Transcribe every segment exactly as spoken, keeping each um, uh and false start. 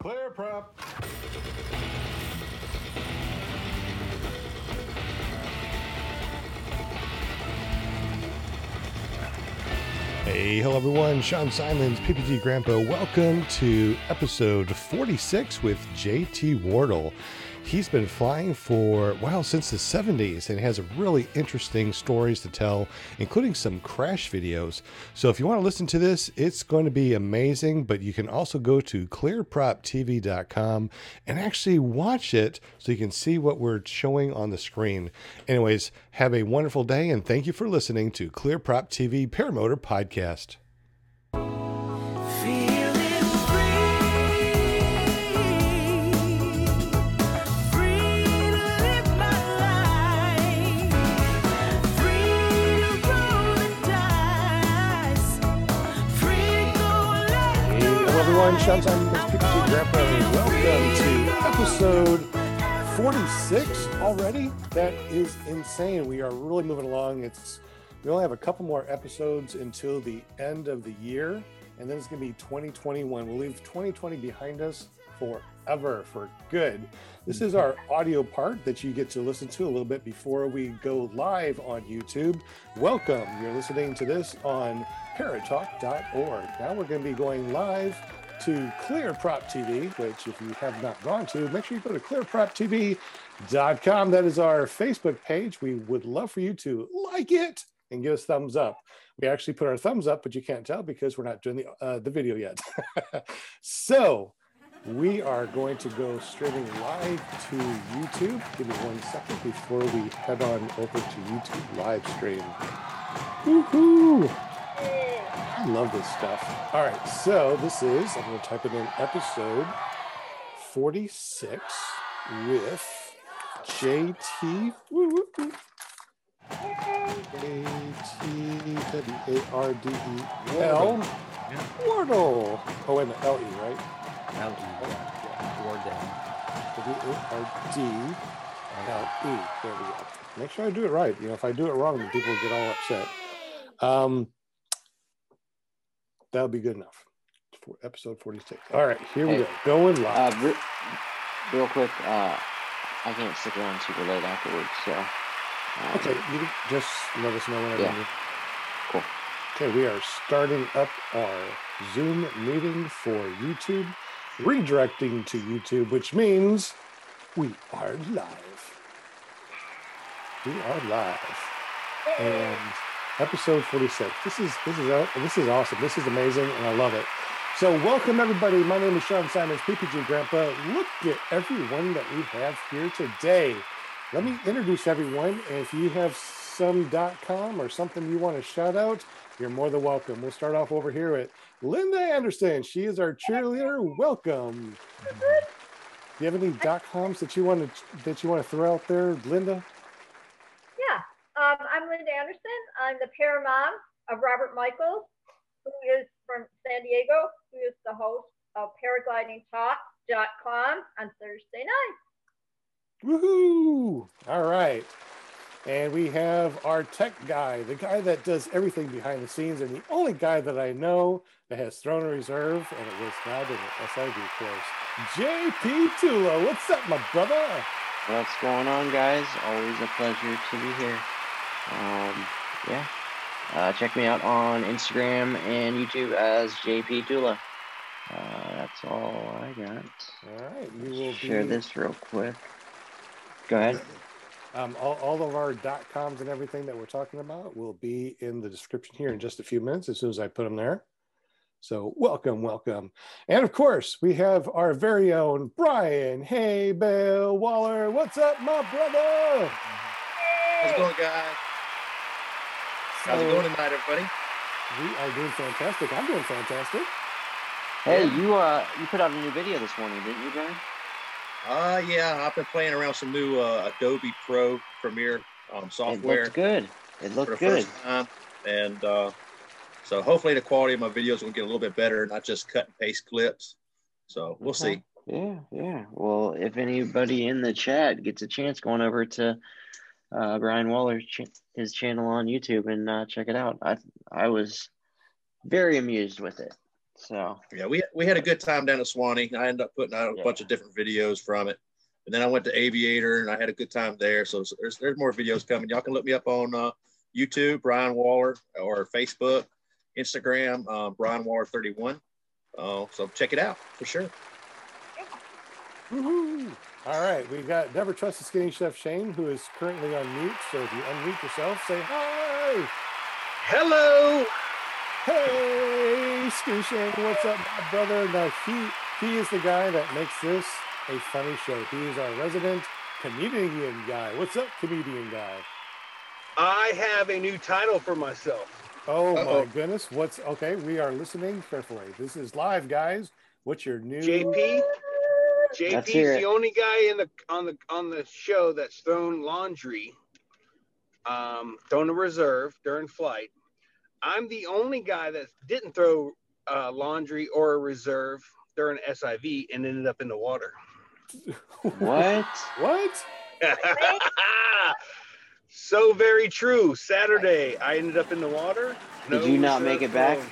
Clear prop. Hey, hello everyone, Sean Simons, P P G Grandpa. Welcome to episode forty-six with J T Wardle. He's been flying for, wow, since the seventies and has really interesting stories to tell, including some crash videos. So if you want to listen to this, it's going to be amazing, but you can also go to clear prop t v dot com and actually watch it so you can see what we're showing on the screen. Anyways, have a wonderful day, and thank you for listening to Clear Prop T V Paramotor Podcast. Sean Simons, P P G Grandpa, and welcome to episode forty-six already. That is insane. We are really moving along. It's we only have a couple more episodes until the end of the year, and then it's going to be twenty twenty-one. We'll leave twenty twenty behind us forever, for good. This is our audio part that you get to listen to a little bit before we go live on YouTube. Welcome. You're listening to this on paratalk dot org. Now we're going to be going live to Clear Prop T V, which if you have not gone to, make sure you go to clear prop t v dot com. That is our Facebook page. We would love for you to like it and give us thumbs up. We actually put our thumbs up, but you can't tell because we're not doing the, uh, the video yet. So we are going to go streaming live to YouTube. Give me one second before we head on over to YouTube live stream. Woohoo! I love this stuff. All right, so this is, I'm going to type it in, episode forty-six with J T. Woo, woo, woo. J T W A R D E L. Yeah. Wardle. Oh, wait a minute, L E, right? L E, yeah. Wardle. W A R D L E. There we go. Make sure I do it right. You know, if I do it wrong, people get all upset. Um... That'll be good enough for episode forty-six. All right, here hey, we go. Going live. Uh, re- real quick, uh, I can't stick around super late afterwards, so. Um, okay, you can just let us know whenever. Yeah. Cool. Okay, we are starting up our Zoom meeting for YouTube, redirecting to YouTube, which means we are live. We are live. And episode forty-six. This is this is this is awesome. This is amazing, and I love it. So welcome everybody. My name is Sean Simons, P P G Grandpa. Look at everyone that we have here today. Let me introduce everyone. And if you have some .com or something you want to shout out, you're more than welcome. We'll start off over here at Linda Anderson. She is our cheerleader. Welcome. Do you have any .coms that you want to that you want to throw out there, Linda? Um, I'm Linda Anderson. I'm the paramom of Robert Michaels, who is from San Diego, who is the host of paragliding talk dot com on Thursday night. Woohoo! All right. And we have our tech guy, the guy that does everything behind the scenes, and the only guy that I know that has thrown a reserve, and it was not in the S I D course, J P. Tula. What's up, my brother? What's going on, guys? Always a pleasure to be here. Um, yeah, uh, check me out on Instagram and YouTube as J P. Tula. Uh, that's all I got. All right, we will share be... this real quick. Go ahead. Um, all, all of our .coms and everything that we're talking about will be in the description here in just a few minutes as soon as I put them there. So welcome, welcome. And of course, we have our very own Brian Hey Bale Waller. What's up, my brother? How's it going, guys? How's it going tonight, everybody? We are doing fantastic. I'm doing fantastic. Hey, yeah. you uh, you put out a new video this morning, didn't you, Brian? Uh, yeah, I've been playing around some new uh, Adobe Pro Premiere um, software. It looked good. It looked good. First time. And uh, so hopefully the quality of my videos will get a little bit better, not just cut and paste clips. So we'll okay. see. Yeah, yeah. Well, if anybody in the chat gets a chance, going over to Uh, Brian Waller, ch- his channel on YouTube, and uh, check it out. I I was very amused with it. So yeah, we we had a good time down at Swanee. I ended up putting out a yeah. bunch of different videos from it, and then I went to Aviator and I had a good time there. So there's there's more videos coming. Y'all can look me up on uh, YouTube, Brian Waller, or Facebook, Instagram, uh, Brian Waller thirty-one. Uh, so check it out for sure. Woo-hoo. All right, we've got Never Trust the Skinny Chef Shane, who is currently on mute. So if you unmute yourself, say hi. Hello. Hey, Skinny Shane, what's up, my brother? Now, he, he is the guy that makes this a funny show. He is our resident comedian guy. What's up, comedian guy? I have a new title for myself. Oh, Uh-oh. my goodness. What's okay? We are listening carefully. This is live, guys. What's your new J P? J P's the only guy in the on the on the show that's thrown laundry, um, thrown a reserve during flight. I'm the only guy that didn't throw uh, laundry or a reserve during S I V and ended up in the water. What? What? So very true. Saturday, I ended up in the water. No Did you not make it back? Thrown.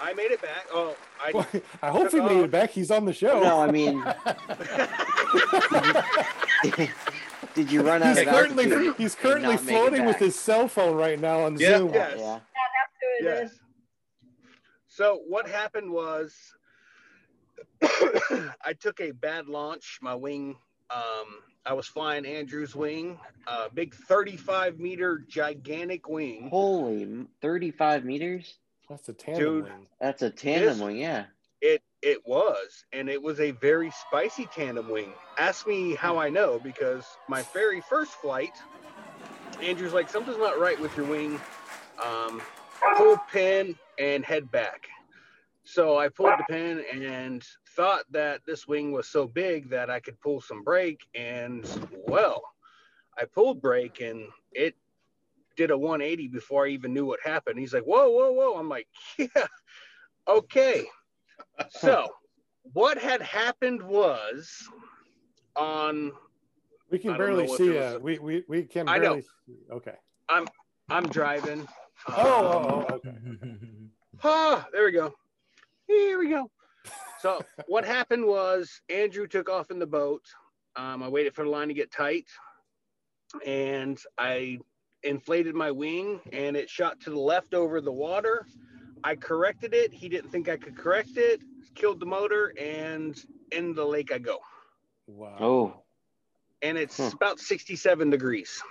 I made it back. Oh, I, well, I hope he made it back. He's on the show. No, I mean, did, you, did you run out he's of currently, altitude? He's currently floating with his cell phone right now on yep. Zoom. Yes. Yeah, yeah, that's who it yes. is. So what happened was I took a bad launch. My wing, um, I was flying Andrew's wing, a uh, big thirty-five meter gigantic wing. Holy, thirty-five meters? That's a tandem Dude, wing. That's a tandem wing, yeah. It it was, and it was a very spicy tandem wing. Ask me how I know, because my very first flight, Andrew's like, something's not right with your wing. Um, pull pin and head back. So I pulled the pin and thought that this wing was so big that I could pull some brake, and well, I pulled brake, and it did a one eighty before I even knew what happened. He's like, whoa, whoa, whoa. I'm like, yeah, okay. So what had happened was on we can barely see uh we we we can barely I know. See. Okay. I'm I'm driving. Oh, um, oh okay. Ah, there we go. Here we go. So what happened was Andrew took off in the boat. Um I waited for the line to get tight, and I inflated my wing, and it shot to the left over the water. I corrected it. He didn't think I could correct it. Killed the motor, and in the lake I go. Wow. Oh. And it's huh. about sixty-seven degrees.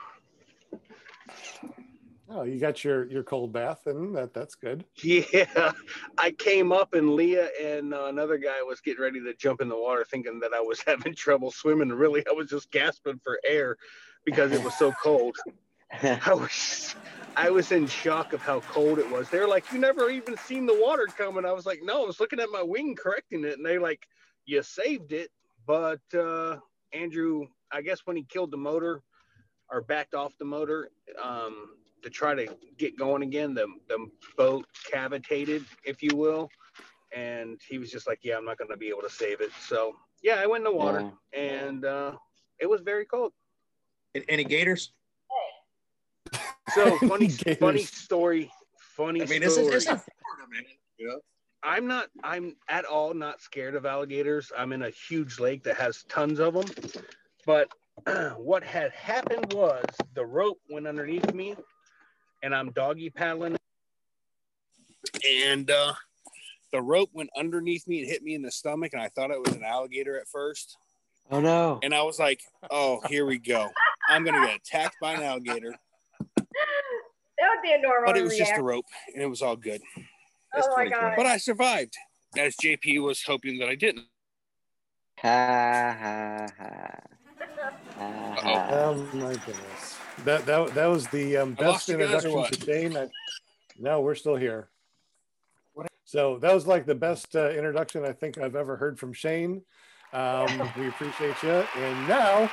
Oh, you got your your cold bath, and that that's good. Yeah, I came up, and Leah and uh, another guy was getting ready to jump in the water, thinking that I was having trouble swimming. Really, I was just gasping for air because it was so cold. I was, I was in shock of how cold it was. They're like, you never even seen the water coming. I was like, no, I was looking at my wing correcting it. And they're like, you saved it. But uh, Andrew, I guess when he killed the motor or backed off the motor um, to try to get going again, the, the boat cavitated, if you will. And he was just like, yeah, I'm not going to be able to save it. So, yeah, I went in the water. Yeah. And uh, it was very cold. Any gators? So funny, funny story, funny I mean, story. It's, it's not Florida, man. Yeah. I'm not, I'm at all not scared of alligators. I'm in a huge lake that has tons of them. But what had happened was the rope went underneath me, and I'm doggy paddling. And uh, the rope went underneath me and hit me in the stomach, and I thought it was an alligator at first. Oh, no. And I was like, oh, here we go. I'm going to get attacked by an alligator. That would be a normal But it was reaction. Just a rope, and it was all good. That's oh my God. Cool. But I survived, as J P was hoping that I didn't. Ha, ha, ha. ha, ha. Oh, my goodness. That that, that was the um, best introduction to Shane. I, no, we're still here. So that was like the best uh, introduction I think I've ever heard from Shane. Um, we appreciate you. And now...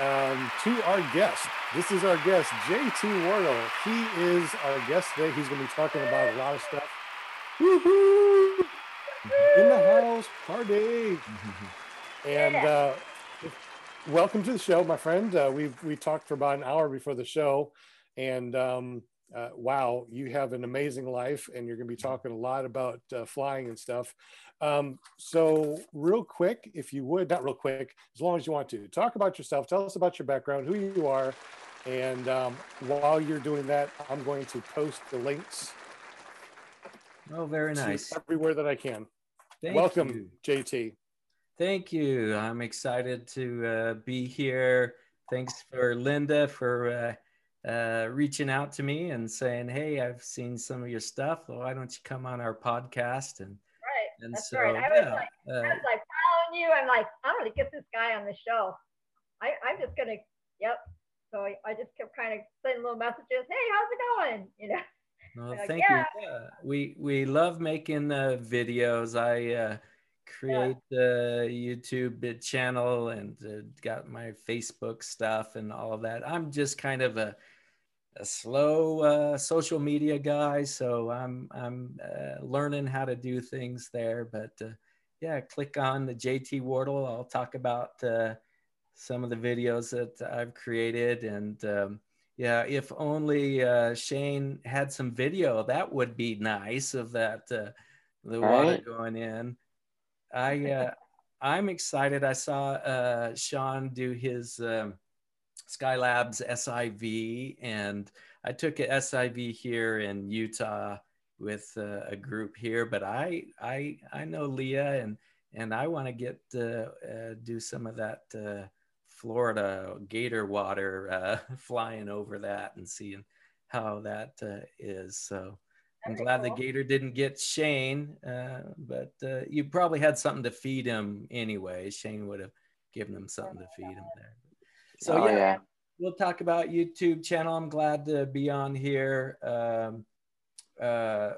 Um, to our guest. This is our guest, J T Wardle. He is our guest today. He's going to be talking about a lot of stuff. Woohoo! In the house party. And uh, welcome to the show, my friend. Uh, we we talked for about an hour before the show, and um, uh, wow, you have an amazing life, and you're going to be talking a lot about uh, flying and stuff. Um, so real quick, if you would, not real quick, as long as you want to, talk about yourself, tell us about your background, who you are. And um, while you're doing that, I'm going to post the links. Oh, very nice. Everywhere that I can. Thank Welcome, you. J T. Thank you. I'm excited to uh, be here. Thanks for Linda for uh, uh, reaching out to me and saying, hey, I've seen some of your stuff. Well, why don't you come on our podcast? And, right. And That's so, right. I was, yeah, like, uh, I was like following you. I'm like, I'm going to get this guy on the show. I, I'm just going to, yep. So I, I just kept kind of sending little messages. Hey, how's it going? You know. Well, like, thank yeah. you. Yeah. We we love making the uh, videos. I uh, create the yeah. uh, YouTube channel and uh, got my Facebook stuff and all of that. I'm just kind of a a slow uh, social media guy, so I'm I'm uh, learning how to do things there. But uh, yeah, click on the J T Wardle. I'll talk about. Uh, some of the videos that I've created. And um, yeah, if only uh, Shane had some video, that would be nice of that, uh, the water right. going in. I, uh, I'm excited. I saw uh, Sean do his um, Skylab's S I V, and I took an S I V here in Utah with uh, a group here, but I, I, I know Leah, and, and I wanna get to uh, uh, do some of that uh, Florida gator water uh, flying over that and seeing how that uh, is. So I'm glad cool. the gator didn't get Shane, uh, but uh, you probably had something to feed him anyway. Shane would have given him something to feed him there. So oh, yeah, yeah, we'll talk about YouTube channel. I'm glad to be on here. Um, uh,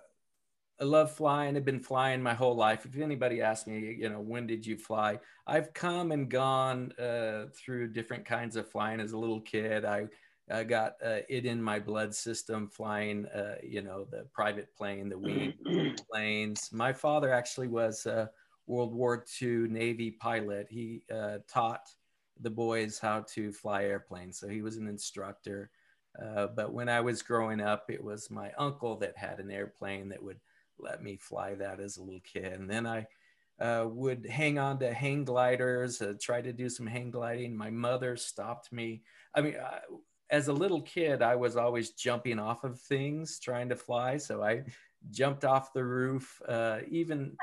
I love flying. I've been flying my whole life. If anybody asks me, you know, when did you fly? I've come and gone uh, through different kinds of flying. As a little kid, I, I got uh, it in my blood system flying, uh, you know, the private plane, the winged planes. My father actually was a World War Two Navy pilot. He uh, taught the boys how to fly airplanes. So he was an instructor. Uh, but when I was growing up, it was my uncle that had an airplane that would let me fly that as a little kid. And then I uh, would hang on to hang gliders, uh, try to do some hang gliding. My mother stopped me. I mean, I, as a little kid, I was always jumping off of things, trying to fly. So I jumped off the roof. Uh, even,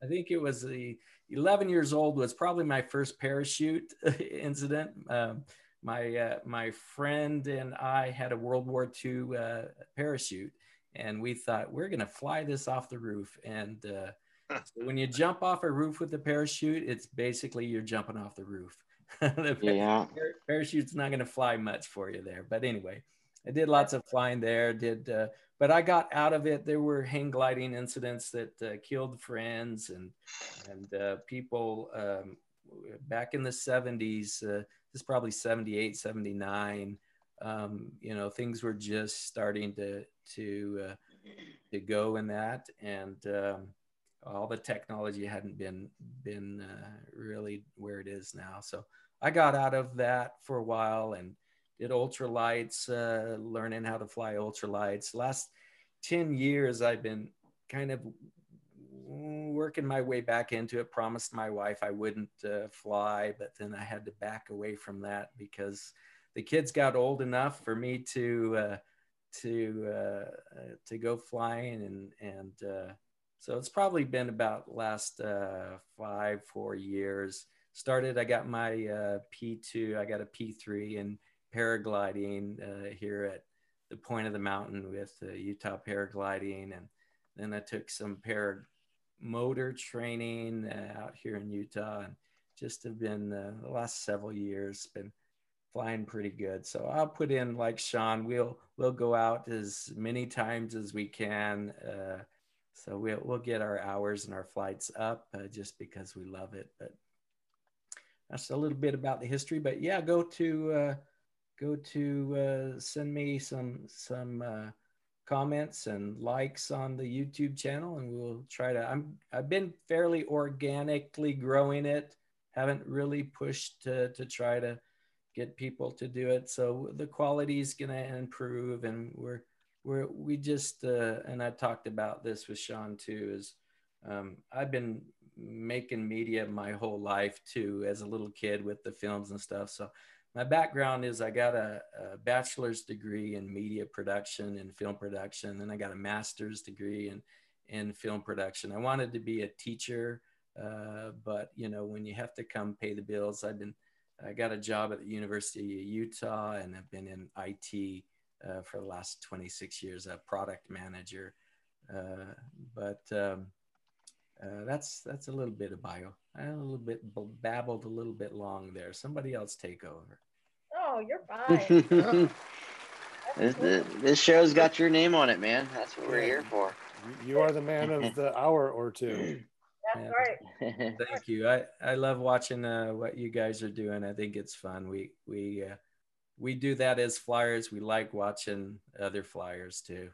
I think it was the eleven years old was probably my first parachute incident. Um, my, uh, my friend and I had a World War Two uh, parachute. And we thought, we're going to fly this off the roof. And uh, so when you jump off a roof with a parachute, it's basically you're jumping off the roof. the yeah. Parachute's not going to fly much for you there. But anyway, I did lots of flying there. Did, uh, But I got out of it. There were hang gliding incidents that uh, killed friends and, and uh, people um, back in the seventies. Uh, this is probably seventy-eight, seventy-nine. Um, you know, things were just starting to to uh, to go in that, and um, all the technology hadn't been been uh, really where it is now. So I got out of that for a while and did ultralights, uh, learning how to fly ultralights. Last ten years, I've been kind of working my way back into it. Promised my wife I wouldn't uh, fly, but then I had to back away from that because the kids got old enough for me to uh, to uh, to go flying, and and uh, so it's probably been about last uh, five four years. Started I got my uh, P two, I got a P three in paragliding uh, here at the Point of the Mountain with uh, Utah Paragliding, and then I took some paramotor training uh, out here in Utah, and just have been uh, the last several years been flying pretty good. So I'll put in, like Sean, we'll we'll go out as many times as we can. Uh, so we'll we'll get our hours and our flights up uh, just because we love it. But that's a little bit about the history. But yeah, go to uh, go to uh, send me some some uh, comments and likes on the YouTube channel, and we'll try to. I'm I've been fairly organically growing it. Haven't really pushed to, to try to get people to do it. So the quality is going to improve, and we're where we just, uh, and I talked about this with Sean too, is um, I've been making media my whole life too, as a little kid with the films and stuff. So my background is I got a, a bachelor's degree in media production and film production. Then I got a master's degree in, in film production. I wanted to be a teacher, uh, but you know, when you have to come pay the bills, I've been, I got a job at the University of Utah, and I've been in I T uh, for the last twenty-six years, a product manager. Uh, but um, uh, that's that's a little bit of bio. I a little bit babbled a little bit long there. Somebody else take over. Oh, you're fine. this, cool. This show's got your name on it, man. That's what we're here for. You are the man of the hour or two. That's yeah. right. Thank you. I, I love watching uh, what you guys are doing. I think it's fun. We we uh, we do that as flyers. We like watching other flyers too.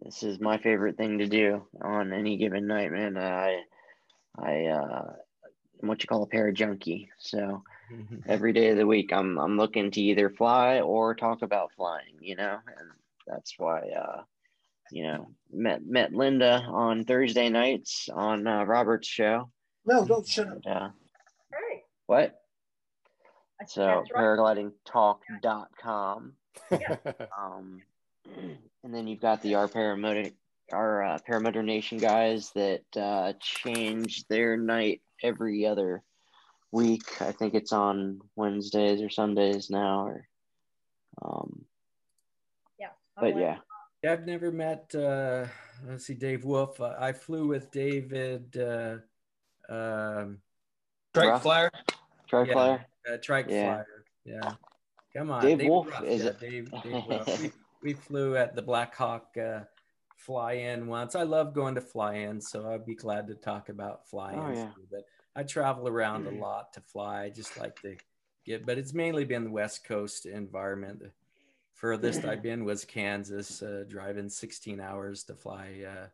This is my favorite thing to do on any given night, man. I I uh, I'm what you call a para junkie. So every day of the week, I'm I'm looking to either fly or talk about flying. You know, and that's why. Uh, You know, met met Linda on Thursday nights on uh, Robert's show. No, don't shut up. Uh, hey. What? So paragliding talk dot com. Yeah. Um, and then you've got the our paramotor our uh, Paramotor Nation guys that uh, change their night every other week. I think it's on Wednesdays or Sundays now. Or um, yeah. But I'll yeah. I've never met, uh, let's see, Dave Wolf. Uh, I flew with David. Uh, um, Trike Flyer. Trike yeah, Flyer. Uh, Trike yeah. Flyer. Yeah. Come on. Dave, Dave Wolf. Ruff, is yeah, it? Dave, Dave Ruff. we, we flew at the Black Hawk uh, fly in once. I love going to fly in, so I'd be glad to talk about fly in. Oh, yeah. But I travel around mm -hmm. a lot to fly. I just like to get, but it's mainly been the West Coast environment. Furthest I've been was Kansas, uh, driving sixteen hours to fly uh,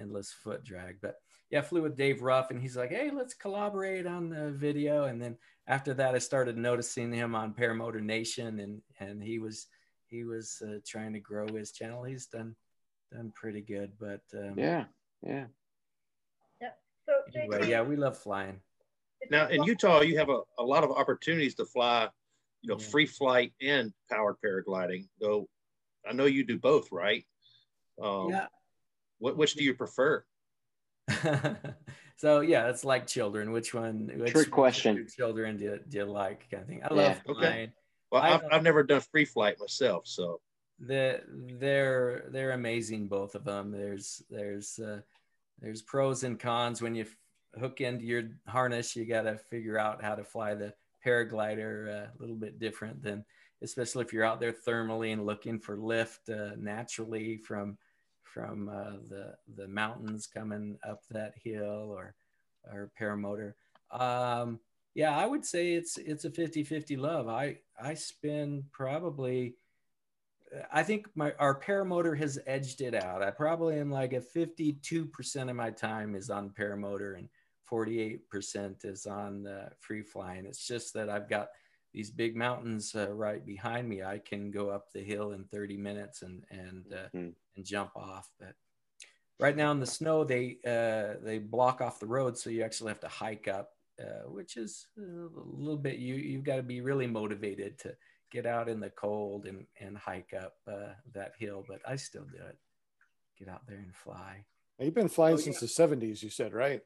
Endless Foot Drag. But yeah, I flew with Dave Ruff, and he's like, hey, let's collaborate on the video. And then after that, I started noticing him on Paramotor Nation, and and he was he was uh, trying to grow his channel. He's done done pretty good, but um, yeah, yeah, yeah. So anyway, yeah, we love flying. Now in Utah, you have a, a lot of opportunities to fly. You know, yeah. free flight and powered paragliding. Though, I know you do both, right? Um, yeah. What which do you prefer? So yeah, it's like children. Which one? Which Trick question. Which children do, do you like? Kind of thing. I love yeah. flying. Okay. Well, I, I've I've never done free flight myself, so the they're they're amazing, both of them. There's there's uh, there's pros and cons. When you hook into your harness, you got to figure out how to fly the paraglider, a uh, little bit different than, especially if you're out there thermally and looking for lift uh, naturally from from uh, the the mountains coming up that hill or or paramotor. Um, yeah, I would say it's it's a fifty fifty love. I I spend probably, I think my our paramotor has edged it out. I probably am like a fifty-two percent of my time is on paramotor and forty-eight percent is on uh, free flying. It's just that I've got these big mountains uh, right behind me. I can go up the hill in thirty minutes and and uh, mm-hmm. and jump off. But right now in the snow, they uh, they block off the road, so you actually have to hike up, uh, which is a little bit. You you've got to be really motivated to get out in the cold and and hike up uh, that hill. But I still do it. Get out there and fly. Now you've been flying oh, since yeah. the seventies, you said, right?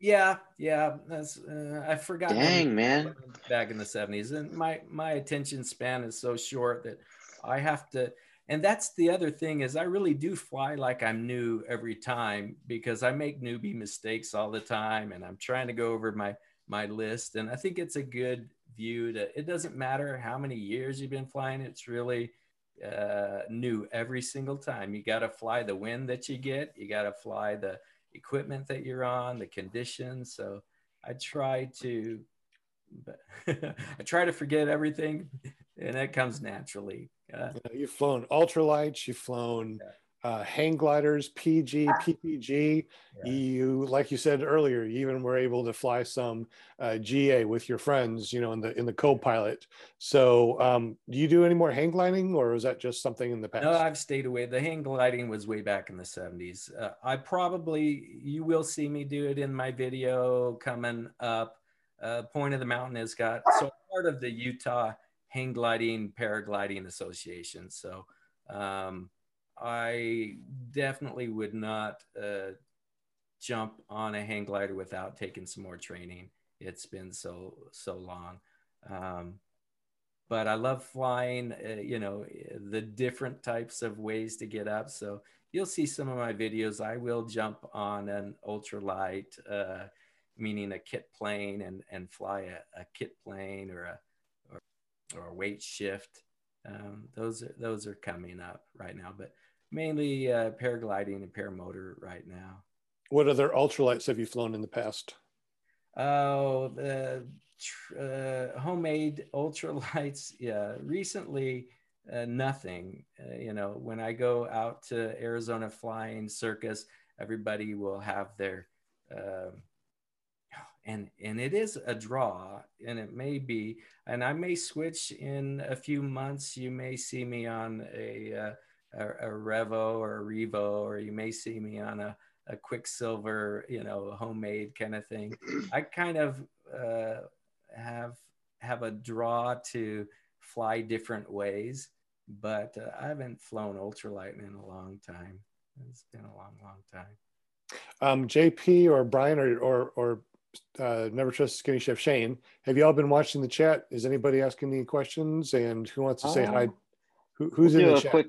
Yeah, yeah, that's uh, I forgot. Dang, man! Back in the seventies, and my my attention span is so short that I have to. And that's the other thing is I really do fly like I'm new every time because I make newbie mistakes all the time, and I'm trying to go over my my list. And I think it's a good view to. It doesn't matter how many years you've been flying; it's really uh, new every single time. You got to fly the wind that you get. You got to fly the equipment that you're on, the conditions. So I try to, but I try to forget everything, and it comes naturally. Uh, yeah, you've flown ultralights, you've flown uh, hang gliders, P G, P P G. Yeah. You, like you said earlier, you even were able to fly some uh, G A with your friends, you know, in the in the co-pilot. So um, do you do any more hang gliding, or is that just something in the past? No, I've stayed away. The hang gliding was way back in the seventies. Uh, I probably, you will see me do it in my video coming up. Uh, Point of the Mountain has got, so part of the Utah Hang Gliding Paragliding Association. So um, I definitely would not uh, jump on a hang glider without taking some more training. It's been so, so long. Um, but I love flying, uh, you know, the different types of ways to get up. So you'll see some of my videos. I will jump on an ultralight, uh, meaning a kit plane, and, and fly a, a kit plane or a, or, or a weight shift. Um, those, are, those are coming up right now, but mainly uh, paragliding and paramotor right now. What other ultralights have you flown in the past? Oh, the uh, homemade ultralights. Yeah, recently uh, nothing. Uh, you know, when I go out to Arizona Flying Circus, everybody will have their, uh, And, and it is a draw, and it may be, and I may switch in a few months. You may see me on a, uh, a, a Revo or a Revo, or you may see me on a, a Quicksilver, you know, homemade kind of thing. I kind of uh, have, have a draw to fly different ways, but uh, I haven't flown ultralight in a long time. It's been a long, long time. Um, J P or Brian or, or, or Uh, Never Trust Skinny Chef Shane, have you all been watching the chat? Is anybody asking any questions? And who wants to say um, hi? Who, who's we'll in do the a chat? Quick,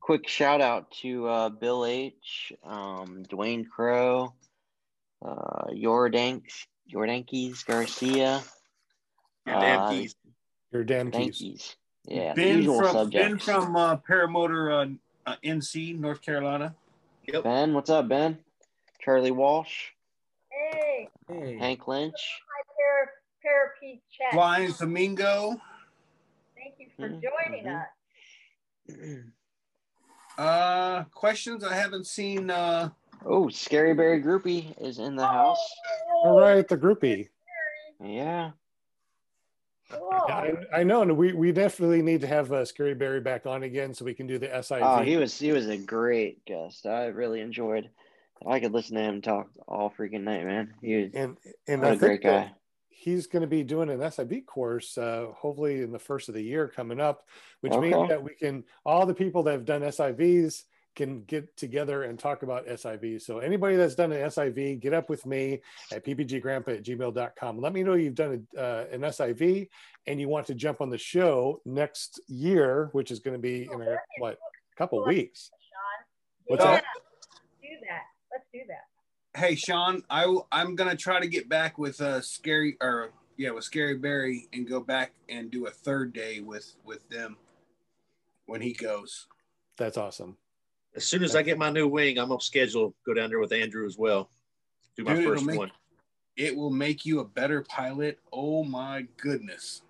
quick shout out to uh, Bill H, um, Dwayne Crow, uh, Yordanks, Yordankes Garcia, Yordankes, uh, Yordankes, yeah, Ben from, Ben from uh, Paramotor uh, uh, N C, North Carolina. Yep. Ben, what's up, Ben? Charlie Walsh. Hey. Hey. Hank Lynch. Flying Flamingo. Thank you for mm-hmm. joining us. Uh, questions I haven't seen. Uh... Oh, Scary Berry Groupie is in the oh, house. All right, the groupie. Yeah. Cool. I, I know, and we we definitely need to have uh, Scary Berry back on again so we can do the S I V. Oh, he was he was a great guest. I really enjoyed. I could listen to him talk all freaking night, man. He was and, and what I a think great guy. He's going to be doing an S I B course, uh, hopefully in the first of the year coming up, which okay. means that we can, all the people that have done S I Vs can get together and talk about S I V. So anybody that's done an S I V, get up with me at p p g grandpa at gmail dot com. Let me know you've done a, uh, an S I V and you want to jump on the show next year, which is going to be in a what, couple weeks. What's yeah. that? Do that. Let's do that. Hey Sean, I I'm gonna try to get back with uh Scary or yeah with Scary Berry and go back and do a third day with with them when he goes. That's awesome. As soon as That's I get my new wing, I'm gonna schedule go down there with Andrew as well. Do my Dude, first it'll make, one. It will make you a better pilot. Oh my goodness.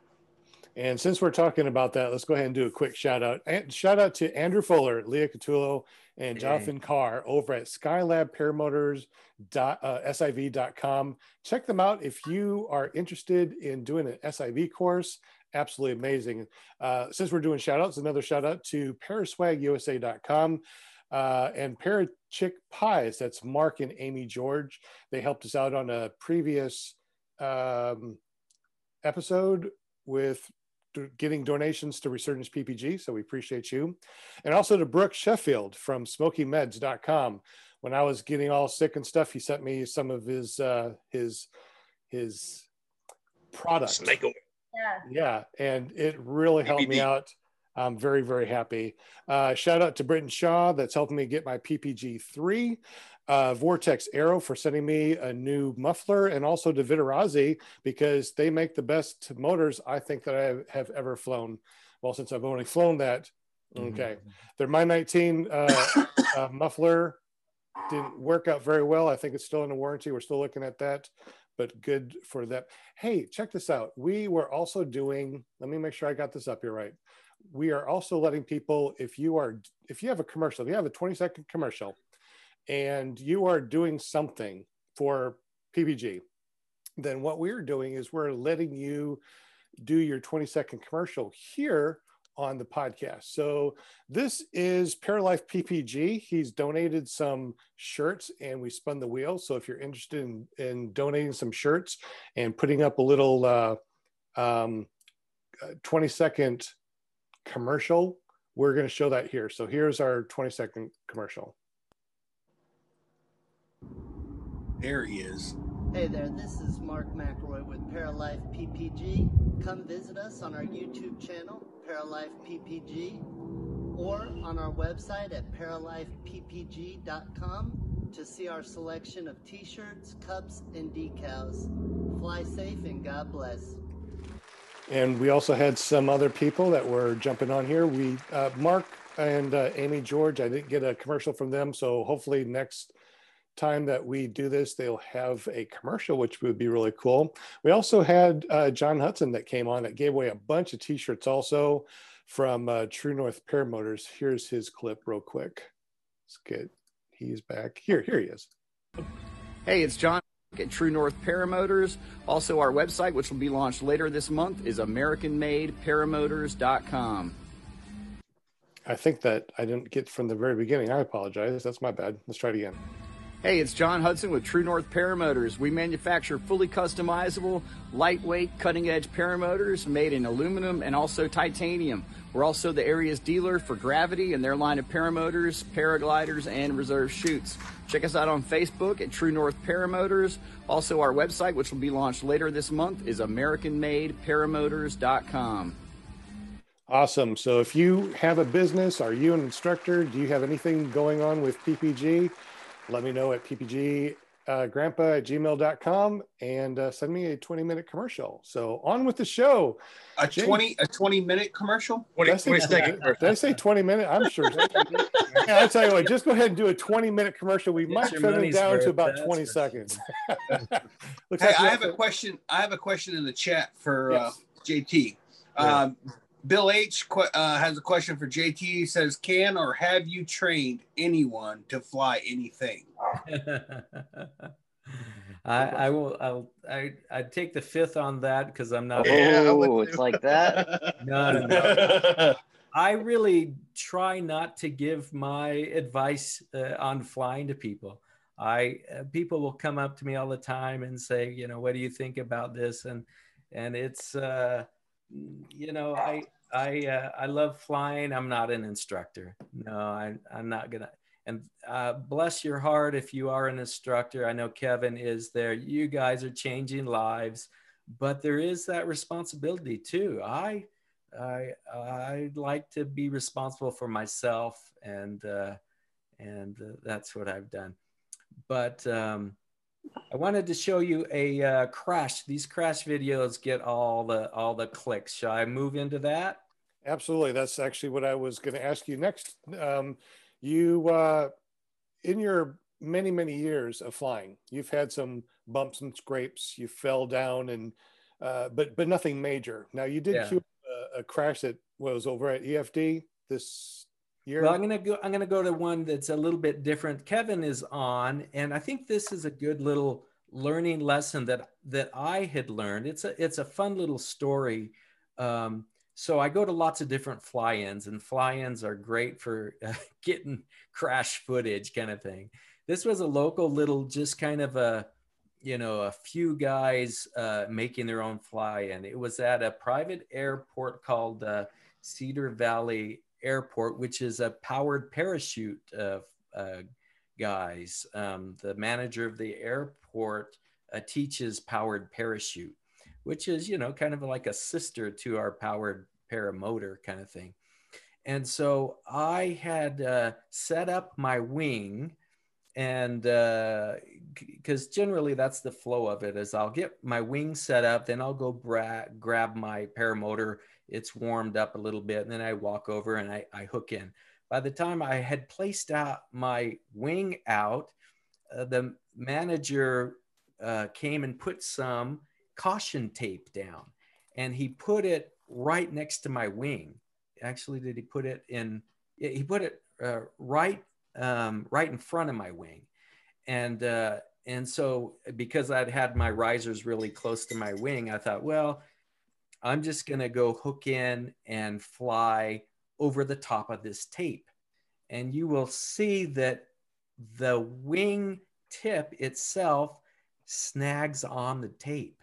And since we're talking about that, let's go ahead and do a quick shout out. And shout out to Andrew Fuller, Leah Cattullo, and Jonathan Carr over at skylab paramotors dot S I V dot com. Check them out if you are interested in doing an S I V course. Absolutely amazing. Uh, since we're doing shout outs, another shout out to paraswag U S A dot com. Uh, and Parachick Pies, that's Mark and Amy George. They helped us out on a previous um, episode with getting donations to Resurgence P P G, so we appreciate you. And also to Brooke Sheffield from smoky meds dot com. When I was getting all sick and stuff, he sent me some of his uh, his his products. Snake oil. Yeah. Yeah, and it really helped P P G. Me out. I'm very, very happy. Uh, shout out to Britton Shaw that's helping me get my P P G three. Uh, Vortex Aero for sending me a new muffler, and also to Vitarazzi because they make the best motors I think that I have, have ever flown. Well, since I've only flown that, okay. Mm-hmm. Their My nineteen uh, uh, muffler didn't work out very well. I think it's still in a warranty. We're still looking at that, but good for that. Hey, check this out. We were also doing, let me make sure I got this up here right. we are also letting people, if you are, if you have a commercial, if you have a twenty second commercial and you are doing something for P P G, then what we're doing is we're letting you do your twenty second commercial here on the podcast. So this is Paralife P P G. He's donated some shirts and we spun the wheel. So if you're interested in, in donating some shirts and putting up a little uh, um, twenty second commercial, we're going to show that here. So here's our twenty second commercial. There he is. Hey there, this is Mark McElroy with Paralife P P G. Come visit us on our YouTube channel, Paralife P P G, or on our website at paralife p p g dot com to see our selection of t-shirts, cups, and decals. Fly safe and God bless. And we also had some other people that were jumping on here. We, uh, Mark and uh, Amy George, I didn't get a commercial from them, so hopefully next time that we do this, they'll have a commercial, which would be really cool. We also had uh, John Hudson that came on that gave away a bunch of t-shirts also from uh, True North Paramotors. Here's his clip real quick. Let's get, he's back. Here, here he is. Hey, it's John at True North Paramotors. Also our website, which will be launched later this month, is American Made Paramotors dot com. I think that I didn't get from the very beginning. I apologize. That's my bad. Let's try it again. Hey, it's John Hudson with True North Paramotors. We manufacture fully customizable, lightweight, cutting-edge paramotors made in aluminum and also titanium. We're also the area's dealer for Gravity and their line of paramotors, paragliders, and reserve chutes. Check us out on Facebook at True North Paramotors. Also, our website, which will be launched later this month, is American Made Paramotors dot com. Awesome. So if you have a business, are you an instructor? Do you have anything going on with P P G? Let me know at p p g grandpa at gmail dot com and uh, send me a twenty minute commercial. So on with the show. A Jay, twenty a twenty minute commercial? What did I say? Did I say twenty minute? I'm sure. Yeah, I'll tell you what, just go ahead and do a twenty minute commercial. We Get might turn it down to about twenty good. Seconds. Looks hey, like I have, have a question. I have a question in the chat for yes. uh, J T. Yeah. Um, Bill H uh, has a question for J T. He says, can or have you trained anyone to fly anything? I, I will. I'll, I I take the fifth on that because I'm not. Yeah, oh, it's like that. No, no, no. I really try not to give my advice uh, on flying to people. I uh, people will come up to me all the time and say, you know, what do you think about this? And and it's. Uh, you know, I, I, uh, I love flying. I'm not an instructor. No, I, I'm not gonna, and uh, bless your heart if you are an instructor. I know Kevin is there. You guys are changing lives, but there is that responsibility too. I, I, I like to be responsible for myself and, uh, and uh, that's what I've done. But, um, I wanted to show you a uh, crash. These crash videos get all the all the clicks. Shall I move into that? Absolutely. That's actually what I was going to ask you next. Um, you, uh, in your many, many years of flying, you've had some bumps and scrapes. You fell down, and uh, but but nothing major. Now, you did yeah. cue a, a crash that was over at E F D this You're... Well, I'm gonna go. I'm gonna go to one that's a little bit different. Kevin is on, and I think this is a good little learning lesson that that I had learned. It's a it's a fun little story. Um, so I go to lots of different fly-ins, and fly-ins are great for uh, getting crash footage kind of thing. This was a local little, just kind of a, you know, a few guys uh, making their own fly-in. It was at a private airport called uh, Cedar Valley Airport, which is a powered parachute uh, uh, guys. Um, the manager of the airport uh, teaches powered parachute, which is, you know, kind of like a sister to our powered paramotor kind of thing. And so I had uh, set up my wing, and because uh, generally that's the flow of it, is I'll get my wing set up, then I'll go grab my paramotor. It's warmed up a little bit, and then I walk over and I, I hook in. By the time I had placed out my wing out, uh, the manager uh, came and put some caution tape down, and he put it right next to my wing. actually did he put it in, he put it uh, right, um, right in front of my wing. And, uh, and so because I'd had my risers really close to my wing, I thought, well, I'm just going to go hook in and fly over the top of this tape. And you will see that the wing tip itself snags on the tape.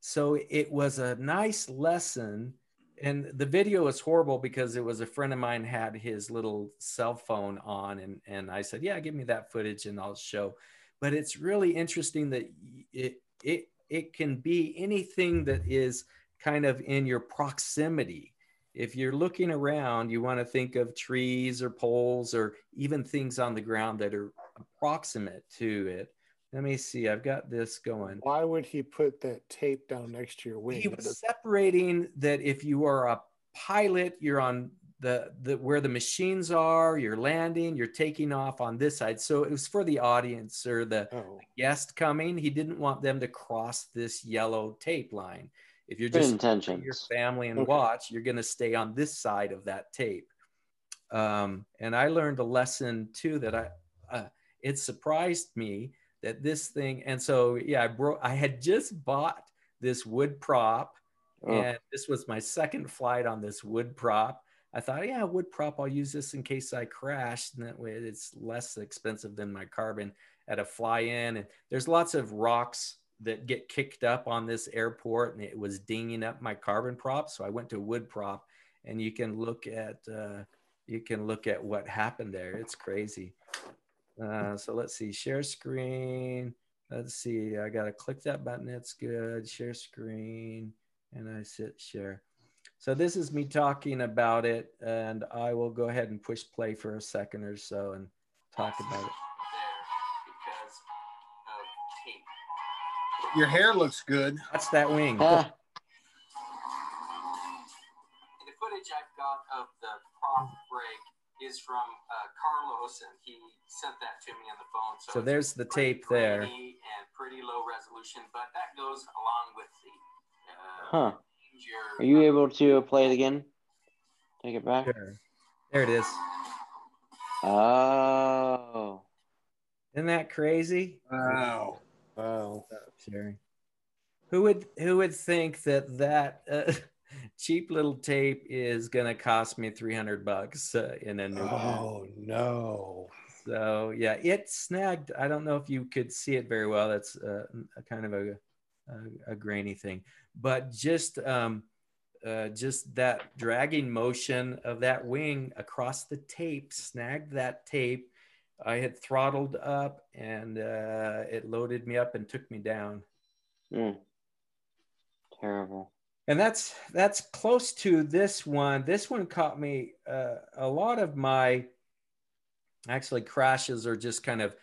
So it was a nice lesson. And the video is horrible because it was a friend of mine had his little cell phone on, and, and I said, yeah, give me that footage and I'll show. But it's really interesting that it, it, it can be anything that is kind of in your proximity. If you're looking around, you want to think of trees or poles or even things on the ground that are proximate to it. Let me see, I've got this going. Why would he put that tape down next to your wing? He was separating that if you are a pilot, you're on the, the where the machines are, you're landing, you're taking off on this side. So it was for the audience or the oh. guest coming. He didn't want them to cross this yellow tape line. If you're just with your family and okay. watch, you're gonna stay on this side of that tape. Um, and I learned a lesson too that I, uh, it surprised me that this thing, and so, yeah, I broke, I had just bought this wood prop, oh. and this was my second flight on this wood prop. I thought, yeah, wood prop, I'll use this in case I crash, and that way it's less expensive than my carbon at a fly-in. And there's lots of rocks that get kicked up on this airport, and it was dinging up my carbon prop, so I went to wood prop, and you can look at, uh, you can look at what happened there. It's crazy. Uh, so let's see, share screen. Let's see, I got to click that button. It's good. Share screen. And I sit share. So this is me talking about it. And I will go ahead and push play for a second or so and talk about it. Your hair looks good. That's that wing. Uh. The footage I've got of the prop break is from uh, Carlos, and he sent that to me on the phone. So, so there's the tape there. And pretty low resolution, but that goes along with the... Uh, huh. Your, Are you able to play it again? Take it back? Sure. There it is. Oh. Isn't that crazy? Wow. Wow. Sure. Who would, who would think that that... Uh, cheap little tape is gonna cost me three hundred bucks uh, in a new oh one. No, so yeah, it snagged. I don't know if you could see it very well. That's uh, a kind of a, a, a grainy thing, but just um uh, just that dragging motion of that wing across the tape snagged that tape. I had throttled up, and uh, it loaded me up and took me down. Mm. Terrible. And that's that's close to this one. This one caught me. Uh, a lot of my actually crashes are just kind of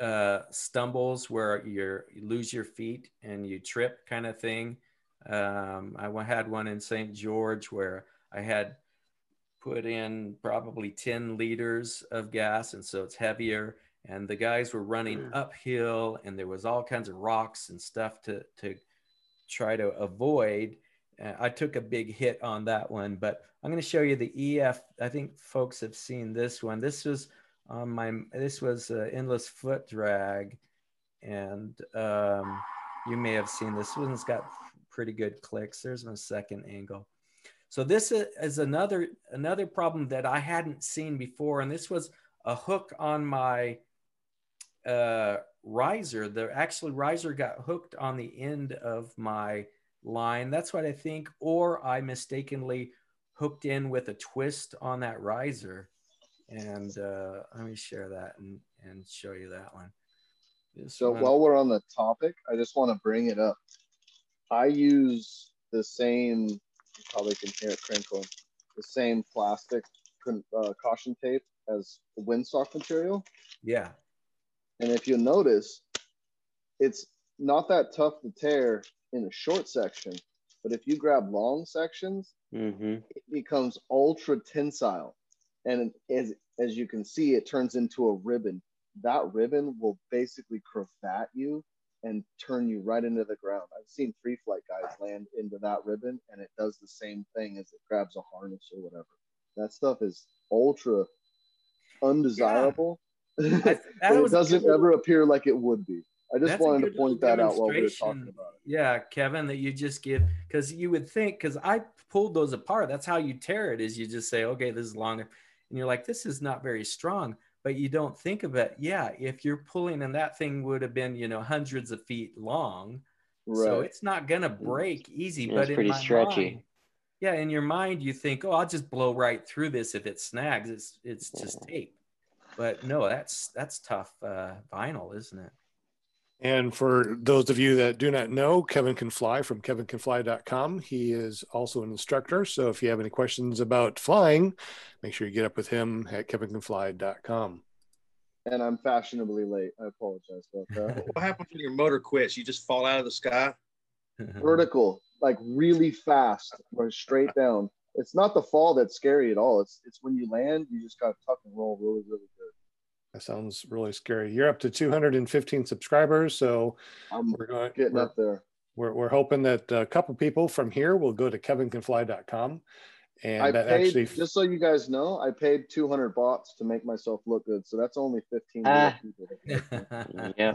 uh, stumbles where you're, you lose your feet and you trip, kind of thing. Um, I had one in Saint George where I had put in probably ten liters of gas, and so it's heavier. And the guys were running mm. uphill, and there was all kinds of rocks and stuff to to try to avoid. I took a big hit on that one, but I'm going to show you the E F. I think folks have seen this one. This was on my, this was uh, Endless Foot Drag. And um, you may have seen this one. It's got pretty good clicks. There's my second angle. So this is another, another problem that I hadn't seen before. And this was a hook on my uh, riser. The actually riser got hooked on the end of my line. That's what I think, or I mistakenly hooked in with a twist on that riser. And uh, let me share that and, and show you that one. This so one. While we're on the topic, I just want to bring it up. I use the same, you probably can hear it crinkling, the same plastic uh, caution tape as the windsock material. Yeah. And if you'll notice, it's not that tough to tear in a short section, but if you grab long sections, mm-hmm. it becomes ultra tensile, and as as you can see, it turns into a ribbon. That ribbon will basically cravat you and turn you right into the ground. I've seen free flight guys land into that ribbon, and it does the same thing as it grabs a harness or whatever. That stuff is ultra undesirable. Yeah. That, that it doesn't cool. ever appear like it would be. I just That's wanted to point that out while we were talking about it. Yeah, Kevin, that you just give, because you would think, because I pulled those apart. That's how you tear it, is you just say, okay, this is longer. And you're like, this is not very strong, but you don't think of it. Yeah, if you're pulling, and that thing would have been, you know, hundreds of feet long. Right. So it's not going to break easy, yeah, but it's pretty stretchy. Mind, yeah, in your mind, you think, oh, I'll just blow right through this. If it snags, it's it's yeah. just tape. But no, that's, that's tough uh, vinyl, isn't it? And for those of you that do not know, Kevin Can Fly from Kevin Can Fly dot com. He is also an instructor. So if you have any questions about flying, make sure you get up with him at Kevin Can Fly dot com. And I'm fashionably late. I apologize about that. What happens when your motor quits? You just fall out of the sky? Vertical, like really fast, or straight down. It's not the fall that's scary at all. It's, it's when you land, you just got to tuck and roll really, really good. That sounds really scary. You're up to two hundred fifteen subscribers, so I'm we're going, getting we're, up there. We're, we're hoping that a couple people from here will go to Kevin Can Fly dot com. And I that paid, actually, just so you guys know, I paid two hundred bucks to make myself look good, so that's only fifteen ah. people. Yeah.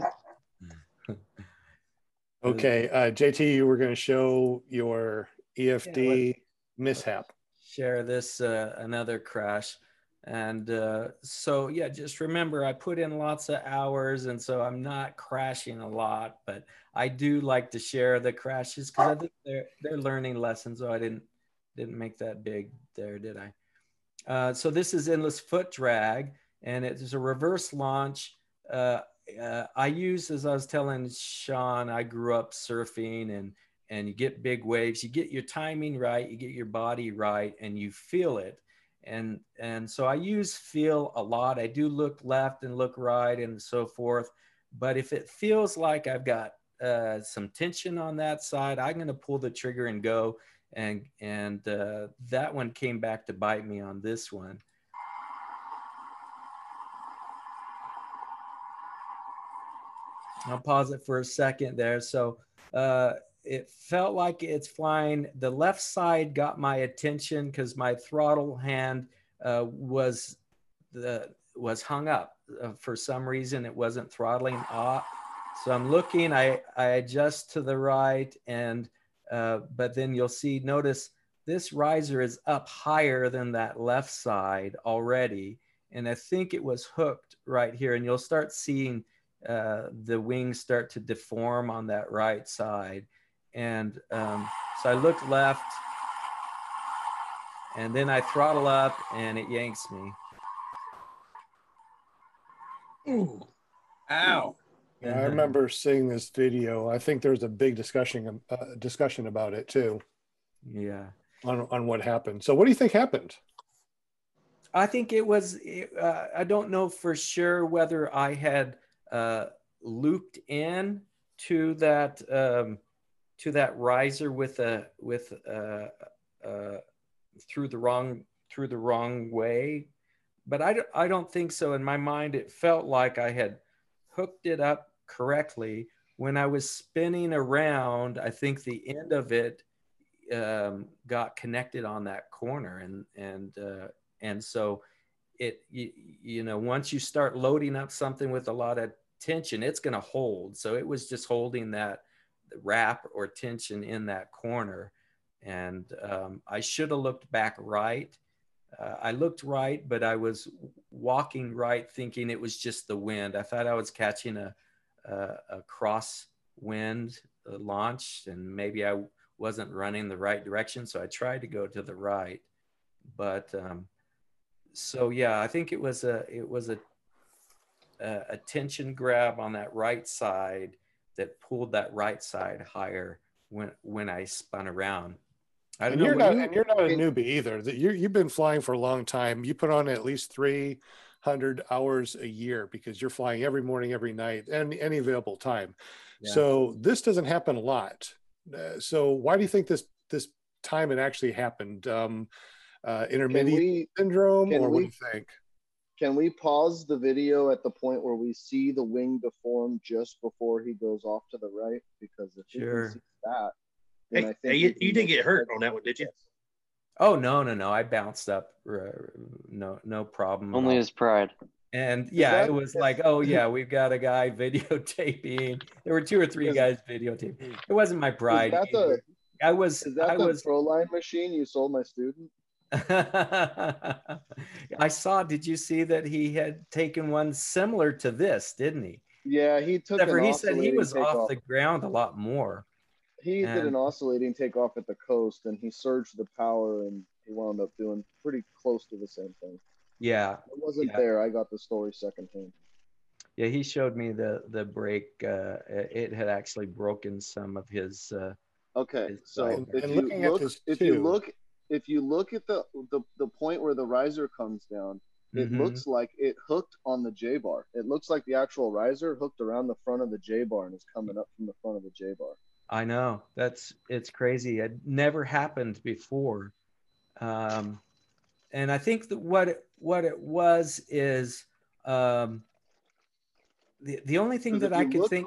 Okay, uh, J T, you were going to show your E F D yeah, mishap. Share this uh, another crash. And uh, so, yeah, just remember, I put in lots of hours, and so I'm not crashing a lot, but I do like to share the crashes because I think they're, they're learning lessons. So I didn't, didn't make that big there, did I? Uh, so this is Endless Foot Drag, and it's a reverse launch. Uh, uh, I use, as I was telling Sean, I grew up surfing, and, and you get big waves, you get your timing right, you get your body right, and you feel it. And, and so I use feel a lot. I do look left and look right and so forth. But if it feels like I've got uh, some tension on that side, I'm going to pull the trigger and go. And, and uh, that one came back to bite me on this one. I'll pause it for a second there. So uh, it felt like it's flying. The left side got my attention because my throttle hand uh, was the was hung up uh, for some reason. It wasn't throttling off. So I'm looking. I I adjust to the right, and uh, but then you'll see. Notice this riser is up higher than that left side already, and I think it was hooked right here. And you'll start seeing uh, the wings start to deform on that right side. And um, so I look left, and then I throttle up, and it yanks me. Ooh. Ow. Yeah, I remember seeing this video. I think there's a big discussion uh, discussion about it too. Yeah. On, on what happened. So what do you think happened? I think it was, uh, I don't know for sure whether I had uh, looped in to that, um, to that riser with a with uh uh through the wrong through the wrong way, but I, I don't think so. In my mind, it felt like I had hooked it up correctly. When I was spinning around, I think the end of it um, got connected on that corner, and and uh, and so it you, you know once you start loading up something with a lot of tension, it's going to hold. So it was just holding that wrap or tension in that corner. And um, I should have looked back right. Uh, I looked right, but I was walking right thinking it was just the wind. I thought I was catching a, a, a cross wind launch, and maybe I wasn't running the right direction. So I tried to go to the right, but um, so yeah, I think it was a, it was a, a, a tension grab on that right side that pulled that right side higher when when I spun around. I don't and, know you're not, you, and you're not a newbie either. You, you've been flying for a long time. You put on at least three hundred hours a year because you're flying every morning, every night, and any available time. Yeah. So this doesn't happen a lot. Uh, so why do you think this this time it actually happened? Um, uh, intermittent we, syndrome, or we, what do you think? Can we pause the video at the point where we see the wing deform just before he goes off to the right? Because if sure. you can see that, then hey, I think hey, you, you didn't get hurt on that one, did you? Oh, no, no, no. I bounced up. No, no problem. Only his pride. And yeah, it was like, oh yeah, we've got a guy videotaping. There were two or three guys videotaping. It wasn't my pride. Is that the, I was, is that I the was ProLine machine you sold my student? I saw, did you see that he had taken one similar to this, didn't he? Yeah, he took Except an he said he was off, off the ground a lot more. He and, did an oscillating takeoff at the coast, and he surged the power, and he wound up doing pretty close to the same thing. Yeah, it wasn't yeah. there. I got the story secondhand. Yeah, he showed me the the break. Uh, it had actually broken some of his. Uh, okay, his so if and you looking look, at this if too. you look, if you look at the the the point where the riser comes down, it mm-hmm. looks like it hooked on the J bar. It looks like the actual riser hooked around the front of the J bar and is coming up from the front of the J bar. I know that's it's crazy. It never happened before, um, and I think that what. It, What it was is um, the the only thing that I could look, think.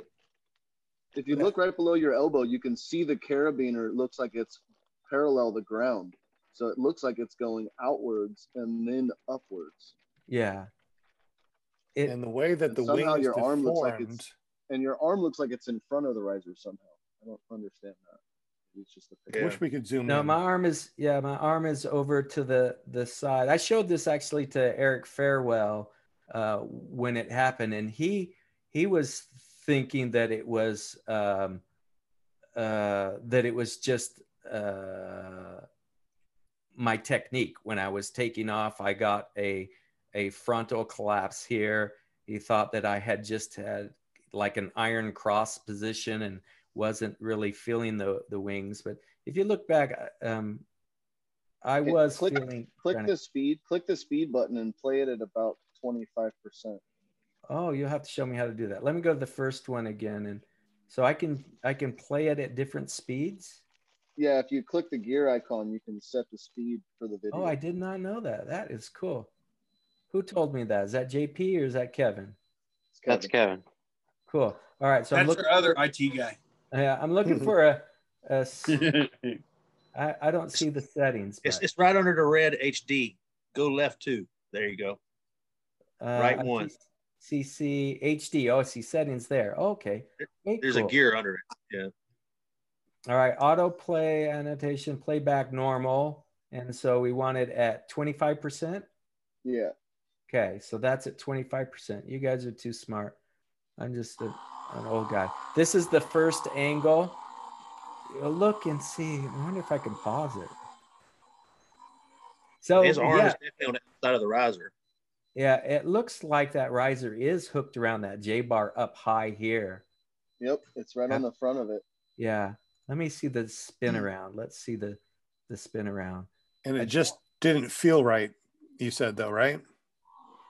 If you look right below your elbow, you can see the carabiner. It looks like it's parallel the ground, so it looks like it's going outwards and then upwards. Yeah. It, and the way that the wing is deformed, like it's, and your arm looks like it's in front of the riser somehow. I don't understand that. It's just a I wish we could zoom no, in. No, my arm is, yeah, my arm is over to the, the side. I showed this actually to Eric Farewell uh, when it happened, and he he was thinking that it was um, uh, that it was just uh, my technique when I was taking off. I got a a frontal collapse here. He thought that I had just had like an iron cross position and wasn't really feeling the the wings. But if you look back, um, I okay, was click, feeling. Click the to... speed. Click the speed button and play it at about twenty-five percent. Oh, you'll have to show me how to do that. Let me go to the first one again, and so I can I can play it at different speeds. Yeah, if you click the gear icon, you can set the speed for the video. Oh, I did not know that. That is cool. Who told me that? Is that J P or is that Kevin? It's Kevin. That's Kevin. Cool. All right. So that's I'm looking... our other I T guy. Yeah, I'm looking for a, a I, I don't see the settings. It's, it's right under the red H D. Go left two. There you go. Uh, right one. C C H D. Oh, I see settings there. Oh, okay. Very There's cool. a gear under it. Yeah. All right. Autoplay annotation, playback normal. And so we want it at twenty-five percent. Yeah. Okay. So that's at twenty-five percent. You guys are too smart. I'm just a, an old guy. This is the first angle. You'll look and see. I wonder if I can pause it. So his arm yeah. is definitely on the side of the riser. Yeah, it looks like that riser is hooked around that J bar up high here. Yep, it's right yeah. on the front of it. Yeah. Let me see the spin around. Let's see the the spin around. And it just didn't feel right, you said though, right?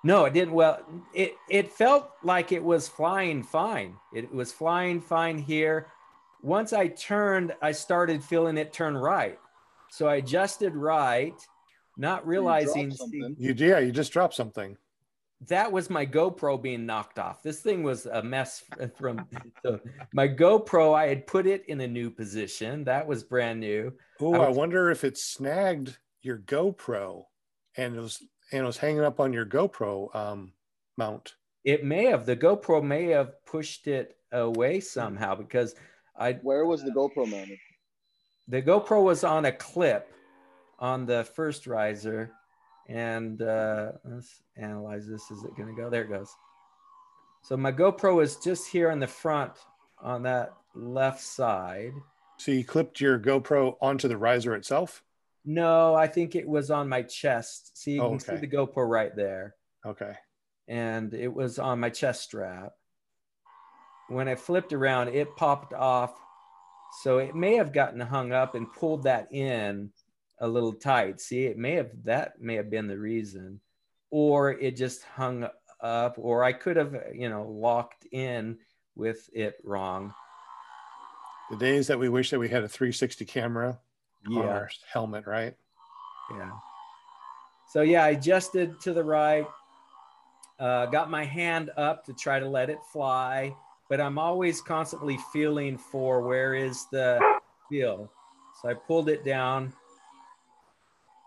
No, it didn't. Well, it, it felt like it was flying fine. It was flying fine here. Once I turned, I started feeling it turn right. So I adjusted right, not realizing. You, see, you Yeah, you just dropped something. That was my GoPro being knocked off. This thing was a mess from so my GoPro. I had put it in a new position. That was brand new. Oh, I, I wonder if it snagged your GoPro and it was... and it was hanging up on your GoPro um, mount. It may have. The GoPro may have pushed it away somehow because I... Where was the GoPro mounted? The GoPro was on a clip on the first riser. And uh, let's analyze this. Is it going to go? There it goes. So my GoPro is just here in the front on that left side. So you clipped your GoPro onto the riser itself? No, I think it was on my chest. See, you oh, can okay. see the GoPro right there. Okay. And it was on my chest strap. When I flipped around, it popped off. So it may have gotten hung up and pulled that in a little tight. See, it may have, that may have been the reason. Or it just hung up, or I could have, you know, locked in with it wrong. The days that we wish that we had a three sixty camera. Yeah. On our helmet, right? Yeah. So yeah, I adjusted to the right, uh, got my hand up to try to let it fly, but I'm always constantly feeling for where is the feel. So I pulled it down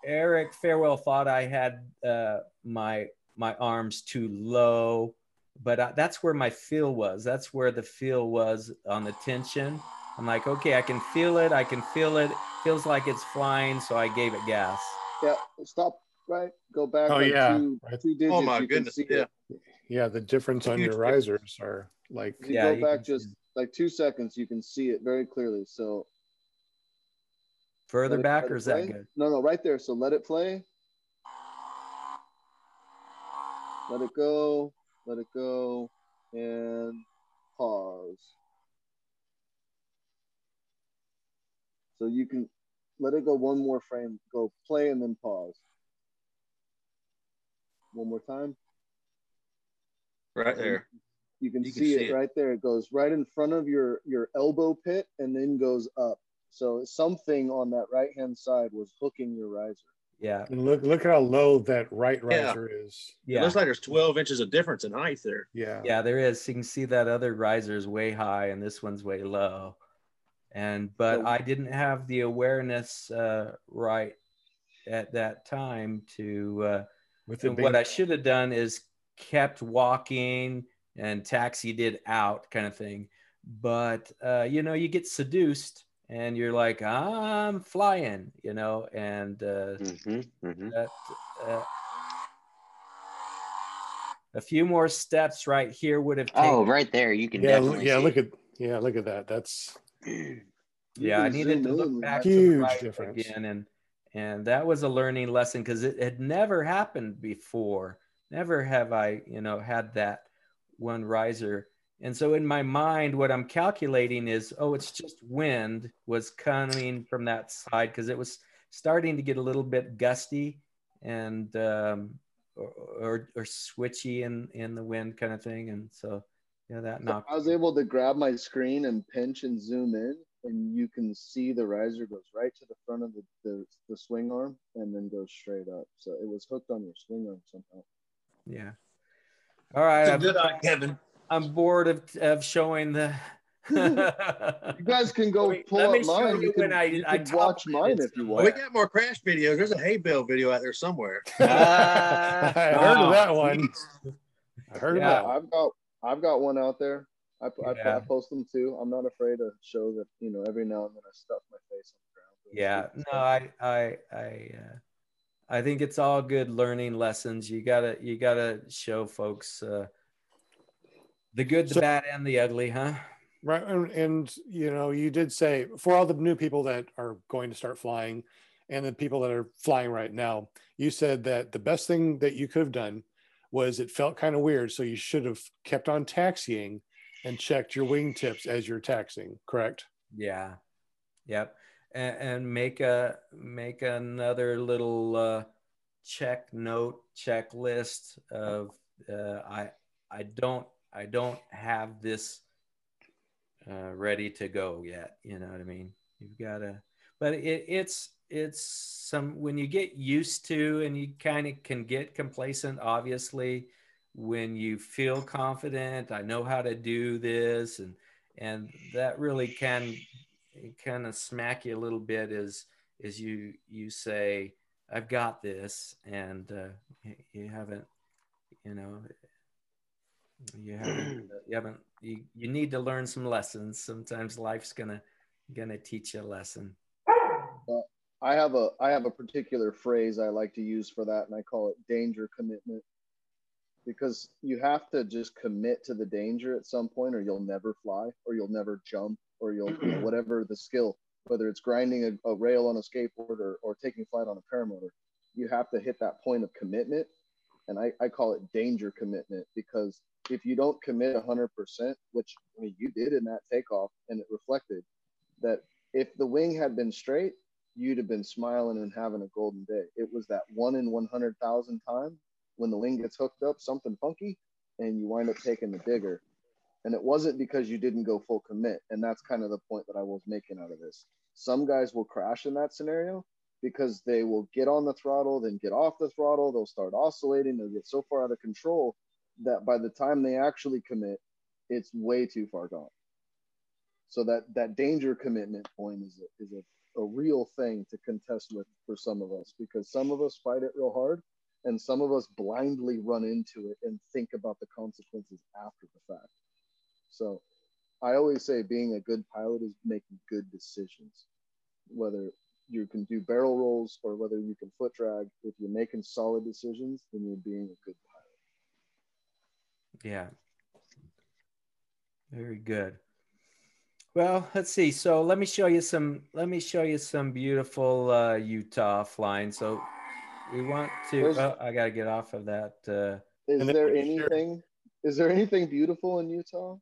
Eric Farewell thought I had uh, my my arms too low, but I, that's where my feel was. That's where the feel was on the tension. I'm like, okay, I can feel it. I can feel it. Feels like it's flying, so I gave it gas. Yeah, stop. Right, go back. Oh yeah. Two, two digits, oh my goodness. Yeah. It. Yeah, the difference on your risers are like. If you yeah, go you back just like two seconds, you can see it very clearly. So. Further back, or is that good? No, no, right there. So let it play. Let it go. Let it go, and pause. So you can let it go one more frame. Go play and then pause. One more time. Right there. You can, you see, can see it, it right there. It goes right in front of your, your elbow pit and then goes up. So something on that right-hand side was hooking your riser. Yeah. And look, look at how low that right riser yeah. is. Yeah. It looks like there's twelve inches of difference in height there. Yeah. Yeah, there is. You can see that other riser is way high and this one's way low. And, but so, I didn't have the awareness uh, right at that time to, uh, and what I should have done is kept walking and taxied it out, kind of thing. But, uh, you know, you get seduced and you're like, I'm flying, you know, and uh, mm-hmm, mm-hmm. That, uh, a few more steps right here would have taken. Oh, right there. You can yeah, definitely yeah, see. Look at, yeah, look at that. That's. Yeah, I needed to look back huge to the right difference. Again and. And that was a learning lesson because it had never happened before. Never have I, you know, had that one riser. And so in my mind, what I'm calculating is, oh, it's just wind was coming from that side because it was starting to get a little bit gusty and um, or, or, or switchy in, in the wind kind of thing. And so, yeah, that knocked. So I was able to grab my screen and pinch and zoom in. And you can see the riser goes right to the front of the, the, the swing arm and then goes straight up. So it was hooked on your swing arm somehow. Yeah. All right. I'm, good eye, Kevin. I'm bored of, of showing the. You guys can go Wait, pull up mine. You, you can, I, you I can watch mine if you want. We got more crash videos. There's a hay bale video out there somewhere. Uh, I heard oh, of that one. I heard yeah, of that one. I've got, I've got one out there. I, yeah. I post them too. I'm not afraid to show that, you know, every now and then I stuff my face on the ground. Yeah, no, I, I, I, uh, I think it's all good learning lessons. You gotta, you gotta show folks uh, the good, the so, bad, and the ugly, huh? Right, and, and you know, you did say for all the new people that are going to start flying, and the people that are flying right now, you said that the best thing that you could have done was it felt kind of weird, so you should have kept on taxiing. And checked your wingtips as you're taxing, correct? Yeah, yep. And, and make a make another little uh, check note checklist of uh, I I don't I don't have this uh, ready to go yet. You know what I mean? You've got to, but it, it's it's some when you get used to and you kind of can get complacent, obviously. When you feel confident, I know how to do this, and and that really can kind of smack you a little bit is is you you say I've got this, and uh, you haven't, you know, you haven't you haven't you, you need to learn some lessons. Sometimes life's gonna gonna teach you a lesson. Well, I have a I have a particular phrase I like to use for that, and I call it danger commitment. Because you have to just commit to the danger at some point, or you'll never fly, or you'll never jump, or you'll, you know, whatever the skill, whether it's grinding a, a rail on a skateboard or, or taking flight on a paramotor, you have to hit that point of commitment. And I, I call it danger commitment, because if you don't commit one hundred percent, which I mean, you did in that takeoff, and it reflected that if the wing had been straight, you'd have been smiling and having a golden day. It was that one in one hundred thousand time. When the wing gets hooked up, something funky, and you wind up taking the digger. And it wasn't because you didn't go full commit. And that's kind of the point that I was making out of this. Some guys will crash in that scenario because they will get on the throttle, then get off the throttle. They'll start oscillating. They'll get so far out of control that by the time they actually commit, it's way too far gone. So that that danger commitment point is a, is a, a real thing to contest with for some of us, because some of us fight it real hard and some of us blindly run into it and think about the consequences after the fact. So I always say being a good pilot is making good decisions, whether you can do barrel rolls or whether you can foot drag. If you're making solid decisions, then you're being a good pilot. Yeah. Very good. Well, let's see. So let me show you some, let me show you some beautiful uh, Utah flying. So we want to, oh, I got to get off of that. Uh, is there anything, is there anything beautiful in Utah?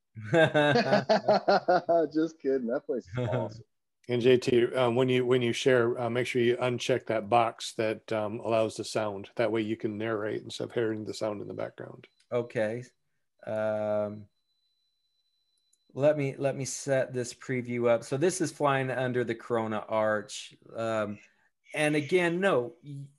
Just kidding. That place is awesome. And J T, um, when you when you share, uh, make sure you uncheck that box that um, allows the sound. That way you can narrate instead of hearing the sound in the background. Okay. Um, let me let me set this preview up. So this is flying under the Corona Arch. Um, and again, no,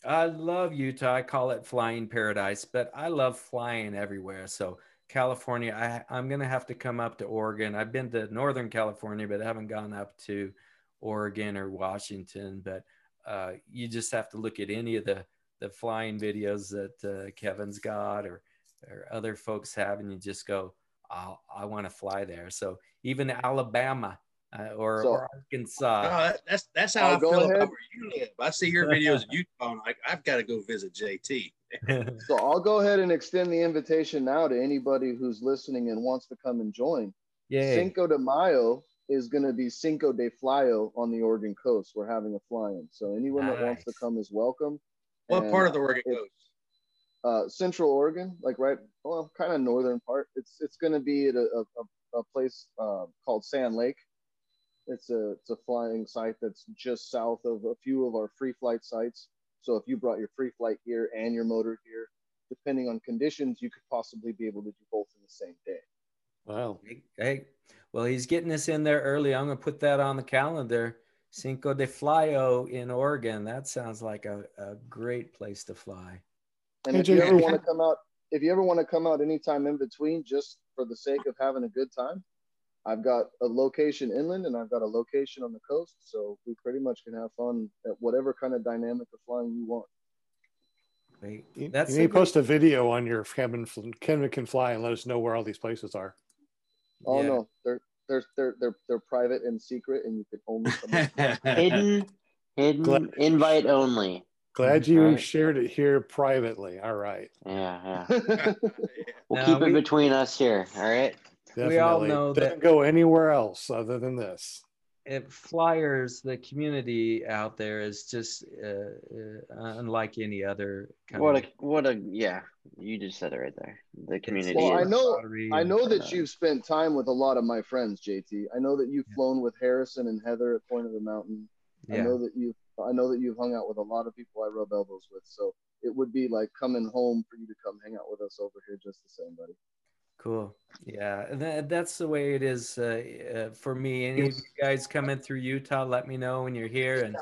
I love Utah. I call it flying paradise, but I love flying everywhere. So California, I, I'm going to have to come up to Oregon. I've been to Northern California, but I haven't gone up to Oregon or Washington, but uh, you just have to look at any of the, the flying videos that uh, Kevin's got or, or other folks have, and you just go, oh, I want to fly there. So even Alabama uh, or, so, or Arkansas. No, that's, that's how I'll I feel about where you live. I see your videos in Utah, and I, I've got to go visit J T. So I'll go ahead and extend the invitation now to anybody who's listening and wants to come and join. Yay. Cinco de Mayo is going to be Cinco de Flyo on the Oregon coast. We're having a fly-in. So anyone nice. that wants to come is welcome. What and part of the Oregon it, coast? Uh, Central Oregon, like right, well, kind of northern part. It's it's going to be at a, a, a place uh, called Sand Lake. It's a, it's a flying site that's just south of a few of our free flight sites. So if you brought your free flight gear and your motor gear, depending on conditions, you could possibly be able to do both in the same day. Wow. Hey, well, he's getting us in there early. I'm going to put that on the calendar. Cinco de Flyo in Oregon. That sounds like a, a great place to fly. And if you ever want to come out, if you ever want to come out anytime in between, just for the sake of having a good time, I've got a location inland and I've got a location on the coast. So we pretty much can have fun at whatever kind of dynamic of flying you want. Wait, that's you need to post a video on your Kevin, Kevin Can Fly and let us know where all these places are. Oh yeah. no, they're, they're, they're, they're, they're private and secret and you can only come Hidden, hidden, glad, invite only. Glad you right. shared it here privately. All right. Yeah, yeah. We'll now keep we, it between us here. All right. Definitely. We all know Doesn't that go anywhere else other than this. It flyers, the community out there is just uh, uh, unlike any other. Kind what of, a what a yeah! You just said it right there. The community. Well, I know I know that you've spent time with a lot of my friends, J T. I know that you've yeah. flown with Harrison and Heather at Point of the Mountain. Yeah. I know that you. I know that you've hung out with a lot of people I rub elbows with. So it would be like coming home for you to come hang out with us over here just the same, buddy. Cool. Yeah, that, that's the way it is uh, uh, for me. Any of you guys coming through Utah, let me know when you're here, and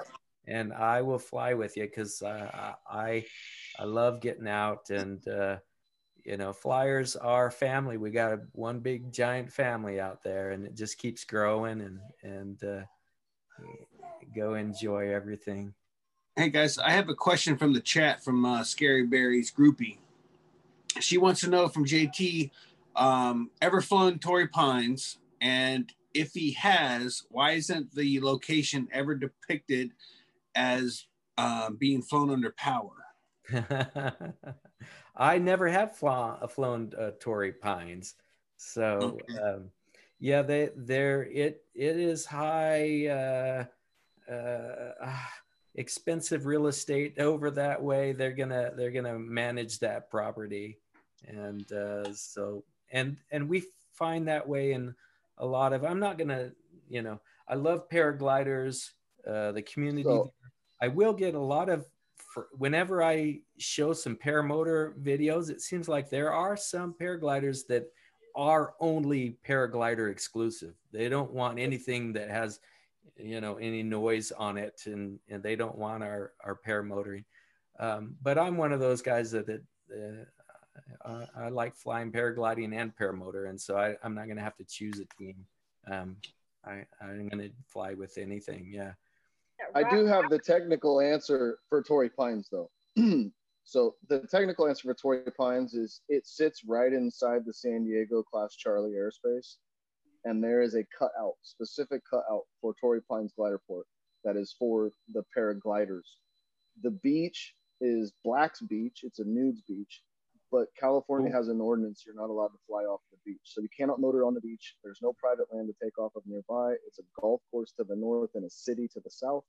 and I will fly with you because uh, I I love getting out, and uh, you know, flyers are family. We got a, one big giant family out there, and it just keeps growing, and and uh, go enjoy everything. Hey guys, I have a question from the chat from uh, Scary Berry's groupie. She wants to know from J T. Um, ever flown Torrey Pines, and if he has, why isn't the location ever depicted as uh, being flown under power? I never have flown, flown uh, Torrey Pines, so okay. um, yeah, they there it it is high uh, uh, expensive real estate over that way. They're gonna they're gonna manage that property, and uh, so. And and we find that way in a lot of, I'm not going to, you know, I love paragliders, uh, the community. So, I will get a lot of, for, whenever I show some paramotor videos, it seems like there are some paragliders that are only paraglider exclusive. They don't want anything that has, you know, any noise on it, and, and they don't want our, our paramotoring. Um, but I'm one of those guys that, that uh, Uh, I like flying paragliding and paramotor, and so I, I'm not going to have to choose a team. Um, I, I'm going to fly with anything. Yeah. I do have the technical answer for Torrey Pines though. So the technical answer for Torrey Pines is it sits right inside the San Diego class Charlie airspace. And there is a cutout, specific cutout for Torrey Pines glider port that is for the paragliders. The beach is Black's Beach. It's a nudes beach, but California has an ordinance. You're not allowed to fly off the beach. So you cannot motor on the beach. There's no private land to take off of nearby. It's a golf course to the north and a city to the south.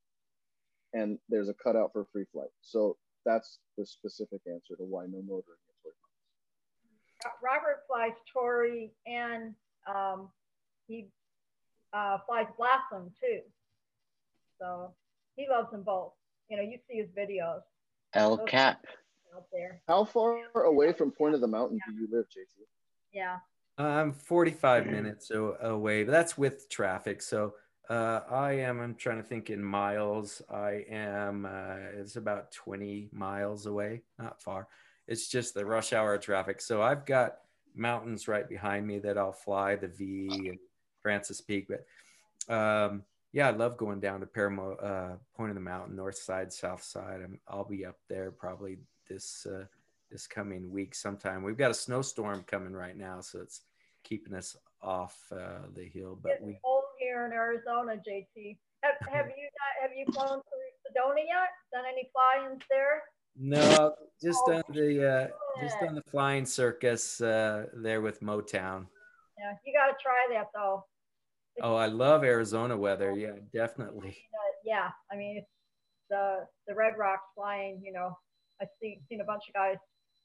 And there's a cutout for free flight. So that's the specific answer to why no motoring at Torrey Pines. Robert flies Torrey and um, he uh, flies Blossom too. So he loves them both. You know, you see his videos. El Those Cap. Out there. How far away from Point of the Mountain yeah. do you live, J T? Yeah. I'm um, forty-five minutes away, but that's with traffic. So uh, I am, I'm trying to think in miles. I am, uh, it's about twenty miles away, not far. It's just the rush hour traffic. So I've got mountains right behind me that I'll fly, the V and Francis Peak, but um, yeah, I love going down to Paramo, uh, Point of the Mountain, north side, south side. I'm, I'll be up there probably this uh, this coming week sometime. We've got a snowstorm coming right now, so it's keeping us off uh, the hill. But it's we cold here in Arizona, J T. Have, have you not, have you flown through Sedona yet? Done any flying there? No, just oh, on the uh, just on the Flying Circus uh, there with Motown. Yeah, you got to try that though. Oh, I love Arizona weather. Yeah, definitely. Yeah, I mean, it's the the Red Rocks flying. You know, I've seen seen a bunch of guys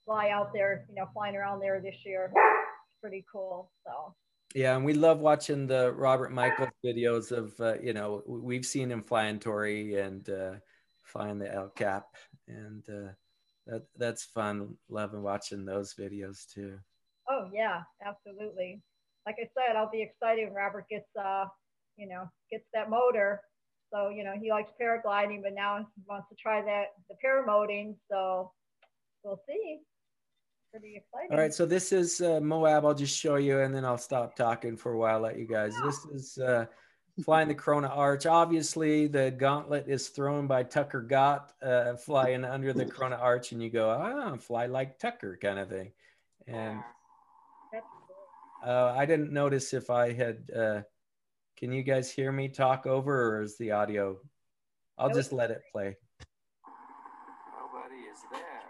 fly out there. You know, flying around there this year. It's pretty cool. So. Yeah, and we love watching the Robert Michaels videos of uh, you know, we've seen him flying Torrey and uh, flying the El Cap, and uh, that that's fun. Loving watching those videos too. Oh yeah, absolutely. Like I said, I'll be excited when Robert gets, uh, you know, gets that motor. So, you know, he likes paragliding, but now he wants to try that, the paramoting. So we'll see. Pretty exciting. All right. So this is uh, Moab. I'll just show you and then I'll stop talking for a while. Let you guys, yeah. This is uh, flying the Corona Arch. Obviously the gauntlet is thrown by Tucker Gott uh, flying under the Corona Arch and you go, ah, fly like Tucker kind of thing. And yeah. Uh, I didn't notice if I had, uh, can you guys hear me talk over or is the audio? I'll just let it play. Nobody is there.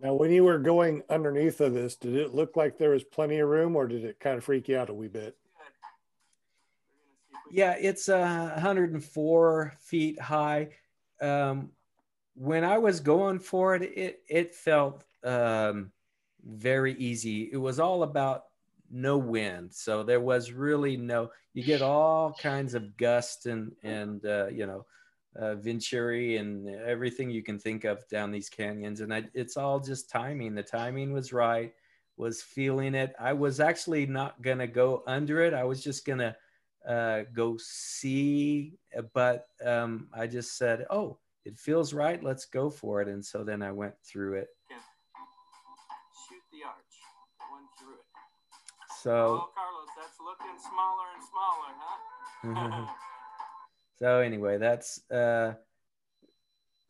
Now, when you were going underneath of this, did it look like there was plenty of room or did it kind of freak you out a wee bit? Yeah, it's uh, one hundred four feet high. Um, when I was going for it, it, it felt um, very easy. It was all about no wind. So there was really no, you get all kinds of gusts and, and uh, you know, uh, venturi and everything you can think of down these canyons. And I, it's all just timing. The timing was right, was feeling it. I was actually not going to go under it. I was just going to uh go see, but um I just said, oh, it feels right, let's go for it. And so then I went through it. Yeah. Shoot the arch, the one through it. So oh, Carlos, that's looking smaller and smaller, huh? So anyway, that's uh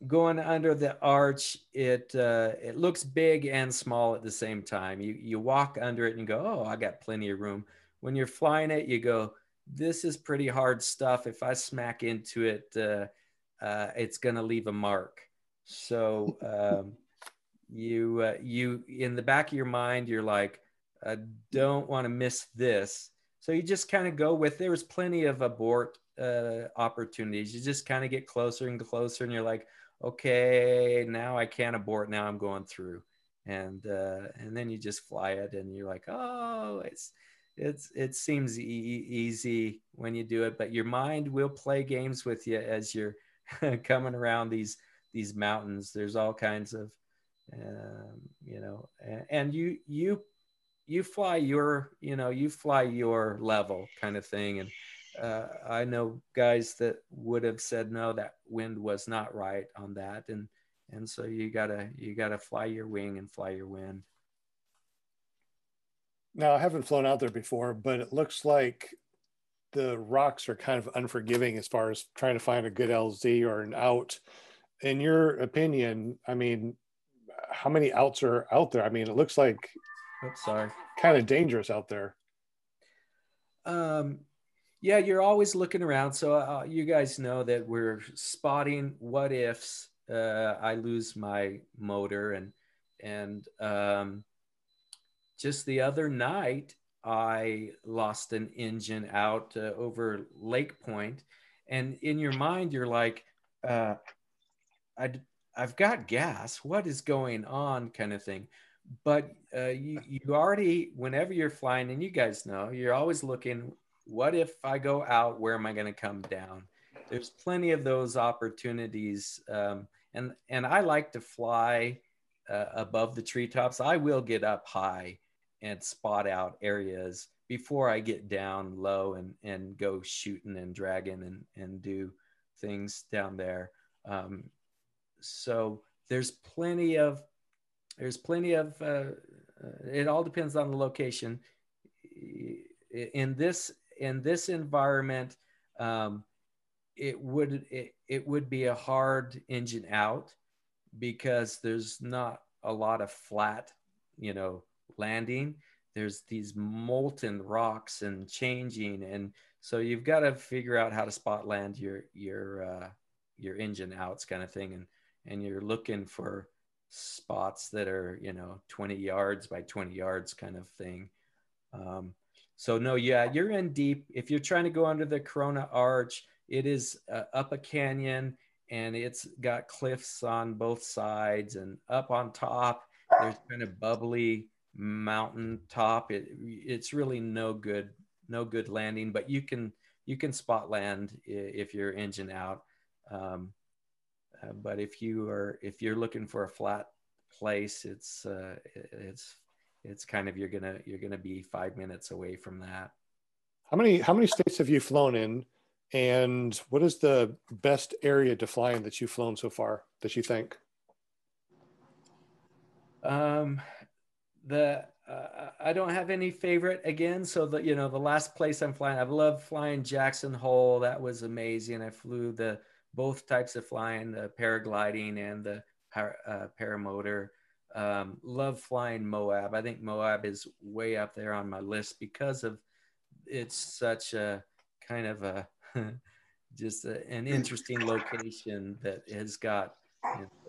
going under the arch. It uh it looks big and small at the same time. You you walk under it and you go, oh, I got plenty of room. When you're flying it, you go, this is pretty hard stuff. If I smack into it, uh, uh, it's going to leave a mark. So um, you, uh, you, in the back of your mind, you're like, I don't want to miss this. So you just kind of go with, there was plenty of abort uh, opportunities. You just kind of get closer and closer and you're like, okay, now I can't abort. Now I'm going through. And, uh, and then you just fly it and you're like, oh, it's, It's, it seems e easy when you do it, but your mind will play games with you as you're coming around these these mountains. There's all kinds of, um, you know, and, and you you you fly your you know you fly your level kind of thing, and uh, I know guys that would have said, no, that wind was not right on that. And, and so you gotta, you gotta fly your wing and fly your wind. Now, I haven't flown out there before, but it looks like the rocks are kind of unforgiving as far as trying to find a good L Z or an out. In your opinion, I mean, how many outs are out there? I mean, it looks like Oops, sorry. kind of dangerous out there. Um, yeah, you're always looking around. So uh, you guys know that we're spotting what ifs. Uh, I lose my motor, and and um, just the other night, I lost an engine out uh, over Lake Point, and in your mind you're like, uh, I, I've got gas, what is going on, kind of thing. But uh, you, you already, whenever you're flying, and you guys know, you're always looking, what if I go out, where am I going to come down? There's plenty of those opportunities, um, and, and I like to fly uh, above the treetops. I will get up high and spot out areas before I get down low and, and go shooting and dragging and, and do things down there. Um, so there's plenty of, there's plenty of, uh, it all depends on the location. In this, in this environment, um, it would, it, it would be a hard engine out because there's not a lot of flat, you know, landing. There's these molten rocks and changing, and so you've got to figure out how to spot land your your uh, your engine outs, kind of thing, and and you're looking for spots that are, you know, twenty yards by twenty yards kind of thing. Um, so no, yeah, you're in deep. If you're trying to go under the Corona Arch, it is uh, up a canyon, and it's got cliffs on both sides, and up on top there's kind of bubbly mountain top. It it's really no good, no good landing, but you can, you can spot land if you're engine out. Um, uh, but if you are, if you're looking for a flat place, it's, uh, it's, it's kind of, you're going to, you're going to be five minutes away from that. How many, how many states have you flown in, and what is the best area to fly in that you've flown so far that you think? Um, The uh, I don't have any favorite again. So the you know the last place I'm flying, I love flying Jackson Hole. That was amazing. I flew the both types of flying, the paragliding and the par, uh, paramotor. Um, love flying Moab. I think Moab is way up there on my list because of it's such a kind of a just a, an interesting location that has got.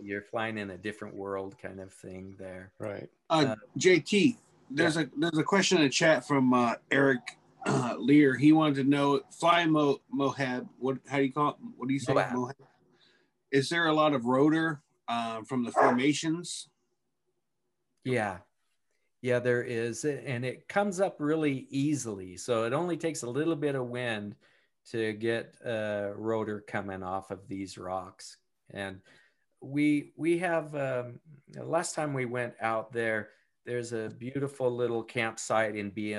You're flying in a different world, kind of thing there. Right. Uh, J T, there's yeah. a there's a question in the chat from uh, Eric uh, Lear. He wanted to know, fly Mo Moab. What? How do you call it? What do you say? Moab. Moab? Is there a lot of rotor uh, from the formations? Yeah, yeah, there is, and it comes up really easily. So it only takes a little bit of wind to get a uh, rotor coming off of these rocks. And We we have, um, last time we went out there, there's a beautiful little campsite in B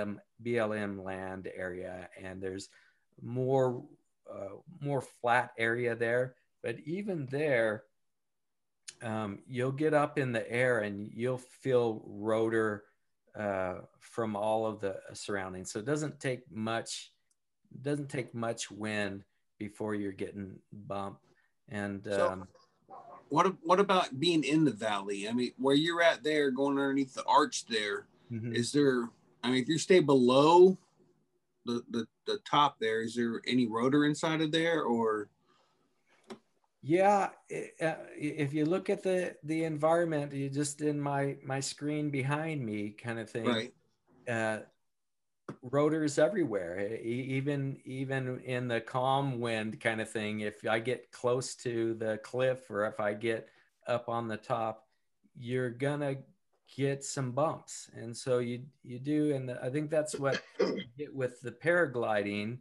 L M land area, and there's more, uh, more flat area there. But even there, um, you'll get up in the air and you'll feel rotor uh, from all of the surroundings. So it doesn't take much, doesn't take much wind before you're getting bumped. And um, so What what about being in the valley? I mean, where you're at there, going underneath the arch there, mm-hmm. is there, I mean, if you stay below the, the, the top there, is there any rotor inside of there or? Yeah, if you look at the, the environment, you just in my, my screen behind me kind of thing, right. uh, rotors everywhere, even even in the calm wind kind of thing. If I get close to the cliff or if I get up on the top, you're gonna get some bumps. And so you you do, and I think that's what you get with the paragliding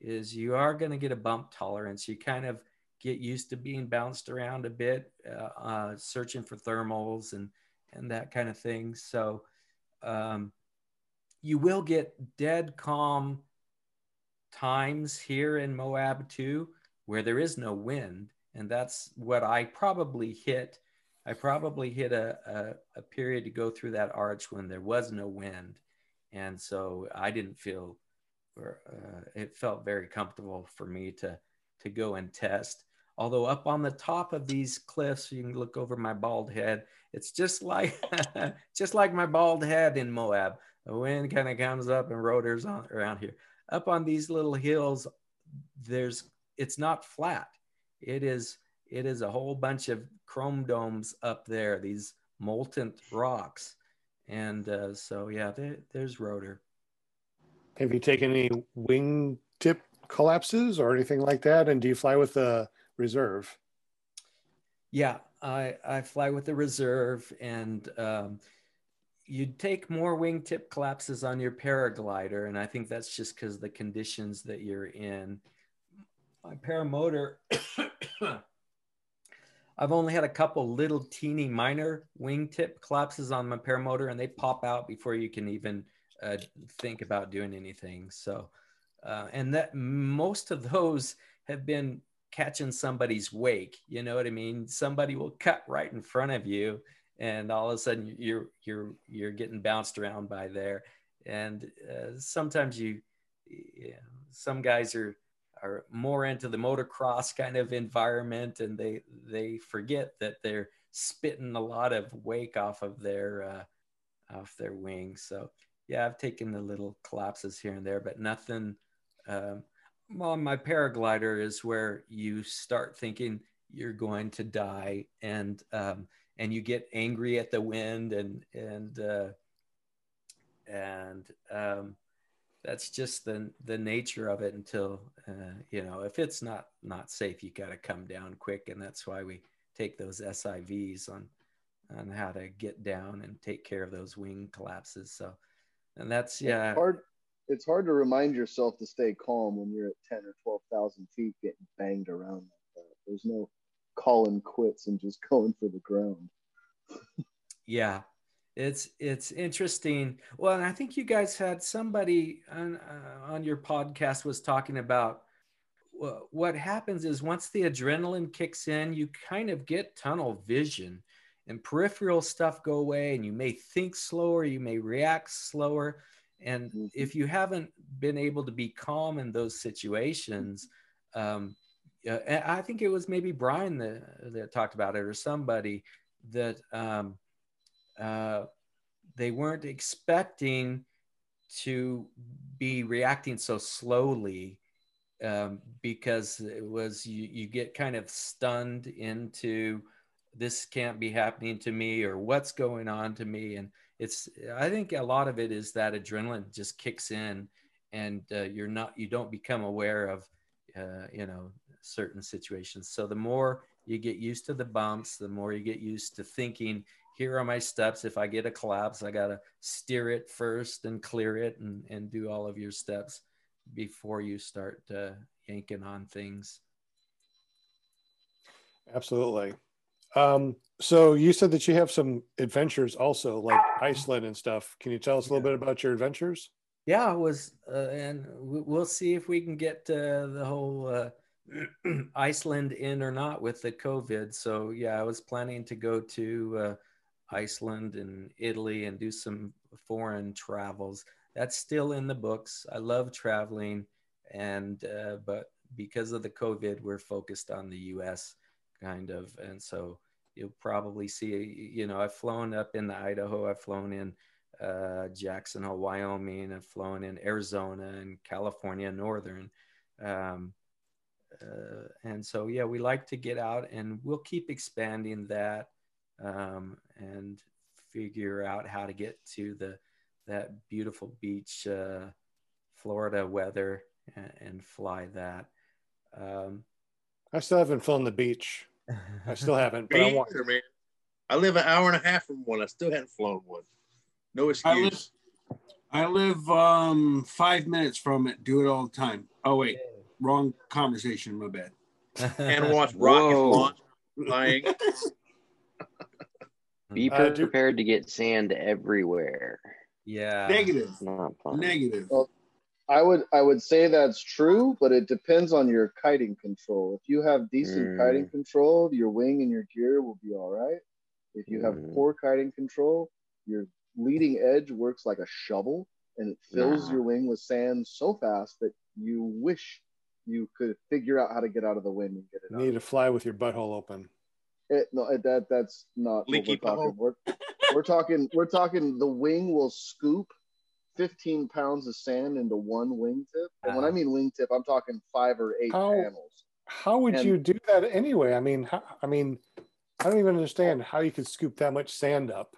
is you are gonna get a bump tolerance. You kind of get used to being bounced around a bit, uh, uh, searching for thermals and, and that kind of thing. So, um, you will get dead calm times here in Moab too, where there is no wind. And that's what I probably hit. I probably hit a, a, a period to go through that arch when there was no wind. And so I didn't feel, or, uh, it felt very comfortable for me to, to go and test. Although up on the top of these cliffs, you can look over my bald head. It's just like, just like my bald head in Moab. The wind kind of comes up and rotors on around here. Up on these little hills, there's, it's not flat. It is, it is a whole bunch of chrome domes up there, these molten rocks. And uh, so, yeah, there, there's rotor. Have you taken any wingtip collapses or anything like that? And do you fly with the reserve? Yeah, I, I fly with the reserve, and um, you'd take more wingtip collapses on your paraglider. And I think that's just because the conditions that you're in. My paramotor, I've only had a couple little teeny minor wingtip collapses on my paramotor, and they pop out before you can even uh, think about doing anything. So, uh, and that most of those have been catching somebody's wake. You know what I mean? Somebody will cut right in front of you, and all of a sudden you're you're you're getting bounced around by there. And uh, sometimes you, you know, some guys are. are more into the motocross kind of environment, and they they forget that they're spitting a lot of wake off of their uh, off their wings. So yeah, I've taken the little collapses here and there, but nothing. Um, well, my paraglider is where you start thinking you're going to die, and um, and you get angry at the wind, and and uh, and. Um, That's just the, the nature of it until, uh, you know, if it's not not safe, you got to come down quick. And that's why we take those S I Vs on on how to get down and take care of those wing collapses. So, and that's, yeah. It's hard, it's hard to remind yourself to stay calm when you're at ten or twelve thousand feet getting banged around like that. There's no calling quits and just going for the ground. Yeah. It's it's interesting. Well, and I think you guys had somebody on uh, on your podcast was talking about what happens is once the adrenaline kicks in, you kind of get tunnel vision, and peripheral stuff go away, and you may think slower, you may react slower, and mm-hmm. if you haven't been able to be calm in those situations, um, I think it was maybe Brian that, that talked about it, or somebody that. Um, Uh, they weren't expecting to be reacting so slowly um, because it was, you, you get kind of stunned into this can't be happening to me, or what's going on to me. And it's, I think a lot of it is that adrenaline just kicks in, and uh, you're not, you don't become aware of, uh, you know, certain situations. So the more you get used to the bumps, the more you get used to thinking, here are my steps. If I get a collapse, I got to steer it first and clear it, and, and do all of your steps before you start uh, yanking on things. Absolutely. Um, so you said that you have some adventures also, like Iceland and stuff. Can you tell us a little yeah. bit about your adventures? Yeah, it was, uh, and we'll see if we can get uh, the whole uh, Iceland in or not with the COVID. So yeah, I was planning to go to uh, Iceland and Italy and do some foreign travels. That's still in the books. I love traveling, and uh, but because of the COVID, we're focused on the U S kind of, and so you'll probably see, you know, I've flown up into Idaho, I've flown in uh, Jackson Hole, Wyoming, I've flown in Arizona and California, Northern. Um, uh, and so, yeah, we like to get out, and we'll keep expanding that. Um, and figure out how to get to the that beautiful beach, uh, Florida weather, and, and fly that. Um, I still haven't flown the beach. I still haven't. But I, want either, man. I live an hour and a half from one. I still haven't flown one. No excuse. I live, I live um, five minutes from it. Do it all the time. Oh wait, yeah. Wrong conversation. My bad. And watch rocket launch flying. Be prepared to get sand everywhere. Yeah. Negative. Not fun. Negative. Well, I would I would say that's true, but it depends on your kiting control. If you have decent mm. kiting control, your wing and your gear will be all right. If you mm. have poor kiting control, your leading edge works like a shovel, and it fills yeah. your wing with sand so fast that you wish you could figure out how to get out of the wind and get it. You out. Need to fly with your butthole open. It, no, that that's not leaky butthole. We're, we're talking. We're talking. The wing will scoop fifteen pounds of sand into one wingtip. And when I mean wingtip, I'm talking five or eight how, panels. How would and, you do that anyway? I mean, how, I mean, I don't even understand how you could scoop that much sand up.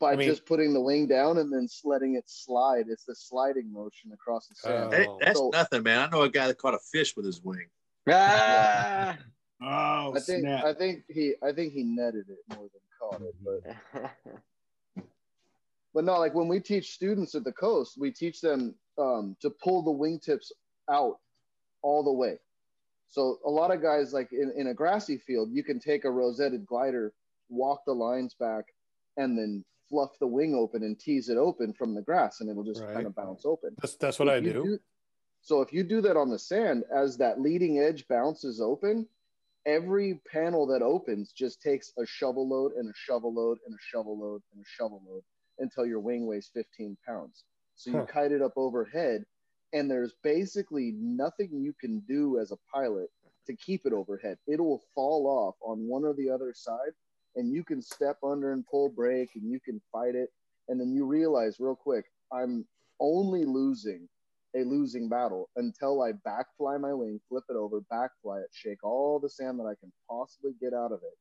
By I mean, just putting the wing down and then letting it slide. It's the sliding motion across the sand. That, that's so, nothing, man. I know a guy that caught a fish with his wing. Ah! Oh, I think snap. I think he I think he netted it more than caught it, but. But no, like when we teach students at the coast, we teach them um, to pull the wingtips out all the way. So a lot of guys, like in, in a grassy field, you can take a rosetted glider, walk the lines back, and then fluff the wing open and tease it open from the grass, and it'll just right. kind of bounce open. That's, that's what if I do. do. So if you do that on the sand, as that leading edge bounces open, every panel that opens just takes a shovel load and a shovel load and a shovel load and a shovel load, until your wing weighs fifteen pounds. So you huh. kite it up overhead, and there's basically nothing you can do as a pilot to keep it overhead. It will fall off on one or the other side, and you can step under and pull brake, and you can fight it. And then you realize real quick, I'm only losing a losing battle until I backfly my wing, flip it over, backfly it, shake all the sand that I can possibly get out of it,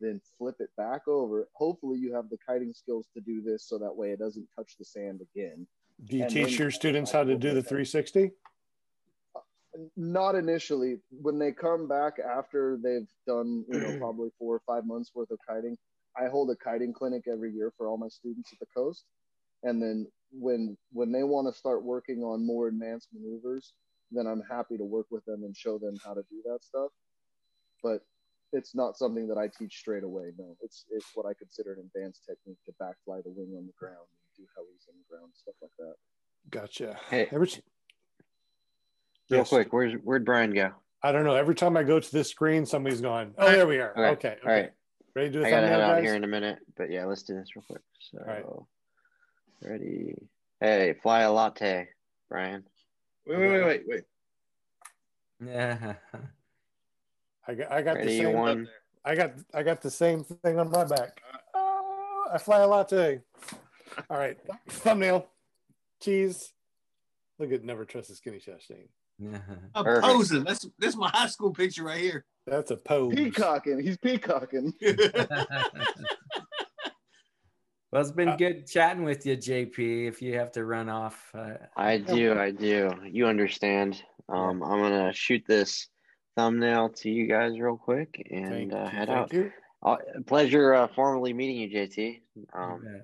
then flip it back over. Hopefully you have the kiting skills to do this so that way it doesn't touch the sand again. Do you and teach your students how to do the three sixty? Not initially. When they come back after they've done, you know, probably four or five months worth of kiting, I hold a kiting clinic every year for all my students at the coast. And then when when they want to start working on more advanced maneuvers, then I'm happy to work with them and show them how to do that stuff. But it's not something that I teach straight away. No, it's it's what I consider an advanced technique to backfly the wing on the ground and do helis on the ground, stuff like that. Gotcha. Hey, every t- real yes. quick, where's where'd Brian go? I don't know. Every time I go to this screen, somebody's going. Oh, there we are. Okay. okay. okay. All right. Ready to do a thumbnail, guys? I gotta head out here in a minute, but yeah, let's do this real quick. So, all right. Ready? Hey, fly a latte, Brian. Wait, wait, wait, wait, wait. Yeah. I got, I got the same one. I got I got the same thing on my back. Oh, I fly a latte. All right. Thumbnail. Cheese. Look at Never Trust a Skinny Chastain. I'm Perfect. posing. That's that's my high school picture right here. That's a pose. Peacocking. He's peacocking. Well, it's been good chatting with you, J P. If you have to run off. Uh, I do, I do. You understand. Um, I'm gonna shoot this thumbnail to you guys real quick and uh, head out. Uh, pleasure uh, formally meeting you, J T. Um, yeah.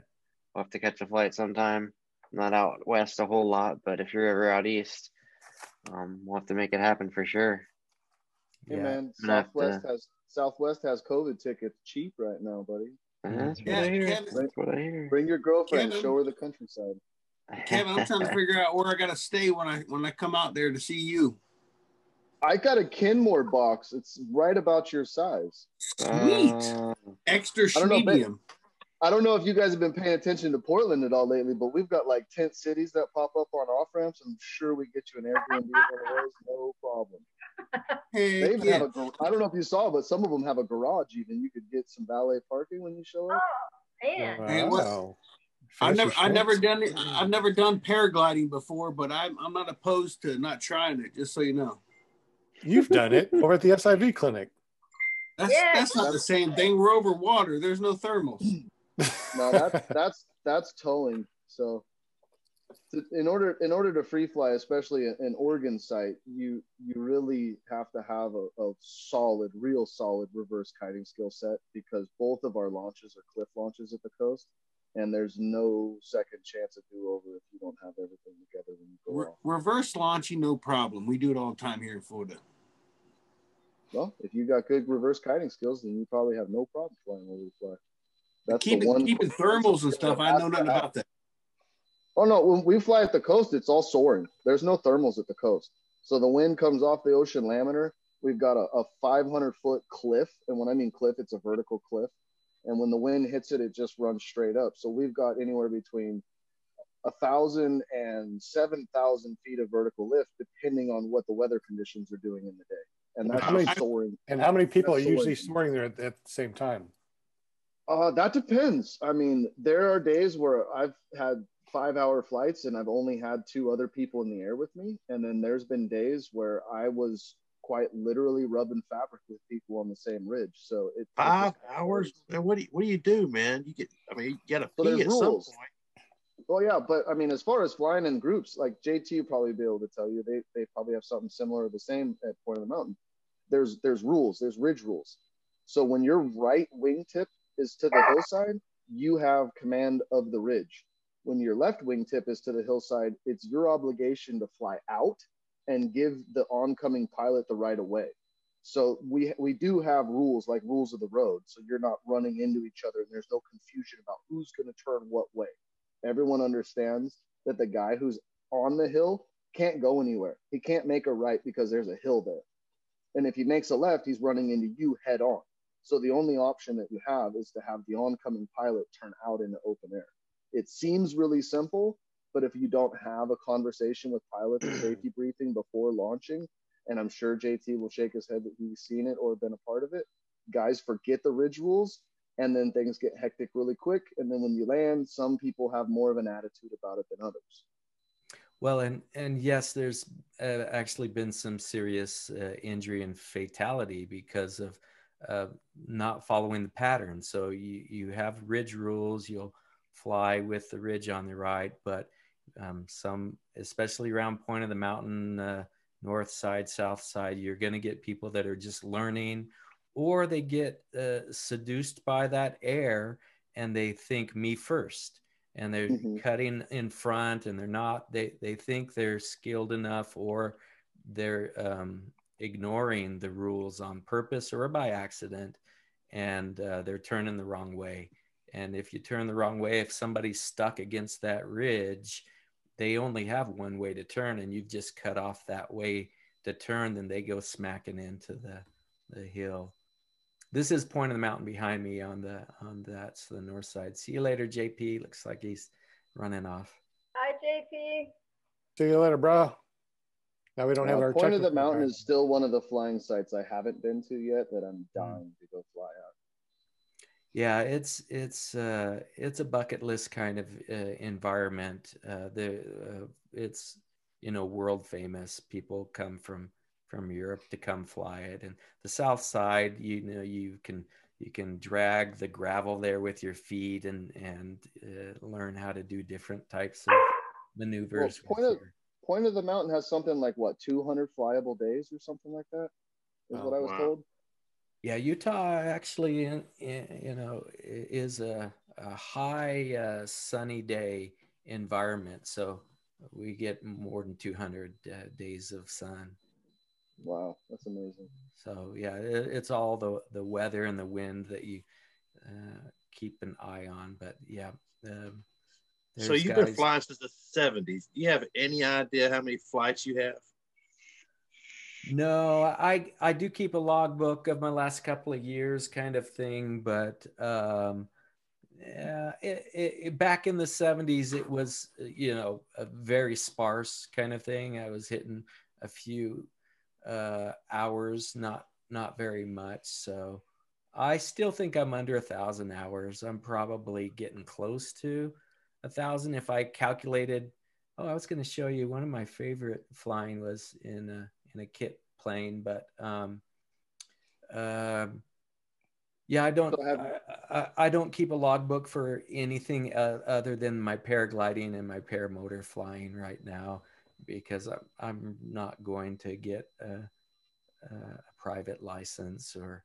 We'll have to catch a flight sometime. I'm not out west a whole lot, but if you're ever out east, um, we'll have to make it happen for sure. Hey yeah, man, Southwest to... has Southwest has COVID tickets cheap right now, buddy. Uh, that's, yeah, what I hear. Kevin, that's what I hear. Bring your girlfriend, Kevin, show her the countryside. Kevin, I'm trying to figure out where I gotta stay when I when I come out there to see you. I got a Kenmore box. It's right about your size. Sweet. Uh, Extra medium. I don't know if you guys have been paying attention to Portland at all lately, but we've got like tent cities that pop up on off-ramps. I'm sure we get you an Airbnb of those, no problem. They even have a, I don't know if you saw, but some of them have a garage even. You could get some valet parking when you show up. Oh, man. Wow. Wow. I've never, I've never done it. I've never done paragliding before, but I'm, I'm not opposed to not trying it, just so you know. You've done it over at the S I V clinic. That's, yeah. that's not the same thing. We're over water. There's no thermals. No, that's that's that's towing. So, in order in order to free fly, especially an Oregon site, you you really have to have a, a solid, real solid reverse kiting skill set, because both of our launches are cliff launches at the coast, and there's no second chance of do-over if you don't have everything together when you go Re- off. Reverse launching, no problem. We do it all the time here in Florida. Well, if you got good reverse kiting skills, then you probably have no problem flying over the fly. That's keeping, the one keeping thermals and stuff, I know nothing about that. Oh no, when we fly at the coast, it's all soaring. There's no thermals at the coast. So the wind comes off the ocean laminar. We've got a, a five hundred foot cliff. And when I mean cliff, it's a vertical cliff. And when the wind hits it, it just runs straight up. So we've got anywhere between one thousand and seven thousand feet of vertical lift, depending on what the weather conditions are doing in the day. And that's how many, soaring. And how many people are usually soaring there at the same time? Uh, that depends. I mean, there are days where I've had five hour flights and I've only had two other people in the air with me. And then there's been days where I was quite literally rubbing fabric with people on the same ridge. So it five it hours. Man, what do you, what do you do, man? You get, I mean, you got to pee at some point. Well, yeah, but I mean, as far as flying in groups, like J T will probably be able to tell you, they they probably have something similar or the same at Point of the Mountain. There's there's rules. There's ridge rules. So when your right wingtip is to the hillside, you have command of the ridge. When your left wingtip is to the hillside, it's your obligation to fly out and give the oncoming pilot the right of way. So we we do have rules, like rules of the road. So you're not running into each other and there's no confusion about who's going to turn what way. Everyone understands that the guy who's on the hill can't go anywhere. He can't make a right because there's a hill there. And if he makes a left, he's running into you head on. So the only option that you have is to have the oncoming pilot turn out into open air. It seems really simple, but if you don't have a conversation with pilots and safety briefing before launching, and I'm sure J T will shake his head that he's seen it or been a part of it, guys forget the ridge rules, and then things get hectic really quick. And then when you land, some people have more of an attitude about it than others. Well, and and yes, there's uh, actually been some serious uh, injury and fatality because of uh, not following the pattern. So you, you have ridge rules, you'll fly with the ridge on the right, but um, some, especially around Point of the Mountain, uh, north side, south side, you're going to get people that are just learning, or they get uh, seduced by that air and they think me first, and they're mm-hmm. cutting in front, and they're not, they, they think they're skilled enough, or they're um, ignoring the rules on purpose or by accident, and uh, they're turning the wrong way. And if you turn the wrong way, if somebody's stuck against that ridge, they only have one way to turn, and you've just cut off that way to turn, then they go smacking into the, the hill. This is Point of the Mountain behind me on the on that's the north side. See you later, J P. Looks like he's running off. Hi, J P. See you later, bro. Now we don't now, have our Point of the Mountain right. is still one of the flying sites I haven't been to yet that I'm dying mm. to go fly out. Yeah, it's it's uh, it's a bucket list kind of uh, environment. Uh, the uh, it's you know world famous. People come from from Europe to come fly it, and the South Side. You know you can you can drag the gravel there with your feet and and uh, learn how to do different types of maneuvers. Well, point of your... Point of the Mountain has something like what two hundred flyable days or something like that. Is oh, what I was wow. told. Yeah, Utah actually, in, in, you know, is a, a high uh, sunny day environment. So we get more than two hundred uh, days of sun. Wow, that's amazing. So yeah, it, it's all the, the weather and the wind that you uh, keep an eye on. But yeah. Um, so you've guys... been flying since the seventies. Do you have any idea how many flights you have? No, I I do keep a logbook of my last couple of years kind of thing, but um, yeah, it, it, back in the seventies, it was, you know, a very sparse kind of thing. I was hitting a few uh, hours, not not very much. So I still think I'm under a thousand hours. I'm probably getting close to a thousand if I calculated. Oh, I was going to show you one of my favorite flying was in a, in a kit plane, but um, uh, yeah, I don't, I, I, I don't keep a logbook for anything uh, other than my paragliding and my paramotor flying right now, because I'm, I'm not going to get a, a private license, or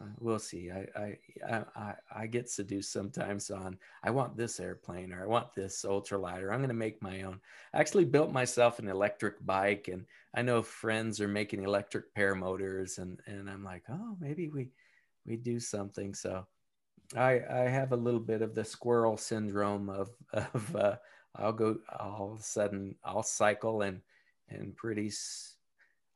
uh, we'll see. I, I, I, I get seduced sometimes on, I want this airplane, or I want this ultralight, or I'm going to make my own. I actually built myself an electric bike, and I know friends are making electric paramotors, and, and I'm like, oh, maybe we, we do something. So I, I have a little bit of the squirrel syndrome of, of, uh, I'll go all of a sudden I'll cycle and and pretty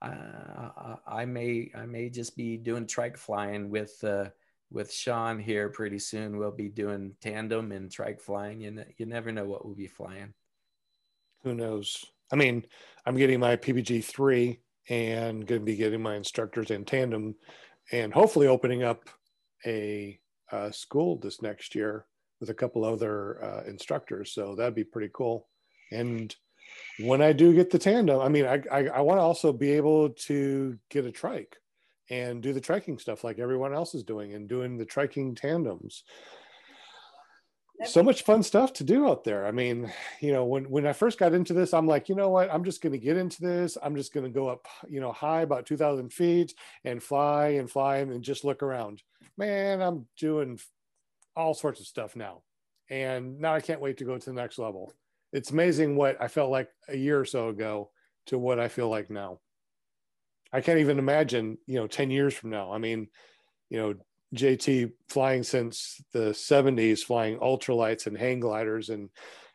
uh, I may I may just be doing trike flying with uh, with Sean here pretty soon. We'll be doing tandem and trike flying, and you, you never know what we'll be flying. Who knows? I mean, I'm getting my P P G three and going to be getting my instructors in tandem, and hopefully opening up a uh, school this next year with a couple other uh, instructors. So that'd be pretty cool. And when I do get the tandem, I mean, I, I, I want to also be able to get a trike and do the triking stuff like everyone else is doing, and doing the triking tandems. So much fun stuff to do out there. I mean, you know, when, when I first got into this, I'm like, you know what, I'm just going to get into this. I'm just going to go up, you know, high about two thousand feet and fly and fly and just look around. Man, I'm doing all sorts of stuff now. And now I can't wait to go to the next level. It's amazing what I felt like a year or so ago to what I feel like now. I can't even imagine, you know, ten years from now. I mean, you know, J T flying since the seventies, flying ultralights and hang gliders and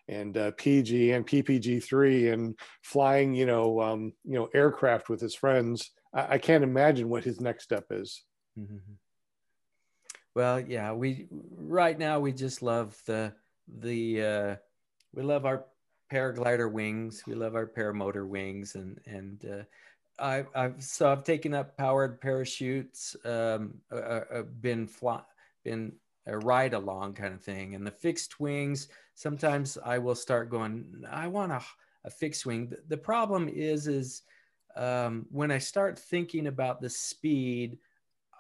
and uh, P G and P P G three, and flying, you know, um, you know, aircraft with his friends. I, I can't imagine what his next step is. Mm-hmm. Well, yeah, we right now we just love the the uh, we love our paraglider wings, we love our paramotor wings, and and. Uh, I've, I've so I've taken up powered parachutes, um, uh, uh, been fly, been a ride along kind of thing, and the fixed wings. Sometimes I will start going, I want a, a fixed wing. The, the problem is, is um, when I start thinking about the speed,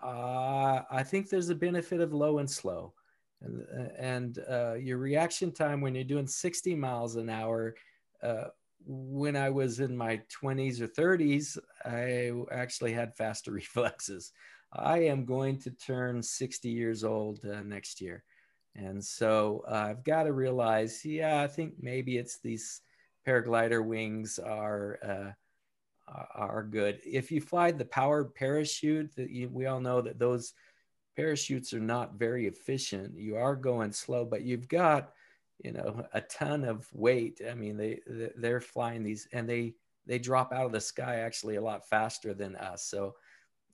uh, I think there's a benefit of low and slow, and and uh, your reaction time when you're doing sixty miles an hour. Uh, When I was in my twenties or thirties, I actually had faster reflexes. I am going to turn sixty years old uh, next year. And so uh, I've got to realize, yeah, I think maybe it's these paraglider wings are uh, are good. If you fly the powered parachute, that you, we all know that those parachutes are not very efficient. You are going slow, but you've got, you know, a ton of weight. I mean, they, they're flying these, and they, they drop out of the sky actually a lot faster than us. So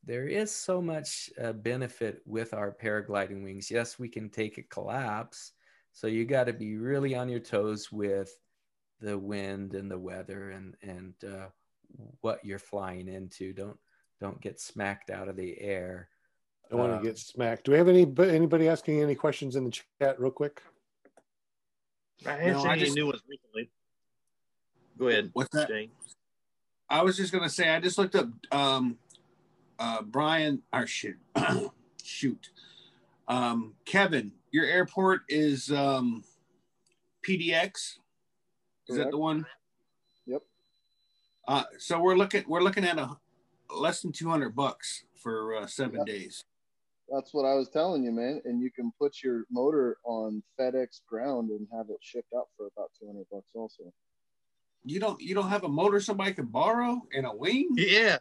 there is so much uh, benefit with our paragliding wings. Yes, we can take a collapse. So you got to be really on your toes with the wind and the weather and, and uh, what you're flying into. Don't, don't get smacked out of the air. I want to um, get smacked. Do we have any, anybody asking any questions in the chat real quick? No, I just knew it was recently. Go ahead. What's that? Shane. I was just gonna say I just looked up um, uh, Brian. Or shoot, shoot, um, Kevin. Your airport is um, P D X. Is Correct. That the one? Yep. Uh, so we're looking. We're looking at a less than two hundred bucks for uh, seven yep. days. That's what I was telling you, man. And you can put your motor on FedEx ground and have it shipped out for about two hundred bucks. Also, you don't you don't have a motor somebody can borrow and a wing? Yeah.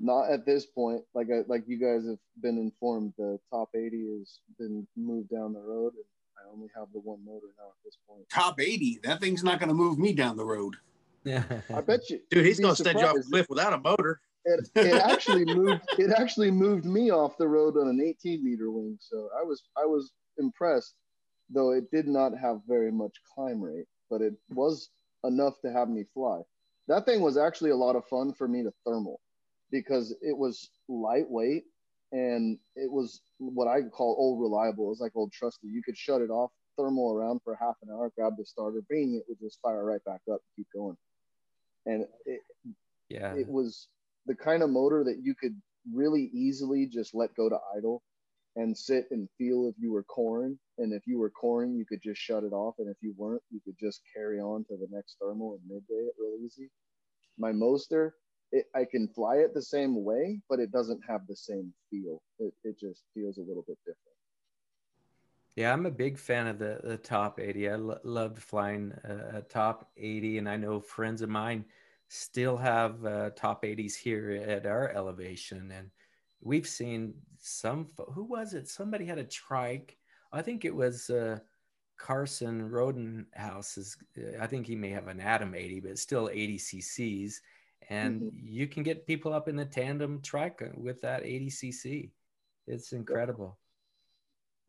Not at this point. Like I, like you guys have been informed, the top eighty has been moved down the road, and I only have the one motor now at this point. Top eighty? That thing's not going to move me down the road. Yeah. I bet you, dude. He's going to send you off a cliff without a motor. It, it actually moved. It actually moved me off the road on an eighteen meter wing. So I was I was impressed, though it did not have very much climb rate, but it was enough to have me fly. That thing was actually a lot of fun for me to thermal, because it was lightweight and it was what I call old reliable. It was like old trusty. You could shut it off, thermal around for half an hour, grab the starter, bing, it would just fire right back up and keep going. And it, yeah, it was the kind of motor that you could really easily just let go to idle and sit and feel if you were coring. And if you were coring, you could just shut it off. And if you weren't, you could just carry on to the next thermal and midday it real easy. My Moster, it, I can fly it the same way, but it doesn't have the same feel. It, it just feels a little bit different. Yeah, I'm a big fan of the, the top eighty. I l loved flying a, a top eighty. And I know friends of mine still have uh, top eighties here at our elevation, and we've seen some. Who was it? Somebody had a trike. I think it was uh, Carson Rodenhouse is, I think he may have an Atom eighty, but it's still eighty C Cs. And mm-hmm. you can get people up in the tandem trike with that eighty C C. It's incredible.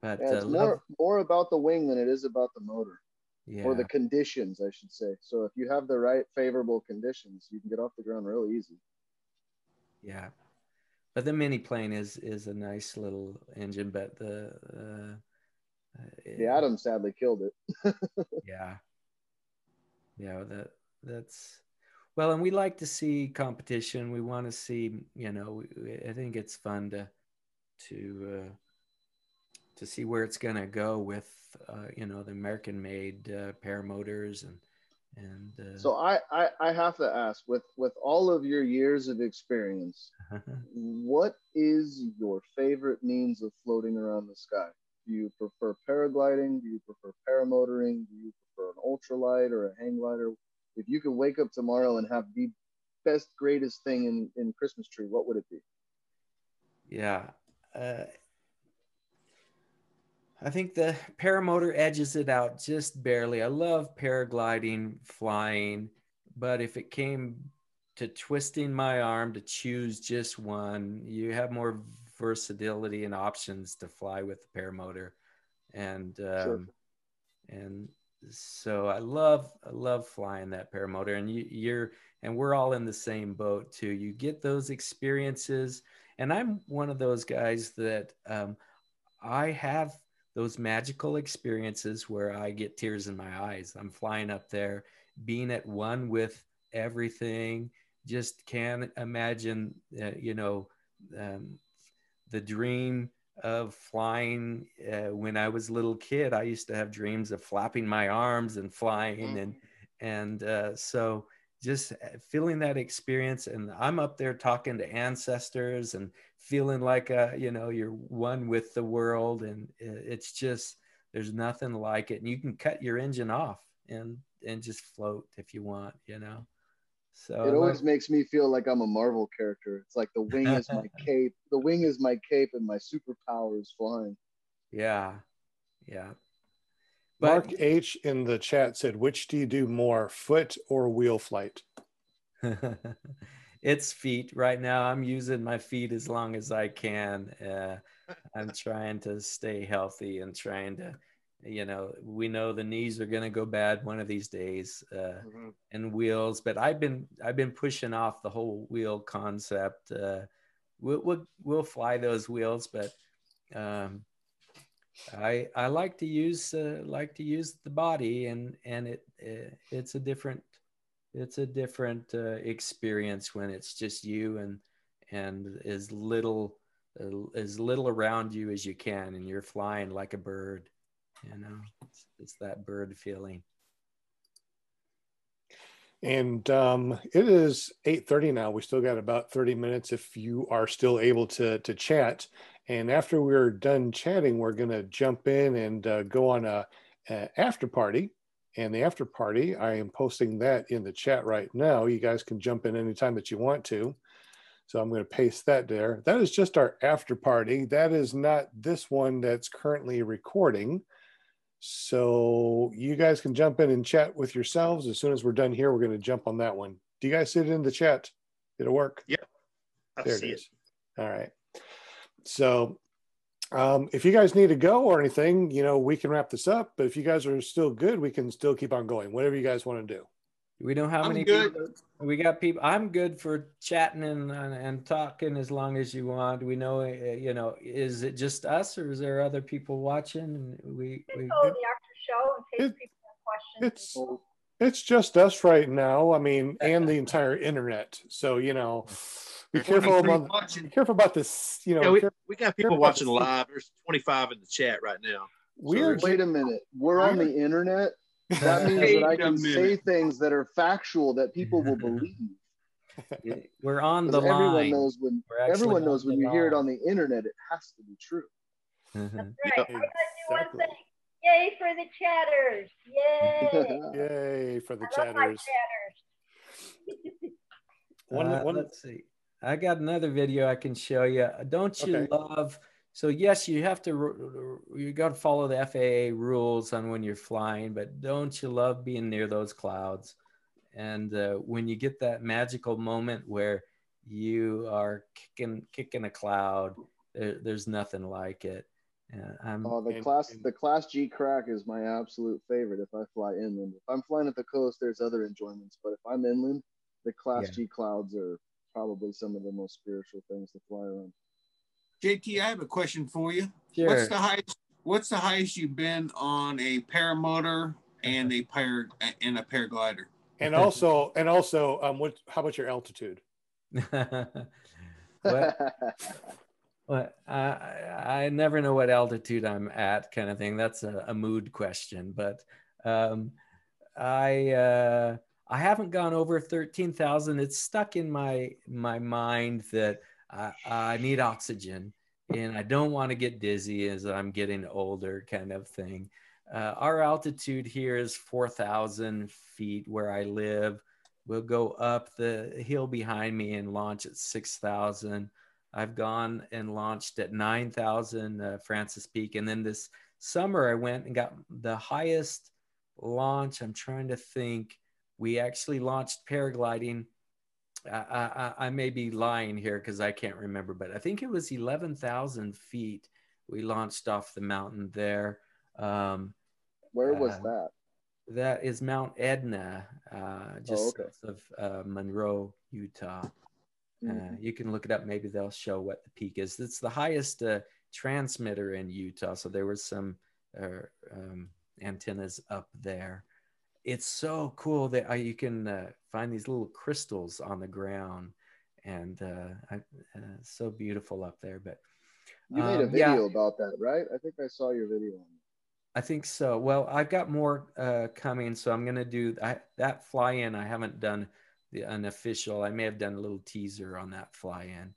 But yeah, it's uh, more, love... more about the wing than it is about the motor. Yeah. Or the conditions, I should say. So if you have the right favorable conditions, you can get off the ground real easy. Yeah. But the mini plane is is a nice little engine, but the uh, it, the Atom sadly killed it. yeah. Yeah, that that's well, and we like to see competition. We want to see, you know, I think it's fun to to uh, to see where it's going to go with, uh, you know, the American-made uh, paramotors and and. Uh... So I, I I have to ask, with with all of your years of experience, what is your favorite means of floating around the sky? Do you prefer paragliding? Do you prefer paramotoring? Do you prefer an ultralight or a hang glider? If you could wake up tomorrow and have the best, greatest thing in in Christmas tree, what would it be? Yeah. Uh... I think the paramotor edges it out just barely. I love paragliding, flying, but if it came to twisting my arm to choose just one, you have more versatility and options to fly with the paramotor. And, um, sure. and so I love, I love flying that paramotor, and you, you're, and we're all in the same boat too. You get those experiences. And I'm one of those guys that um, I have those magical experiences where I get tears in my eyes. I'm flying up there, being at one with everything. Just can't imagine, uh, you know, um, the dream of flying. Uh, when I was a little kid, I used to have dreams of flapping my arms and flying. Mm-hmm. And, and uh, so just feeling that experience. And I'm up there talking to ancestors and feeling like, uh, you know, you're one with the world, and it's just, there's nothing like it. And you can cut your engine off and, and just float if you want, you know? So it always makes me feel like I'm a Marvel character. It's like the wing is my cape, the wing is my cape and my superpower is flying. Yeah. Yeah. But, Mark H in the chat said, which do you do more, foot or wheel flight? It's feet right now. I'm using my feet as long as I can. Uh, I'm trying to stay healthy and trying to, you know, we know the knees are going to go bad one of these days, uh, mm-hmm. and wheels. But I've been I've been pushing off the whole wheel concept. Uh, we'll, we'll we'll fly those wheels, but. Um, I I like to use uh, like to use the body, and and it, it it's a different it's a different uh, experience when it's just you and and as little uh, as little around you as you can, and you're flying like a bird, you know. It's, it's that bird feeling. And um, it is eight thirty now. We still got about thirty minutes if you are still able to to chat. And after we're done chatting, we're going to jump in and uh, go on a, a after party. And the after party, I am posting that in the chat right now. You guys can jump in anytime that you want to. So I'm going to paste that there. That is just our after party. That is not this one that's currently recording. So you guys can jump in and chat with yourselves. As soon as we're done here, we're going to jump on that one. Do you guys see it in the chat? Did it work? Yeah, I see it. All right. So um, if you guys need to go or anything, you know, we can wrap this up. But if you guys are still good, we can still keep on going. Whatever you guys want to do. We know how I'm many good. people. We got people. I'm good for chatting and, and, and talking as long as you want. We know, uh, you know, is it just us or is there other people watching? We, we, we go to the after show and take it, people have questions. It's, it's just us right now. I mean, and the entire internet. So, you know. Be careful about watching. Be careful about this. You know, yeah, we, we got people watching live. There's twenty-five in the chat right now. Weird. So wait a minute. We're on the internet. That means that I can say things that are factual that people will believe. We're on the everyone line. Knows when, everyone knows when you hear it on the internet, it has to be true. That's right. Yeah, I got to do one thing. Yay for the chatters! Yay! Yay for the I chatters! Love my chatters. one, uh, one, let's see. I got another video I can show you. Don't you okay. love So yes, you have to, you got to follow the F A A rules on when you're flying, but don't you love being near those clouds? And uh, when you get that magical moment where you are kicking, kicking a cloud, there, there's nothing like it. And I'm, oh, the and, class, and, the class G crack is my absolute favorite. If I fly inland, if I'm flying at the coast, there's other enjoyments, but if I'm inland, the class yeah. G clouds are probably some of the most spiritual things to fly around. J T, I have a question for you. Sure. What's the highest? What's the highest you've been on a paramotor and a par and a paraglider? And also, and also, um, what? How about your altitude? Well, well, I I never know what altitude I'm at, kind of thing. That's a, a mood question. But um, I uh, I haven't gone over thirteen thousand. It's stuck in my my mind that I, I need oxygen, and I don't want to get dizzy as I'm getting older, kind of thing. Uh, our altitude here is four thousand feet where I live. We'll go up the hill behind me and launch at six thousand. I've gone and launched at nine thousand, uh, Francis Peak. And then this summer I went and got the highest launch. I'm trying to think. We actually launched paragliding. I, I, I may be lying here because I can't remember, but I think it was eleven thousand feet. We launched off the mountain there. Um, Where was uh, that? That is Mount Edna, uh, just oh, okay. south of uh, Monroe, Utah. Mm-hmm. Uh, you can look it up. Maybe they'll show what the peak is. It's the highest uh, transmitter in Utah. So there were some uh, um, antennas up there. It's so cool that I, you can uh, find these little crystals on the ground, and uh, I, uh, so beautiful up there. But you made um, a video yeah. about that, right? I think I saw your video. I think so. Well, I've got more uh, coming, so I'm going to do I, that fly-in. I haven't done the unofficial. I may have done a little teaser on that fly-in.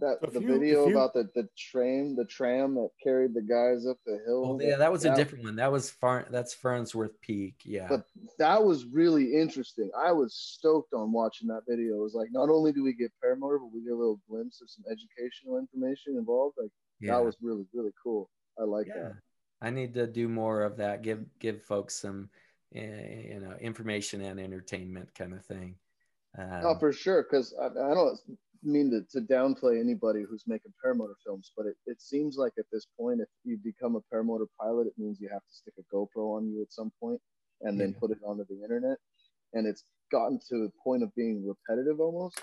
That if the you, video you, about the the train, the tram that carried the guys up the hill. Oh yeah, that was that, a different one. That was far. That's Farnsworth Peak. Yeah, but that was really interesting. I was stoked on watching that video. It was like, not only do we get paramotor, but we get a little glimpse of some educational information involved. Like yeah. that was really really cool. I like yeah. that. I need to do more of that. Give give folks some, uh, you know, information and entertainment kind of thing. Um, oh, for sure. Because I, I don't. mean to, to downplay anybody who's making paramotor films, but it, it seems like at this point, if you become a paramotor pilot, it means you have to stick a GoPro on you at some point and then yeah. put it onto the internet. And it's gotten to the point of being repetitive almost.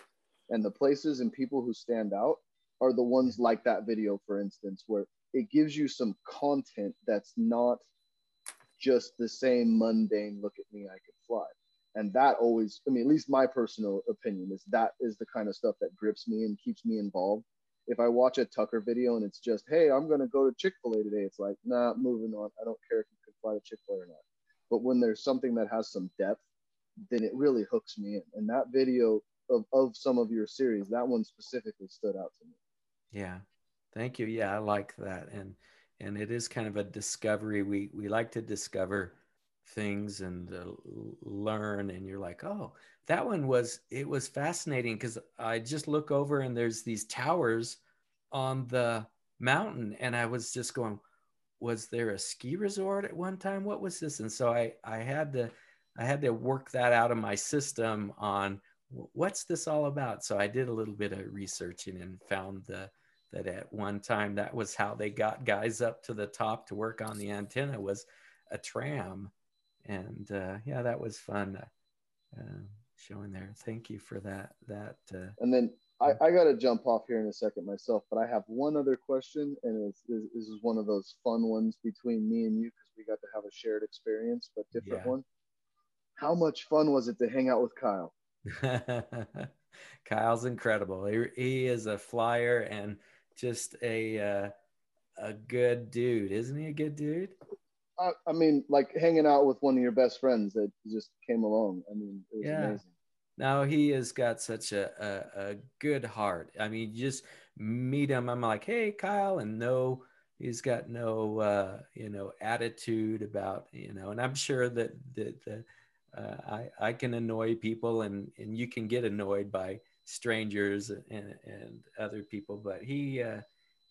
And the places and people who stand out are the ones like that video, for instance, where it gives you some content that's not just the same mundane, look at me, I can fly. And that always, I mean, at least my personal opinion is that is the kind of stuff that grips me and keeps me involved. If I watch a Tucker video and it's just, hey, I'm going to go to Chick-fil-A today, it's like, nah, moving on. I don't care if you can fly to Chick-fil-A or not. But when there's something that has some depth, then it really hooks me in. And that video of, of some of your series, that one specifically stood out to me. Yeah. Thank you. Yeah, I like that. And and it is kind of a discovery. We, we like to discover things and uh, learn, and you're like, oh, that one was, it was fascinating because I just look over and there's these towers on the mountain, and I was just going, was there a ski resort at one time? What was this? And so I I had to I had to work that out of my system on what's this all about. So I did a little bit of researching and found the that at one time that was how they got guys up to the top to work on the antenna, was a tram. And uh, yeah, that was fun uh, showing there. Thank you for that. That. Uh, and then I, I got to jump off here in a second myself, but I have one other question, and it's, it's, this is one of those fun ones between me and you because we got to have a shared experience, but different yeah. one. How much fun was it to hang out with Kyle? Kyle's incredible. He, he is a flyer and just a uh, a good dude. Isn't he a good dude? I mean, like hanging out with one of your best friends that just came along. I mean, it was yeah. amazing. Now he has got such a, a, a good heart. I mean, you just meet him. I'm like, hey, Kyle. And no, he's got no, uh, you know, attitude about, you know, and I'm sure that, that, that uh, I, I can annoy people, and, and you can get annoyed by strangers and, and other people, but he, uh,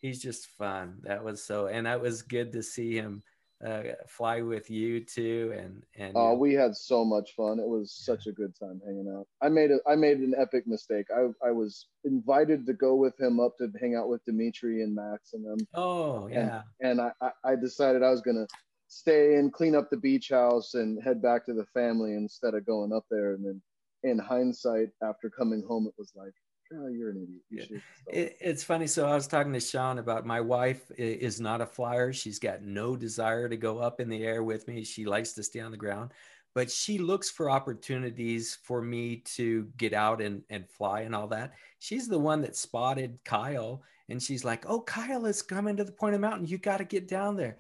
he's just fun. That was so, and that was good to see him uh, fly with you too. And and oh, uh, we had so much fun. It was such a good time hanging out. I made a, I made an epic mistake. I I was invited to go with him up to hang out with Dimitri and Max and them. Oh yeah. And, and I I decided I was gonna stay and clean up the beach house and head back to the family instead of going up there. And then in hindsight, after coming home, it was like, oh, you're an idiot. You should it, it's funny. So I was talking to Sean about my wife is not a flyer. She's got no desire to go up in the air with me. She likes to stay on the ground, but she looks for opportunities for me to get out and, and fly and all that. She's the one that spotted Kyle, and she's like, oh, Kyle is coming to the Point of the Mountain. You got to get down there.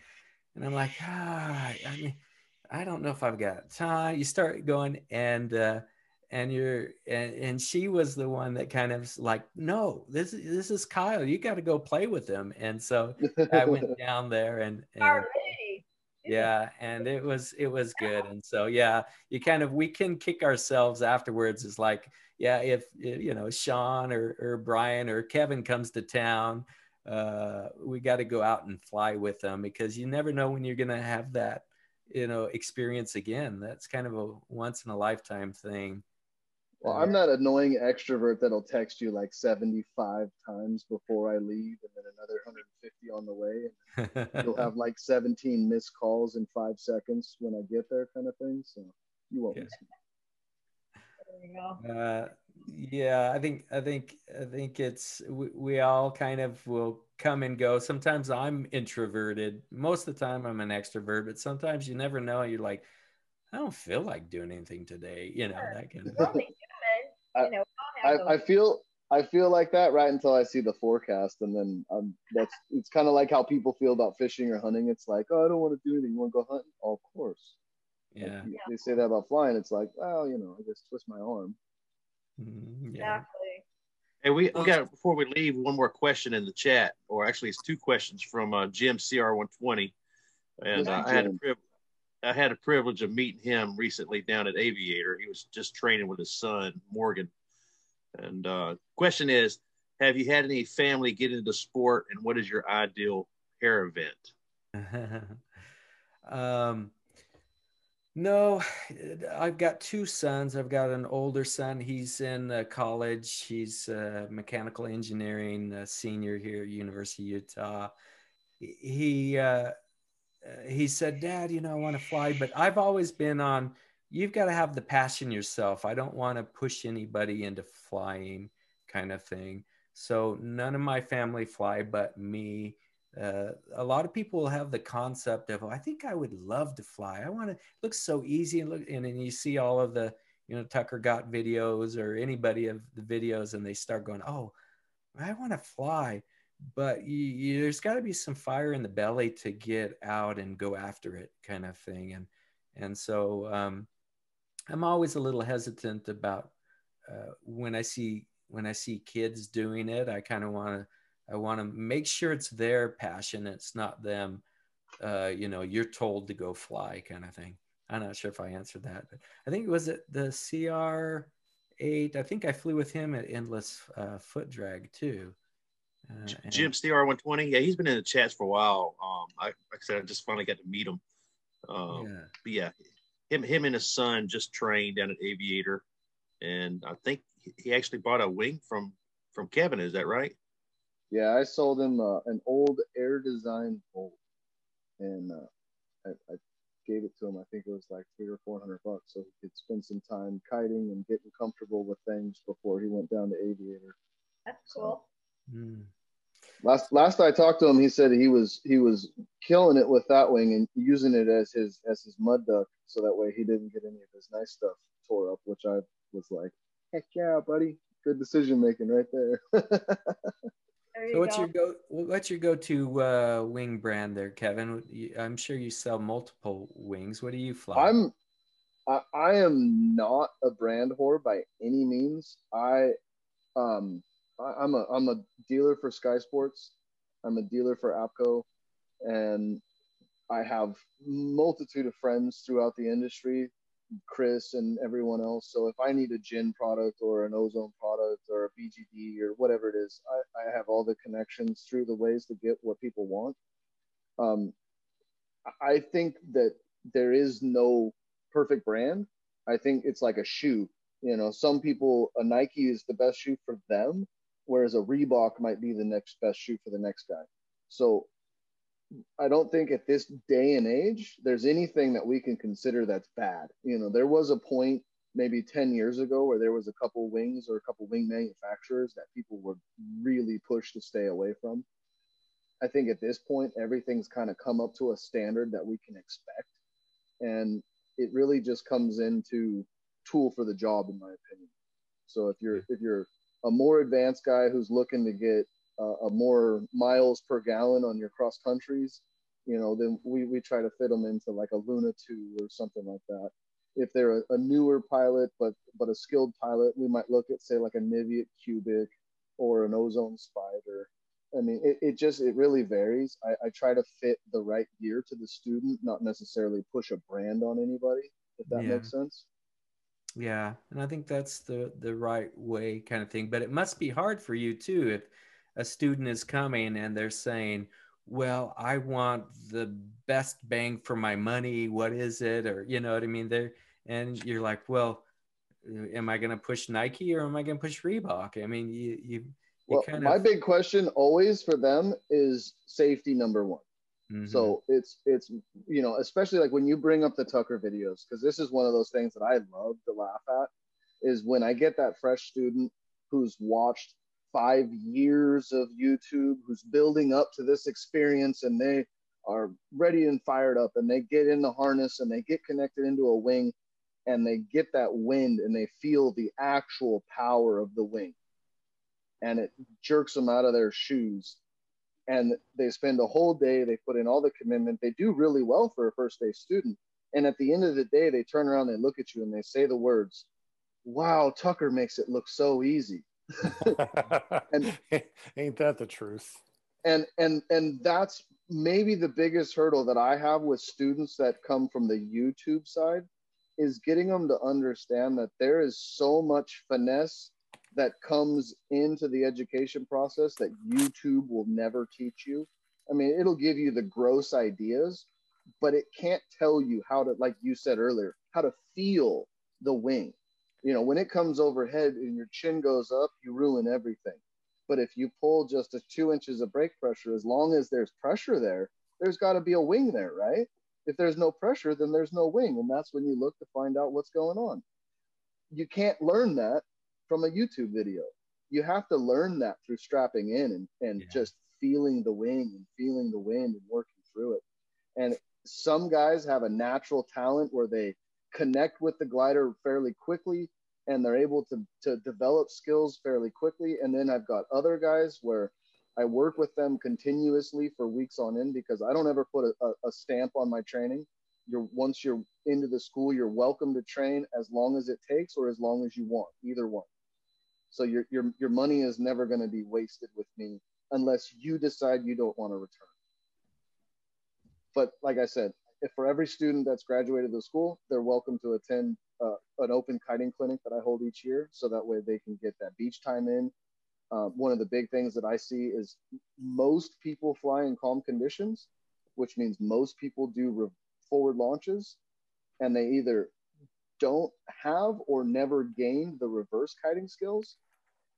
And I'm like, ah, I mean, I don't know if I've got time. You start going and, uh, And you're, and, and she was the one that kind of like, no, this is, this is Kyle. You got to go play with him. And so I went down there and, and yeah, and it was, it was good. And so, yeah, you kind of, we can kick ourselves afterwards. It's like, yeah, if, you know, Sean or, or Brian or Kevin comes to town, uh, we got to go out and fly with them, because you never know when you're going to have that, you know, experience again. That's kind of a once in a lifetime thing. Well, I'm that annoying extrovert that'll text you like seventy-five times before I leave, and then another one hundred fifty on the way. And you'll have like seventeen missed calls in five seconds when I get there, kind of thing. So you won't yeah. miss me. There you go. Uh, yeah, I think I think I think it's we, we all kind of will come and go. Sometimes I'm introverted. Most of the time I'm an extrovert, but sometimes you never know. You're like, I don't feel like doing anything today. You know, that kind of thing. I, you know, I, I feel I feel like that right until I see the forecast, and then I'm, that's it's kind of like how people feel about fishing or hunting. It's like, oh, I don't want to do anything. You want to go hunting? Oh, of course. Yeah. Like, yeah. They say that about flying. It's like, well, you know, I just twist my arm. Mm-hmm. Yeah. Exactly. Hey, we, we got, before we leave, one more question in the chat, or actually it's two questions from uh, Jim C R one twenty, and uh, I had a privilege. I had the privilege of meeting him recently down at Aviator. He was just training with his son, Morgan. And uh, question is, have you had any family get into sport, and what is your ideal hair event? um, no, I've got two sons. I've got an older son. He's in uh, college. He's uh, mechanical engineering uh, senior here at University of Utah. He, uh, Uh, he said, Dad, you know, I want to fly, but I've always been on, you've got to have the passion yourself. I don't want to push anybody into flying, kind of thing. So none of my family fly but me. Uh, a lot of people have the concept of, oh, I think I would love to fly. I want to, it looks so easy. And, look, and then you see all of the, you know, Tucker Gott videos or anybody of the videos, and they start going, oh, I want to fly. But you, you, there's got to be some fire in the belly to get out and go after it, kind of thing. And and so um, I'm always a little hesitant about uh, when I see when I see kids doing it. I kind of want to I want to make sure it's their passion. It's not them. Uh, you know, you're told to go fly, kind of thing. I'm not sure if I answered that. But I think was it the C R eight. I think I flew with him at Endless uh, Foot Drag too. Uh, Jim C R one twenty, yeah, he's been in the chats for a while. Um, I, like I said, I just finally got to meet him. Um, yeah. But yeah, him, him and his son just trained down at Aviator, and I think he actually bought a wing from from Kevin. Is that right? Yeah, I sold him uh, an old Air Design bolt, and uh, I, I gave it to him. I think it was like three or four hundred bucks, so he could spend some time kiting and getting comfortable with things before he went down to Aviator. That's cool. So, mm. Last last I talked to him, he said he was he was killing it with that wing and using it as his as his mud duck, so that way he didn't get any of his nice stuff tore up, which I was like, heck yeah, buddy, good decision making right there. There you so what's go. your go what's your go to uh, wing brand there, Kevin? I'm sure you sell multiple wings. What do you fly? I'm I, I am not a brand whore by any means. I um. I'm a I'm a dealer for Sky Sports. I'm a dealer for APCO, and I have multitude of friends throughout the industry Chris and everyone else. So if I need a Gin product or an Ozone product or a B G D or whatever it is, I, I have all the connections through the ways to get what people want. Um, I think that there is no perfect brand. I think it's like a shoe. You know, some people, a Nike is the best shoe for them, whereas a Reebok might be the next best shoe for the next guy. So I don't think at this day and age, there's anything that we can consider that's bad. You know, there was a point maybe ten years ago where there was a couple wings or a couple wing manufacturers that people were really pushed to stay away from. I think at this point, everything's kind of come up to a standard that we can expect. And it really just comes into tool for the job, in my opinion. So if you're, if you're a more advanced guy who's looking to get Uh, a more miles per gallon on your cross countries, you know, then we, we try to fit them into like a Luna two or something like that. If they're a, a newer pilot, but but a skilled pilot, we might look at say like a Niviet Cubic or an Ozone Spider. I mean, it, it just, it really varies. I, I try to fit the right gear to the student, not necessarily push a brand on anybody, if that yeah. makes sense. Yeah, and I think that's the, the right way kind of thing. But it must be hard for you too, if a student is coming and they're saying, well, I want the best bang for my money. What is it? Or, you know what I mean? They're, and you're like, well, am I going to push Nike or am I going to push Reebok? I mean, you, you, you well, kind of... My big question always for them is safety number one. Mm-hmm. So it's, it's, you know, especially like when you bring up the Tucker videos, because this is one of those things that I love to laugh at, is when I get that fresh student who's watched five years of YouTube, who's building up to this experience, and they are ready and fired up, and they get in the harness and they get connected into a wing and they get that wind and they feel the actual power of the wing, and it jerks them out of their shoes, and they spend a whole day, they put in all the commitment, they do really well for a first day student, and at the end of the day they turn around, they look at you and they say the words, wow, Tucker makes it look so easy. And ain't that the truth? And and and that's maybe the biggest hurdle that I have with students that come from the YouTube side, is getting them to understand that there is so much finesse that comes into the education process that YouTube will never teach you. I mean, it'll give you the gross ideas, but it can't tell you how to, like you said earlier, how to feel the wing. You know, when it comes overhead and your chin goes up, you ruin everything. But if you pull just a two inches of brake pressure, as long as there's pressure there, there's got to be a wing there, right? If there's no pressure, then there's no wing. And that's when you look to find out what's going on. You can't learn that from a YouTube video. You have to learn that through strapping in and, and yeah. just feeling the wing and feeling the wind and working through it. And some guys have a natural talent where they connect with the glider fairly quickly and they're able to, to develop skills fairly quickly. And then I've got other guys where I work with them continuously for weeks on end, because I don't ever put a, a stamp on my training. You're, once you're into the school, you're welcome to train as long as it takes or as long as you want, either one. So your, your, your money is never going to be wasted with me unless you decide you don't want to return. But like I said, if for every student that's graduated the school, they're welcome to attend uh, an open kiting clinic that I hold each year, so that way they can get that beach time in. Uh, one of the big things that I see is most people fly in calm conditions, which means most people do re- forward launches, and they either don't have or never gained the reverse kiting skills.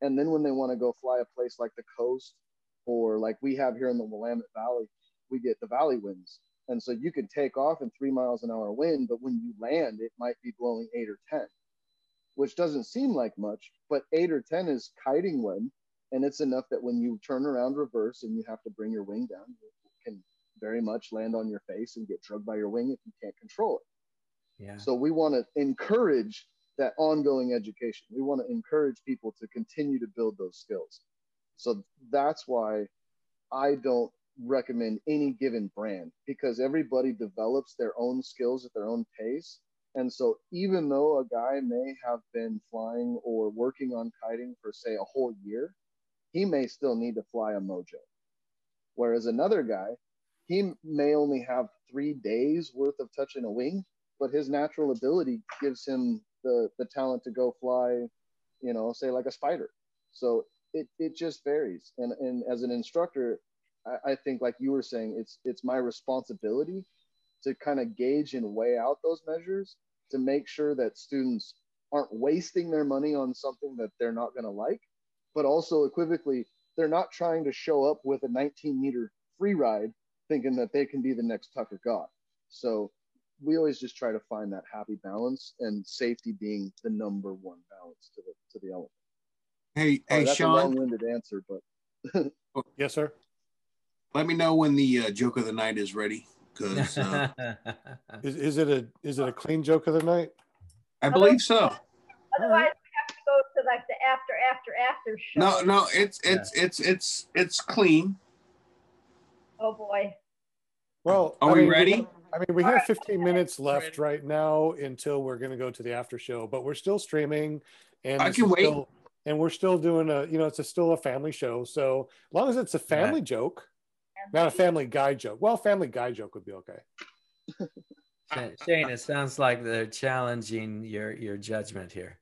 And then when they want to go fly a place like the coast, or like we have here in the Willamette Valley, we get the valley winds. And so you can take off in three miles an hour wind, but when you land, it might be blowing eight or ten, which doesn't seem like much, but eight or ten is kiting wind. And it's enough that when you turn around reverse and you have to bring your wing down, you can very much land on your face and get drugged by your wing if you can't control it. Yeah. So we want to encourage that ongoing education. We want to encourage people to continue to build those skills. So that's why I don't recommend any given brand, because everybody develops their own skills at their own pace. And so even though a guy may have been flying or working on kiting for say a whole year, he may still need to fly a mojo, whereas another guy, he may only have three days worth of touching a wing, but his natural ability gives him the the talent to go fly, you know, say like a spider. So it it just varies. And and as an instructor, I, I think like you were saying, it's it's my responsibility to kind of gauge and weigh out those measures to make sure that students aren't wasting their money on something that they're not going to like, but also equivocally, they're not trying to show up with a nineteen meter free ride thinking that they can be the next Tucker Gott. So we always just try to find that happy balance, and safety being the number one balance to the, to the element. Hey, oh, hey, that's Sean. That's a long-winded answer, but. Yes, sir. Let me know when the uh, joke of the night is ready. Cause, uh, is, is it a is it a clean joke of the night? I believe so. Otherwise, we have to go to like the after after after show. No, no, it's it's yeah. it's, it's it's it's clean. Oh boy. Well, are I we mean, ready? We, I mean, we All have right. fifteen minutes left right now until we're going to go to the after show, but we're still streaming, and I can wait. Still, and we're still doing a you know it's a, still a family show, so as long as it's a family yeah. joke. Not a Family Guy joke. Well, Family Guy joke would be okay. Shane, it sounds like they're challenging your your judgment here.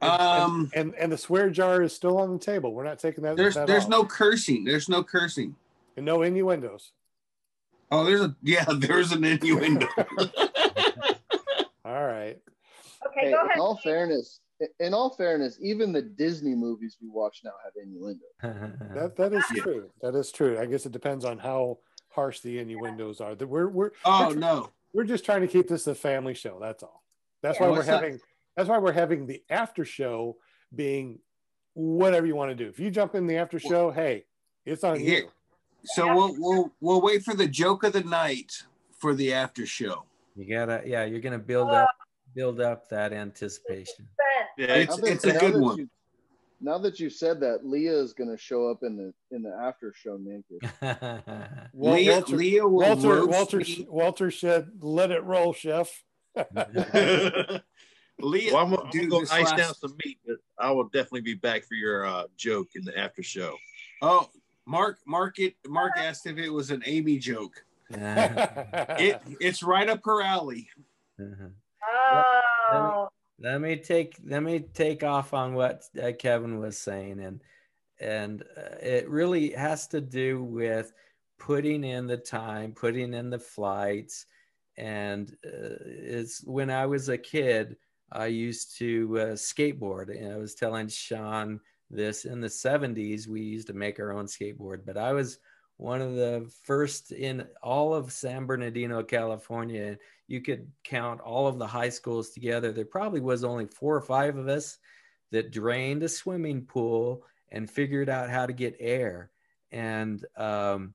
um, and, and and the swear jar is still on the table. We're not taking that. There's that there's off. no cursing. There's no cursing. And no innuendos. Oh, there's a yeah. There's an innuendo. All right. Okay, hey, go ahead. In all fairness. In all fairness, even the Disney movies we watch now have innuendo. That that is true. That is true. I guess it depends on how harsh the innuendos are. That we're we're oh we're, no, we're just trying to keep this a family show. That's all. That's yeah, why we're having. That? That's why we're having the after show being whatever you want to do. If you jump in the after show, well, hey, it's on here. You. So we'll we'll we'll wait for the joke of the night for the after show. You gotta yeah. You're gonna build up build up that anticipation. Yeah, it's, that, it's a good one. You, now that you said that, Leah is going to show up in the in the after show naked. Well, Leah, Walter, Leah will Walter, Walter, Walter said, "Let it roll, chef." Leah, well, I'm, I'm going to ice last... down some meat, but I will definitely be back for your uh, joke in the after show. Oh, Mark, Mark, it, Mark asked if it was an Amy joke. it it's right up her alley. Uh-huh. Oh. Let me take let me take off on what uh, Kevin was saying, and and uh, it really has to do with putting in the time, putting in the flights, and uh, it's when I was a kid, I used to uh, skateboard, and I was telling Sean this in the seventies. We used to make our own skateboard, but I was one of the first in all of San Bernardino, California. You could count all of the high schools together. There probably was only four or five of us that drained a swimming pool and figured out how to get air. And um,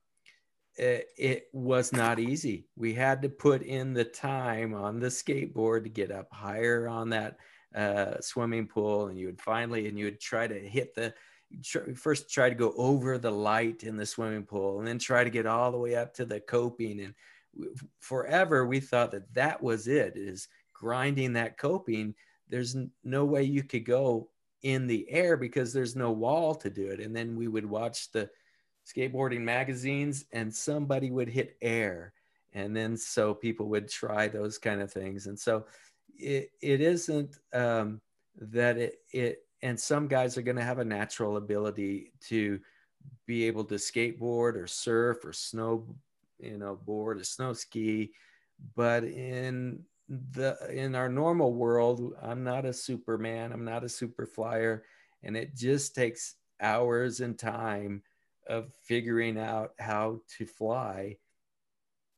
it, it was not easy. We had to put in the time on the skateboard to get up higher on that uh, swimming pool. And you would finally, and you would try to hit the, first try to go over the light in the swimming pool and then try to get all the way up to the coping. And forever we thought that that was it, is grinding that coping. There's no way you could go in the air because there's no wall to do it. And then we would watch the skateboarding magazines and somebody would hit air. And then so people would try those kind of things. And so it, it isn't um, that it, it and some guys are going to have a natural ability to be able to skateboard or surf or snow, you know, board or snow ski. But in the, in our normal world, I'm not a Superman, I'm not a super flyer. And it just takes hours and time of figuring out how to fly.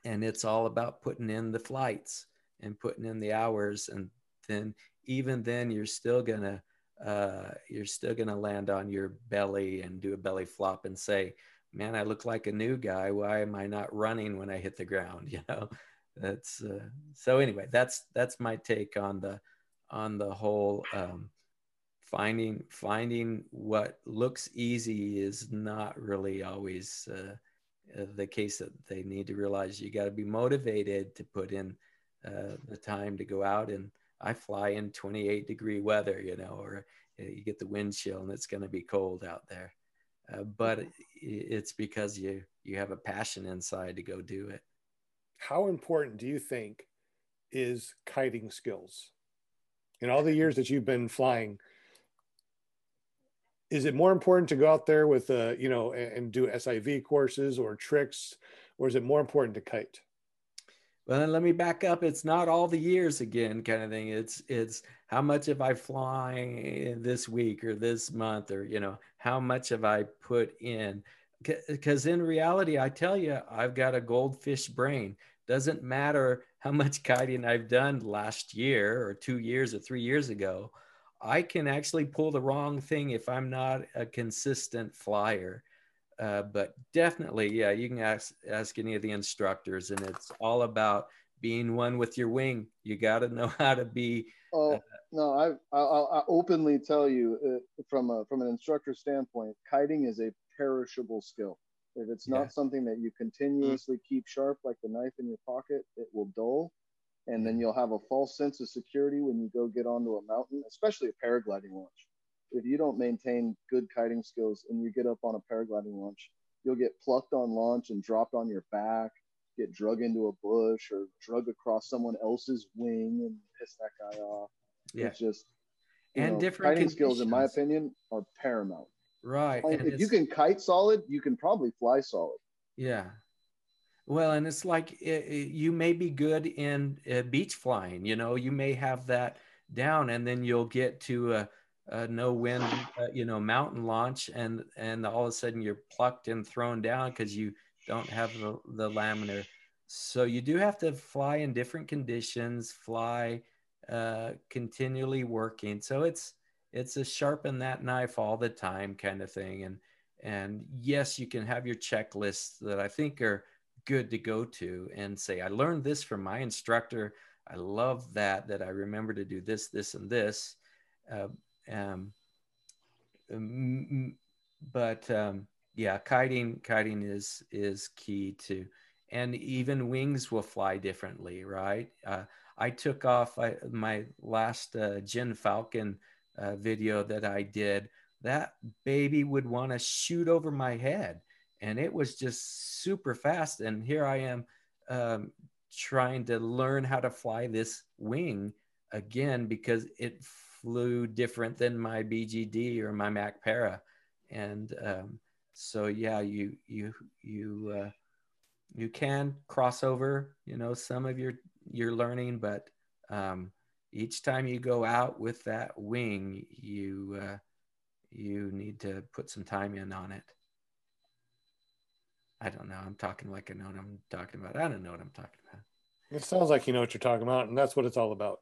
And it's all about putting in the flights and putting in the hours. And then, even then, you're still going to, Uh, you're still going to land on your belly and do a belly flop and say, man, I look like a new guy. Why am I not running when I hit the ground? You know, that's, uh, so anyway, that's, that's my take on the, on the whole, um, finding, finding what looks easy is not really always uh, the case. That they need to realize you got to be motivated to put in uh, the time to go out. And I fly in twenty-eight degree weather, you know, or you get the wind chill and it's going to be cold out there. Uh, but it's because you, you have a passion inside to go do it. How important do you think is kiting skills. In all the years that you've been flying, is it more important to go out there with, uh, you know, and, and do S I V courses or tricks, or is it more important to kite? Well, let me back up. It's not all the years again, kind of thing. It's, it's how much have I flying this week or this month, or, you know, how much have I put in? Because in reality, I tell you, I've got a goldfish brain. Doesn't matter how much kiting I've done last year or two years or three years ago. I can actually pull the wrong thing if I'm not a consistent flyer. Uh, but definitely, yeah, you can ask, ask any of the instructors, and it's all about being one with your wing. You got to know how to be. Oh, uh, no, I, I'll, I'll openly tell you uh, from, a, from an instructor standpoint, kiting is a perishable skill. If it's not yeah. something that you continuously mm-hmm. keep sharp, like the knife in your pocket, it will dull. And then you'll have a false sense of security when you go get onto a mountain, especially a paragliding launch. If you don't maintain good kiting skills and you get up on a paragliding launch, you'll get plucked on launch and dropped on your back, get drug into a bush or drug across someone else's wing and piss that guy off. Yeah. It's just, and know, different kiting skills, in my opinion, are paramount. Right. Like, if you can kite solid, you can probably fly solid. Yeah. Well, and it's like it, it, you may be good in uh, beach flying, you know, you may have that down, and then you'll get to a, a no wind, uh, you know, mountain launch, and and all of a sudden you're plucked and thrown down because you don't have the, the laminar. So you do have to fly in different conditions, fly uh, continually working. So it's it's a sharpen that knife all the time kind of thing. And and yes, you can have your checklists that I think are good to go to and say, I learned this from my instructor. I love that, that I remember to do this, this, and this. Uh, um, but um, yeah, kiting, kiting is, is key too. And even wings will fly differently, right? Uh, I took off I, my last uh, Gin Falcon uh, video that I did. That baby would want to shoot over my head. And it was just super fast. And here I am um, trying to learn how to fly this wing again, because it flew different than my B G D or my Mac Para. And um, so, yeah, you, you, you, uh, you can cross over, you know, some of your, your learning, but um, each time you go out with that wing, you, uh, you need to put some time in on it. I don't know. I'm talking like I know what I'm talking about. I don't know what I'm talking about. It sounds like you know what you're talking about, and that's what it's all about.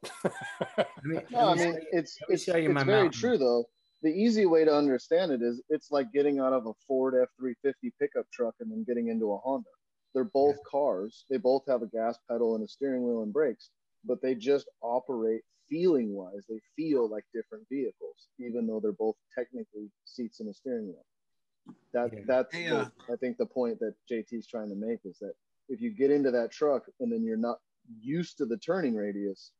I mean, no, I mean, it's it's, it's very mountain. True, though. The easy way to understand it is it's like getting out of a Ford F three fifty pickup truck and then getting into a Honda. They're both yeah. cars. They both have a gas pedal and a steering wheel and brakes, but they just operate feeling-wise. They feel like different vehicles, even though they're both technically seats and a steering wheel. That yeah. that's hey, uh, the, I think the point that J T's trying to make is that if you get into that truck and then you're not used to the turning radius,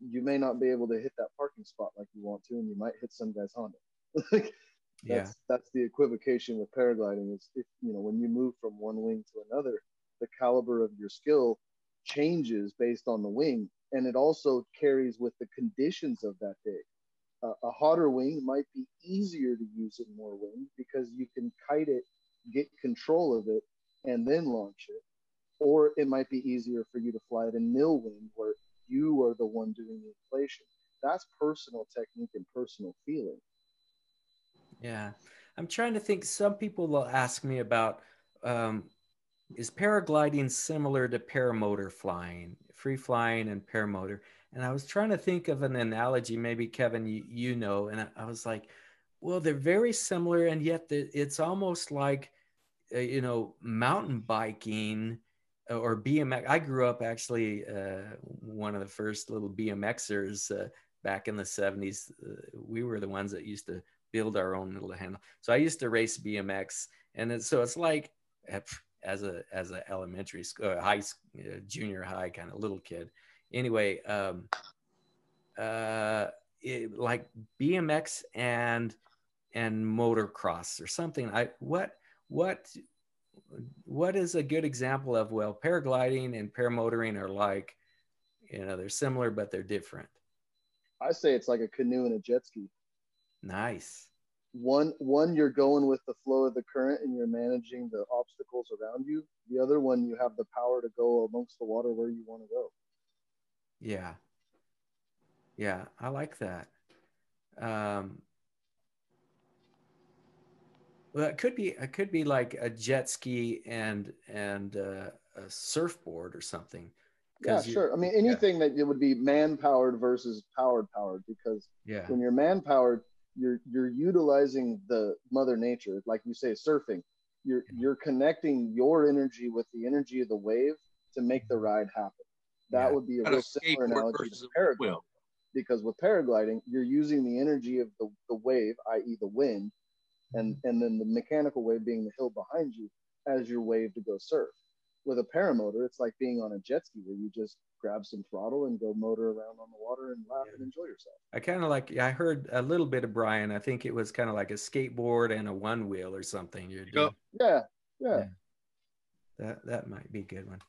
you may not be able to hit that parking spot like you want to, and you might hit some guy's Honda. that's, yeah, that's the equivocation with paragliding. Is if you know when you move from one wing to another, the caliber of your skill changes based on the wing, and it also carries with the conditions of that day. Uh, a hotter wing might be easier to use in more wind because you can kite it, get control of it, and then launch it. Or it might be easier for you to fly it in nil wind where you are the one doing the inflation. That's personal technique and personal feeling. Yeah. I'm trying to think. Some people will ask me about, um, is paragliding similar to paramotor flying, free flying and paramotor? And I was trying to think of an analogy, maybe Kevin, you, you know, and I, I was like, well, they're very similar. And yet the, it's almost like, uh, you know, mountain biking or B M X. I grew up actually uh, one of the first little B M Xers uh, back in the seventies. Uh, we were the ones that used to build our own little handle. So I used to race B M X. And it, so it's like as a, as a elementary school, uh, high, uh, junior high kind of little kid. Anyway, um, uh, it, like B M X and and motocross or something. I what what what is a good example of well, paragliding and paramotoring are like You know, they're similar, but they're different. I say it's like a canoe and a jet ski. Nice. One, one you're going with the flow of the current and you're managing the obstacles around you. The other one, you have the power to go amongst the water where you want to go. Yeah. Yeah, I like that. Um, well, it could be, it could be like a jet ski and, and uh, a surfboard or something. Yeah, you, sure. I mean, anything yeah. that it would be man-powered versus powered-powered, because yeah. when you're man-powered, you're you're utilizing the Mother Nature, like you say, surfing. You're yeah. you're connecting your energy with the energy of the wave to make the ride happen. That yeah. would be a real similar analogy to paragliding, because with paragliding, you're using the energy of the, the wave, that is the wind, and, and then the mechanical wave being the hill behind you as your wave to go surf. With a paramotor, it's like being on a jet ski where you just grab some throttle and go motor around on the water and laugh yeah. and enjoy yourself. I kind of like, I heard a little bit of Brian. I think it was kind of like a skateboard and a one wheel or something. You're doing. Yeah, yeah. Yeah. That, that might be a good one.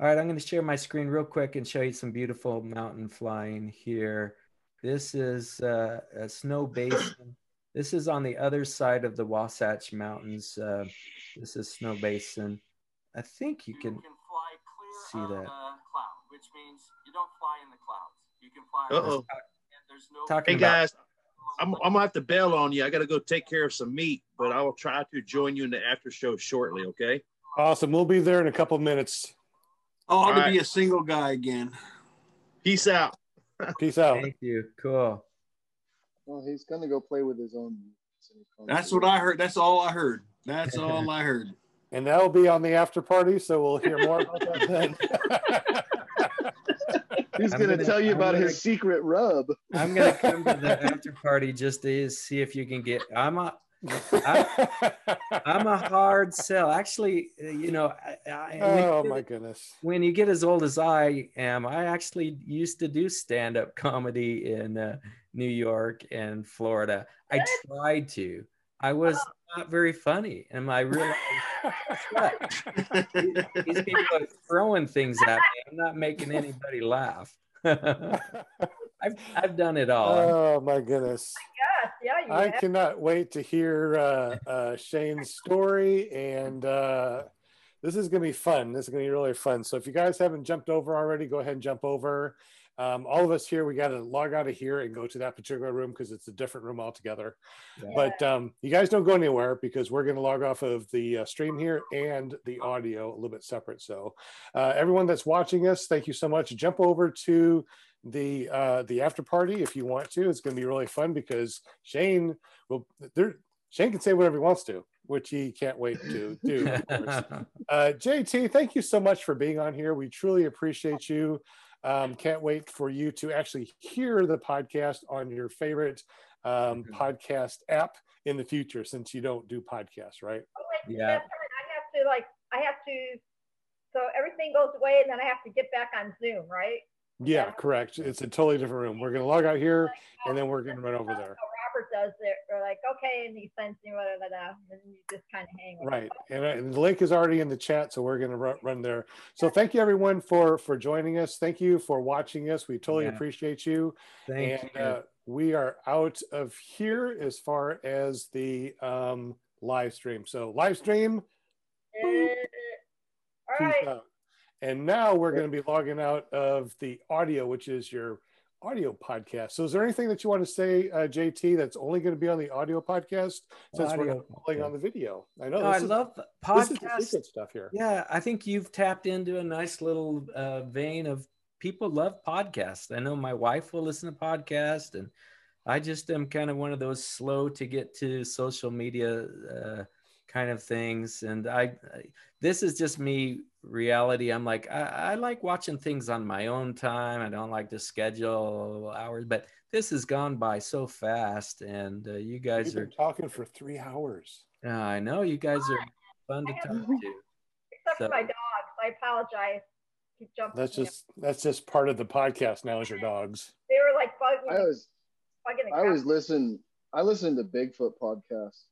All right, I'm going to share my screen real quick and show you some beautiful mountain flying here. This is uh, a snow basin. This is on the other side of the Wasatch Mountains. Uh, this is snow basin. I think you can, you can fly clear see on that. A cloud, which means you don't fly in the clouds. You can fly. Uh-oh. And there's no talking hey guys, I'm, I'm gonna have to bail on you. I got to go take care of some meat, but I will try to join you in the after show shortly. Okay. Awesome. We'll be there in a couple minutes. Oh, I'm All gonna right. be a single guy again. Peace out. Peace out. Thank you. Cool. Well, he's gonna go play with his own. That's what I heard. That's all I heard. That's all I heard. And that'll be on the after party, so we'll hear more about that then. He's going to tell you I'm about gonna, his secret rub. I'm going to come to the after party just to see if you can get. I'm a, I'm, I'm a hard sell. Actually, you know. I, oh my goodness! When you get as old as I am, I actually used to do stand-up comedy in uh, New York and Florida. I tried to. I was not very funny, and I realized. These people are throwing things at me. I'm not making anybody laugh. I've, I've done it all. Oh my goodness. Oh my yeah, yeah, I have. Cannot wait to hear uh, uh, Shane's story, and uh, this is going to be fun. This is going to be really fun. So if you guys haven't jumped over already, go ahead and jump over. Um, all of us here, we got to log out of here and go to that particular room because it's a different room altogether. Yeah. But um, you guys don't go anywhere because we're going to log off of the uh, stream here and the audio a little bit separate. So uh, everyone that's watching us, thank you so much. Jump over to the uh, the after party if you want to. It's going to be really fun because Shane will there. Shane can say whatever he wants to, which he can't wait to do. Of course. uh, J T, thank you so much for being on here. We truly appreciate you. Um, can't wait for you to actually hear the podcast on your favorite um, mm-hmm. podcast app in the future, since you don't do podcasts, right? Oh, wait, yeah. I have to like, I have to, so everything goes away and then I have to get back on Zoom, right? Yeah, yeah. Correct. It's a totally different room. We're going to log out here like, oh, and then we're going to run over there. Robert does it. We're like, okay. And he sends me blah, blah, blah, and you just kind of hang. Right. And, and the link is already in the chat. So we're going to run, run there. So thank you everyone for, for joining us. Thank you for watching us. We totally yeah. appreciate you. Thank and, you. Uh, we are out of here as far as the um, live stream. So live stream. Uh, all right. Out. And now we're going to be logging out of the audio, which is your audio podcast. So is there anything that you want to say, uh, J T, that's only going to be on the audio podcast since audio. We're going to be playing on the video? I know. No, I is, love podcast stuff here. Yeah, I think you've tapped into a nice little uh, vein of people love podcasts. I know my wife will listen to podcasts, and I just am kind of one of those slow to get to social media uh, kind of things. And I, I this is just me. Reality. I'm like, I, I like watching things on my own time. I don't like to schedule hours, but this has gone by so fast. And uh, you guys We've been are talking for three hours. Uh, I know you guys are fun to talk to. Except so. For my dogs. I apologize. Keep jumping that's just up. That's just part of the podcast now is your dogs. They were like bugging. I was, bugging I was listen. I listened to Bigfoot podcasts.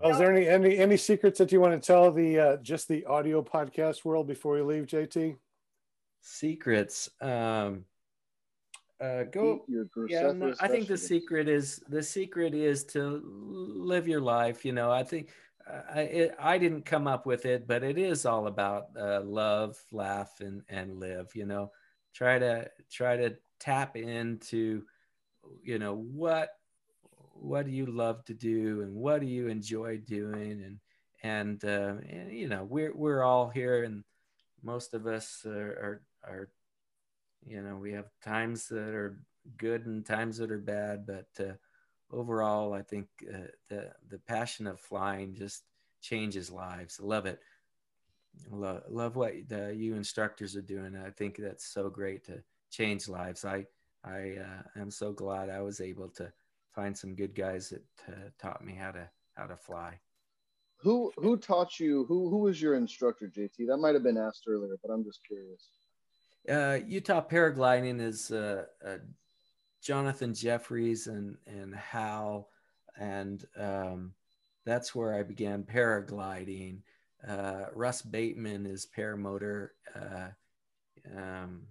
Oh, is there any any any secrets that you want to tell the uh, just the audio podcast world before we leave, J T? Secrets. Um, uh, go. Yeah, no, I think the secret is the secret is to live your life. You know, I think I it, I didn't come up with it, but it is all about uh, love, laugh, and and live. You know, try to try to tap into, you know, what what do you love to do and what do you enjoy doing, and and uh, and you know, we're we're all here, and most of us are, are are you know, we have times that are good and times that are bad, but uh, overall I think uh, the the passion of flying just changes lives. I love it. Love, love what the, you instructors are doing. I think that's so great to change lives. I I uh, am so glad I was able to find some good guys that uh, taught me how to how to fly. Who who taught you? Who who was your instructor, J T? That might have been asked earlier, but I'm just curious. Uh, Utah Paragliding is uh, uh, Jonathan Jeffries and and Hal, and um, that's where I began paragliding. Uh, Russ Bateman is paramotor uh, um,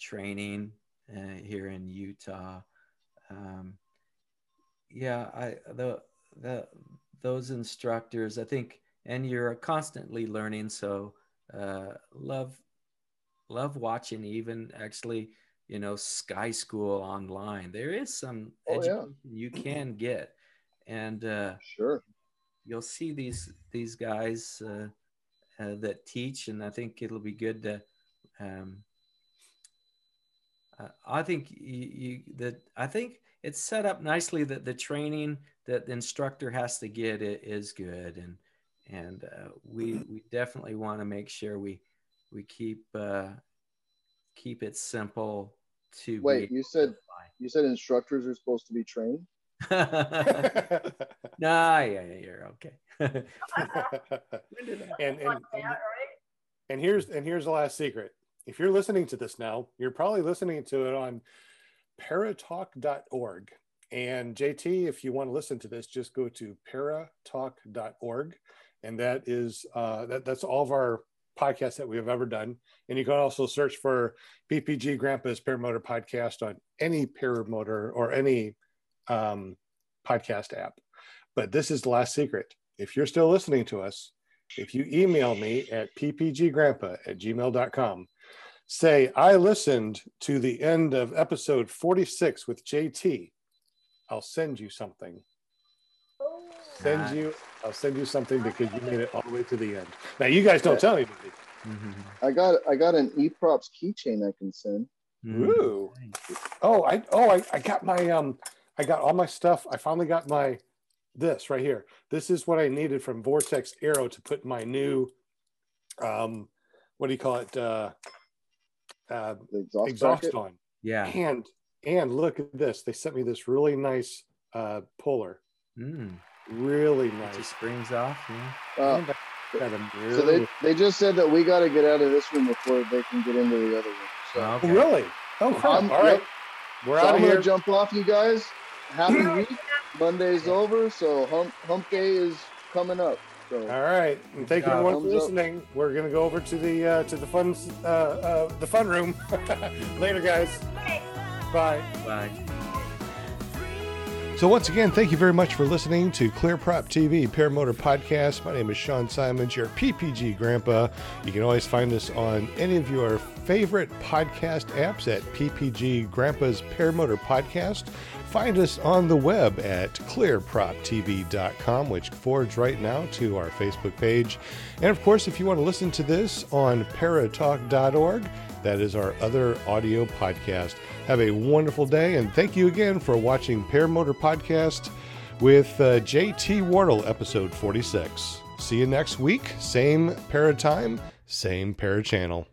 training. Uh, here in Utah, um, yeah, I the the those instructors, I think, and you're constantly learning. So uh, love love watching. Even actually, you know, Sky School online. There is some oh, education yeah. you can get, and uh, sure, you'll see these these guys uh, uh, that teach, and I think it'll be good to. Um, Uh, I think you, you that I think it's set up nicely that the training that the instructor has to get is good, and and uh, we we definitely want to make sure we we keep uh, keep it simple. To wait, you said you said instructors are supposed to be trained? Nah, yeah, yeah, you're okay. and, and, and here's and here's the last secret. If you're listening to this now, you're probably listening to it on paratalk dot org. And J T, if you want to listen to this, just go to paratalk dot org. And that is, uh, that, that's all of our podcasts that we have ever done. And you can also search for P P G Grandpa's Paramotor Podcast on any paramotor or any um, podcast app. But this is the last secret. If you're still listening to us, if you email me at p p g grandpa at gmail dot com, say, I listened to the end of episode forty-six with J T, I'll send you something. Oh. Send you, I'll send you something because you made it all the way to the end. Now, you guys don't tell anybody. Mm-hmm. I got I got an eProps keychain I can send. Mm-hmm. Ooh. Oh, I oh I, I got my um I got all my stuff. I finally got my this right here. This is what I needed from Vortex Aero to put my new, um, what do you call it? Uh, uh, exhaust, exhaust on. Yeah. And and look at this. They sent me this really nice uh, puller. Mm. Really nice. It just springs off. Yeah. Uh, really... So they they just said that we got to get out of this room before they can get into the other room. So oh, okay. Really? Oh, cool. Um, all right. Yep. We're so out I'm here. Gonna jump off, you guys. Happy week. Monday's over, so hump, hump day is coming up. So. All right, and thank you everyone for listening. Up. We're gonna go over to the uh, to the fun uh, uh, the fun room. Later, guys. Okay. Bye. Bye. So once again, thank you very much for listening to Clear Prop T V Paramotor Podcast. My name is Sean Simons, your P P G Grandpa. You can always find us on any of your favorite podcast apps at P P G Grandpa's Paramotor Podcast. Find us on the web at clear prop t v dot com, which forwards right now to our Facebook page. And of course, if you want to listen to this on paratalk dot org, that is our other audio podcast. Have a wonderful day, and thank you again for watching Paramotor Podcast with uh, J T Wardle, episode forty-six. See you next week, same para time, same para channel.